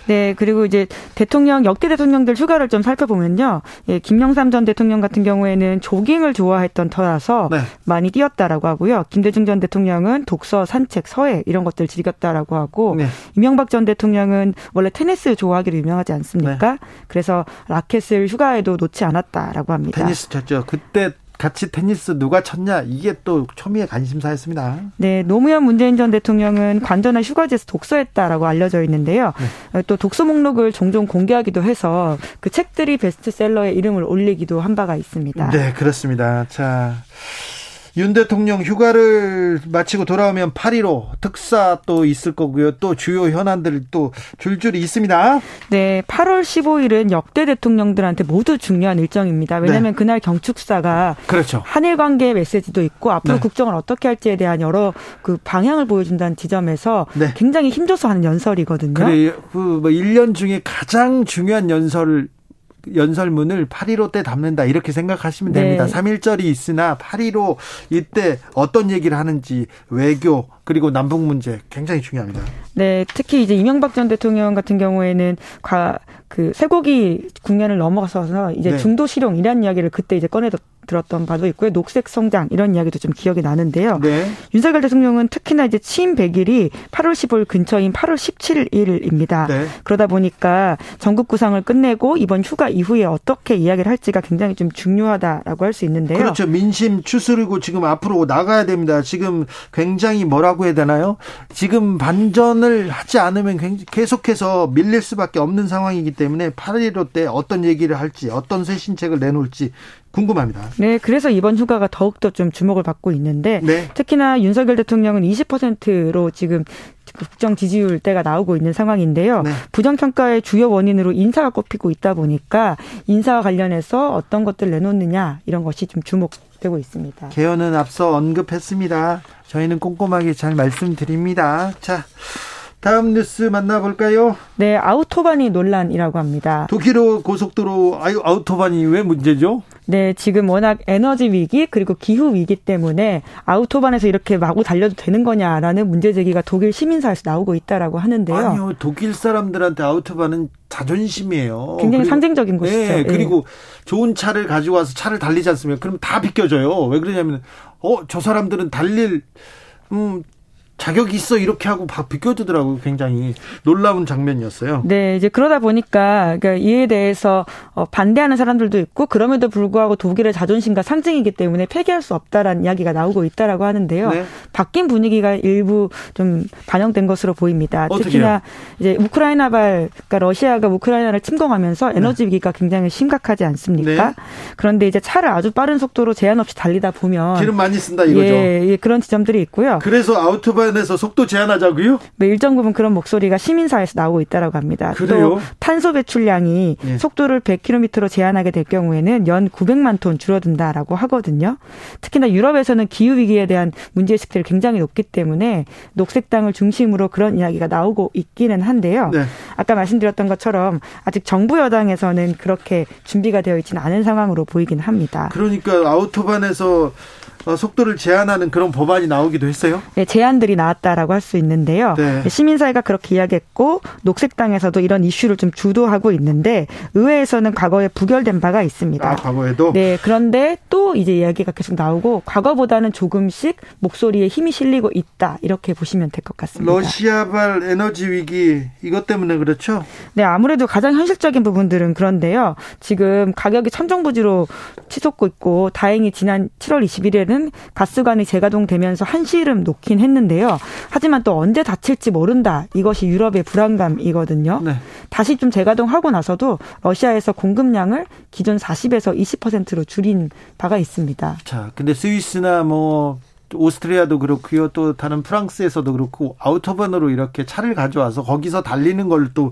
네, 그리고 이제 대통령, 역대 대통령들 휴가를 좀 살펴보면요. 예, 김영삼 전 대통령 같은 경우에는 조깅을 좋아했던 터라서 네. 많이 뛰었다라고 하고요. 김대중 전 대통령은 독서, 산책, 서예 이런 것들을 즐겼다라고 하고 네. 이명박 전 대통령은 원래 테니스 좋아하기로 유명하지 않습니까? 네. 그래서 라켓을 휴가에도 놓지 않았다라고 합니다. 테니스 쳤죠. 그때. 같이 테니스 누가 쳤냐, 이게 또 초미의 관심사였습니다. 네, 노무현 문재인 전 대통령은 관전한 휴가지에서 독서했다라고 알려져 있는데요. 네. 또 독서 목록을 종종 공개하기도 해서 그 책들이 베스트셀러에 이름을 올리기도 한 바가 있습니다. 네, 그렇습니다. 자, 윤 대통령 휴가를 마치고 돌아오면 팔 일오 특사 또 있을 거고요. 또 주요 현안들이 또 줄줄이 있습니다. 네, 팔월 십오일은 역대 대통령들한테 모두 중요한 일정입니다. 왜냐하면 네. 그날 경축사가 그렇죠. 한일 관계의 메시지도 있고 앞으로 네. 국정을 어떻게 할지에 대한 여러 그 방향을 보여준다는 지점에서 네. 굉장히 힘줘서 하는 연설이거든요. 그래요. 그 뭐 일 년 중에 가장 중요한 연설을 연설문을 팔 일오 때 담는다 이렇게 생각하시면 네. 됩니다. 삼일절이 있으나 팔 일오 이때 어떤 얘기를 하는지, 외교 그리고 남북 문제 굉장히 중요합니다. 네, 특히 이제 이명박 전 대통령 같은 경우에는 과, 그 쇠고기 국면을 넘어가서 이제 네. 중도 실용 이란 이야기를 그때 이제 꺼내 들었던 바도 있고요. 녹색 성장 이런 이야기도 좀 기억이 나는데요. 네. 윤석열 대통령은 특히나 이제 취임 백일이 팔월 십오일 근처인 팔월 십칠일입니다. 네. 그러다 보니까 전국 구상을 끝내고 이번 휴가 이후에 어떻게 이야기를 할지가 굉장히 좀 중요하다라고 할 수 있는데요. 그렇죠. 민심 추스르고 지금 앞으로 나가야 됩니다. 지금 굉장히 뭐라고 해야 되나요? 지금 반전을 하지 않으면 계속해서 밀릴 수밖에 없는 상황이기 때문에 팔 일오 때 어떤 얘기를 할지, 어떤 쇄신책을 내놓을지 궁금합니다. 네, 그래서 이번 휴가가 더욱더 좀 주목을 받고 있는데 네. 특히나 윤석열 대통령은 이십 퍼센트로 지금 국정 지지율 때가 나오고 있는 상황인데요. 네. 부정평가의 주요 원인으로 인사가 꼽히고 있다 보니까 인사와 관련해서 어떤 것들 내놓느냐 이런 것이 좀 주목되고 있습니다. 개헌은 앞서 언급했습니다. 저희는 꼼꼼하게 잘 말씀드립니다. 자, 다음 뉴스 만나볼까요? 네, 아우토바니 논란이라고 합니다. 독일어 고속도로 아우토바니 왜 문제죠? 네, 지금 워낙 에너지 위기 그리고 기후 위기 때문에 아우토반에서 이렇게 마구 달려도 되는 거냐라는 문제 제기가 독일 시민사에서 나오고 있다라고 하는데요. 아니요, 독일 사람들한테 아우토반은 자존심이에요. 굉장히 그리고, 상징적인 곳이죠. 네, 예. 그리고 좋은 차를 가지고 와서 차를 달리지 않으면 그럼 다 비껴져요. 왜 그러냐면 어, 저 사람들은 달릴 음. 자격이 있어 이렇게 하고 막 비껴주더라고요. 굉장히 놀라운 장면이었어요. 네, 이제 그러다 보니까 그러니까 이에 대해서 반대하는 사람들도 있고 그럼에도 불구하고 독일의 자존심과 상징이기 때문에 폐기할 수 없다라는 이야기가 나오고 있다라고 하는데요. 네. 바뀐 분위기가 일부 좀 반영된 것으로 보입니다. 특히나 이제 우크라이나발, 그러니까 러시아가 우크라이나를 침공하면서 에너지 위기가 굉장히 심각하지 않습니까? 네. 그런데 이제 차를 아주 빠른 속도로 제한 없이 달리다 보면 기름 많이 쓴다 이거죠. 예, 예, 그런 지점들이 있고요. 그래서 아우토바이 에서 속도 제한하자고요? 네, 일정 부분 그런 목소리가 시민사회에서 나오고 있다라고 합니다. 그래요? 또 탄소 배출량이 예. 속도를 백 킬로미터로 제한하게 될 경우에는 연 구백만 톤 줄어든다라고 하거든요. 특히나 유럽에서는 기후 위기에 대한 문제의식들이 굉장히 높기 때문에 녹색당을 중심으로 그런 이야기가 나오고 있기는 한데요. 네. 아까 말씀드렸던 것처럼 아직 정부 여당에서는 그렇게 준비가 되어 있지는 않은 상황으로 보이긴 합니다. 그러니까 아우토반에서 속도를 제한하는 그런 법안이 나오기도 했어요. 네, 제안들이 나왔다라고 할 수 있는데요. 네. 시민사회가 그렇게 이야기했고 녹색당에서도 이런 이슈를 좀 주도하고 있는데 의회에서는 과거에 부결된 바가 있습니다. 아, 과거에도? 네. 그런데 또 이제 이야기가 계속 나오고 과거보다는 조금씩 목소리에 힘이 실리고 있다. 이렇게 보시면 될 것 같습니다. 러시아발 에너지 위기 이것 때문에 그렇죠? 네. 아무래도 가장 현실적인 부분들은 그런데요. 지금 가격이 천정부지로 치솟고 있고 다행히 지난 칠월 이십일일에는 가스관이 재가동되면서 한시름 놓긴 했는데요. 하지만 또 언제 닫힐지 모른다. 이것이 유럽의 불안감이거든요. 네. 다시 좀 재가동하고 나서도 러시아에서 공급량을 기존 사십에서 이십 퍼센트로 줄인 바가 있습니다. 자, 근데 스위스나 뭐 오스트리아도 그렇고요. 또 다른 프랑스에서도 그렇고 아우터번으로 이렇게 차를 가져와서 거기서 달리는 걸 또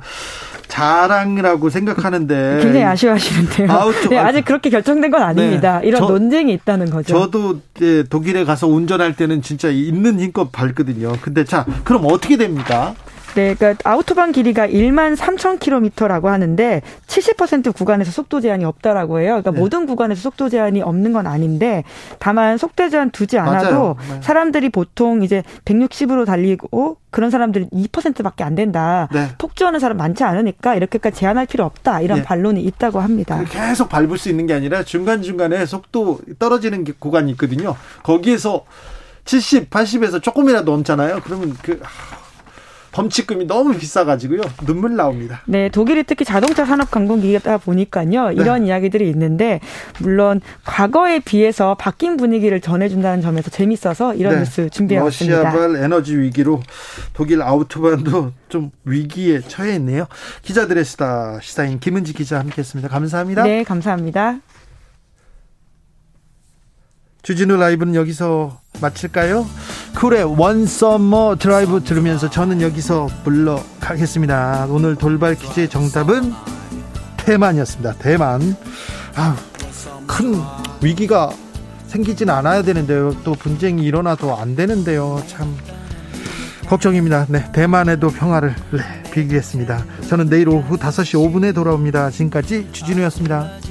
자랑이라고 생각하는데 굉장히 아쉬워하시는데요. 아우터, 네, 아직 그렇게 결정된 건 아닙니다. 네, 이런 저, 논쟁이 있다는 거죠. 저도 네, 독일에 가서 운전할 때는 진짜 있는 힘껏 밟거든요. 근데 자, 그럼 어떻게 됩니까? 네, 그러니까 아우토반 길이가 만 삼천 킬로미터라고 하는데 칠십 퍼센트 구간에서 속도 제한이 없다라고 해요. 그러니까 네. 모든 구간에서 속도 제한이 없는 건 아닌데 다만 속도 제한 두지 않아도 맞아요. 사람들이 보통 이제 백육십으로 달리고 그런 사람들이 이 퍼센트밖에 안 된다. 네. 폭주하는 사람 많지 않으니까 이렇게까지 제한할 필요 없다. 이런 네. 반론이 있다고 합니다. 계속 밟을 수 있는 게 아니라 중간중간에 속도 떨어지는 구간이 있거든요. 거기에서 칠십, 팔십에서 조금이라도 넘잖아요. 그러면 그... 범칙금이 너무 비싸가지고요. 눈물 나옵니다. 네, 독일이 특히 자동차 산업 강국이다 보니까요. 이런 네. 이야기들이 있는데 물론 과거에 비해서 바뀐 분위기를 전해준다는 점에서 재밌어서 이런 네. 뉴스 준비해왔습니다. 러시아발 에너지 위기로 독일 아우토반도 좀 위기에 처해 있네요. 기자들의 수다 시사인 김은지 기자 함께했습니다. 감사합니다. 네, 감사합니다. 주진우 라이브는 여기서 마칠까요? 그래 원서머 드라이브 들으면서 저는 여기서 물러가겠습니다. 오늘 돌발 퀴즈의 정답은 대만이었습니다. 대만. 아우, 큰 위기가 생기진 않아야 되는데요. 또 분쟁이 일어나도 안 되는데요. 참 걱정입니다. 네, 대만에도 평화를 네, 빌겠습니다. 저는 내일 오후 다섯 시 오 분에 돌아옵니다. 지금까지 주진우였습니다.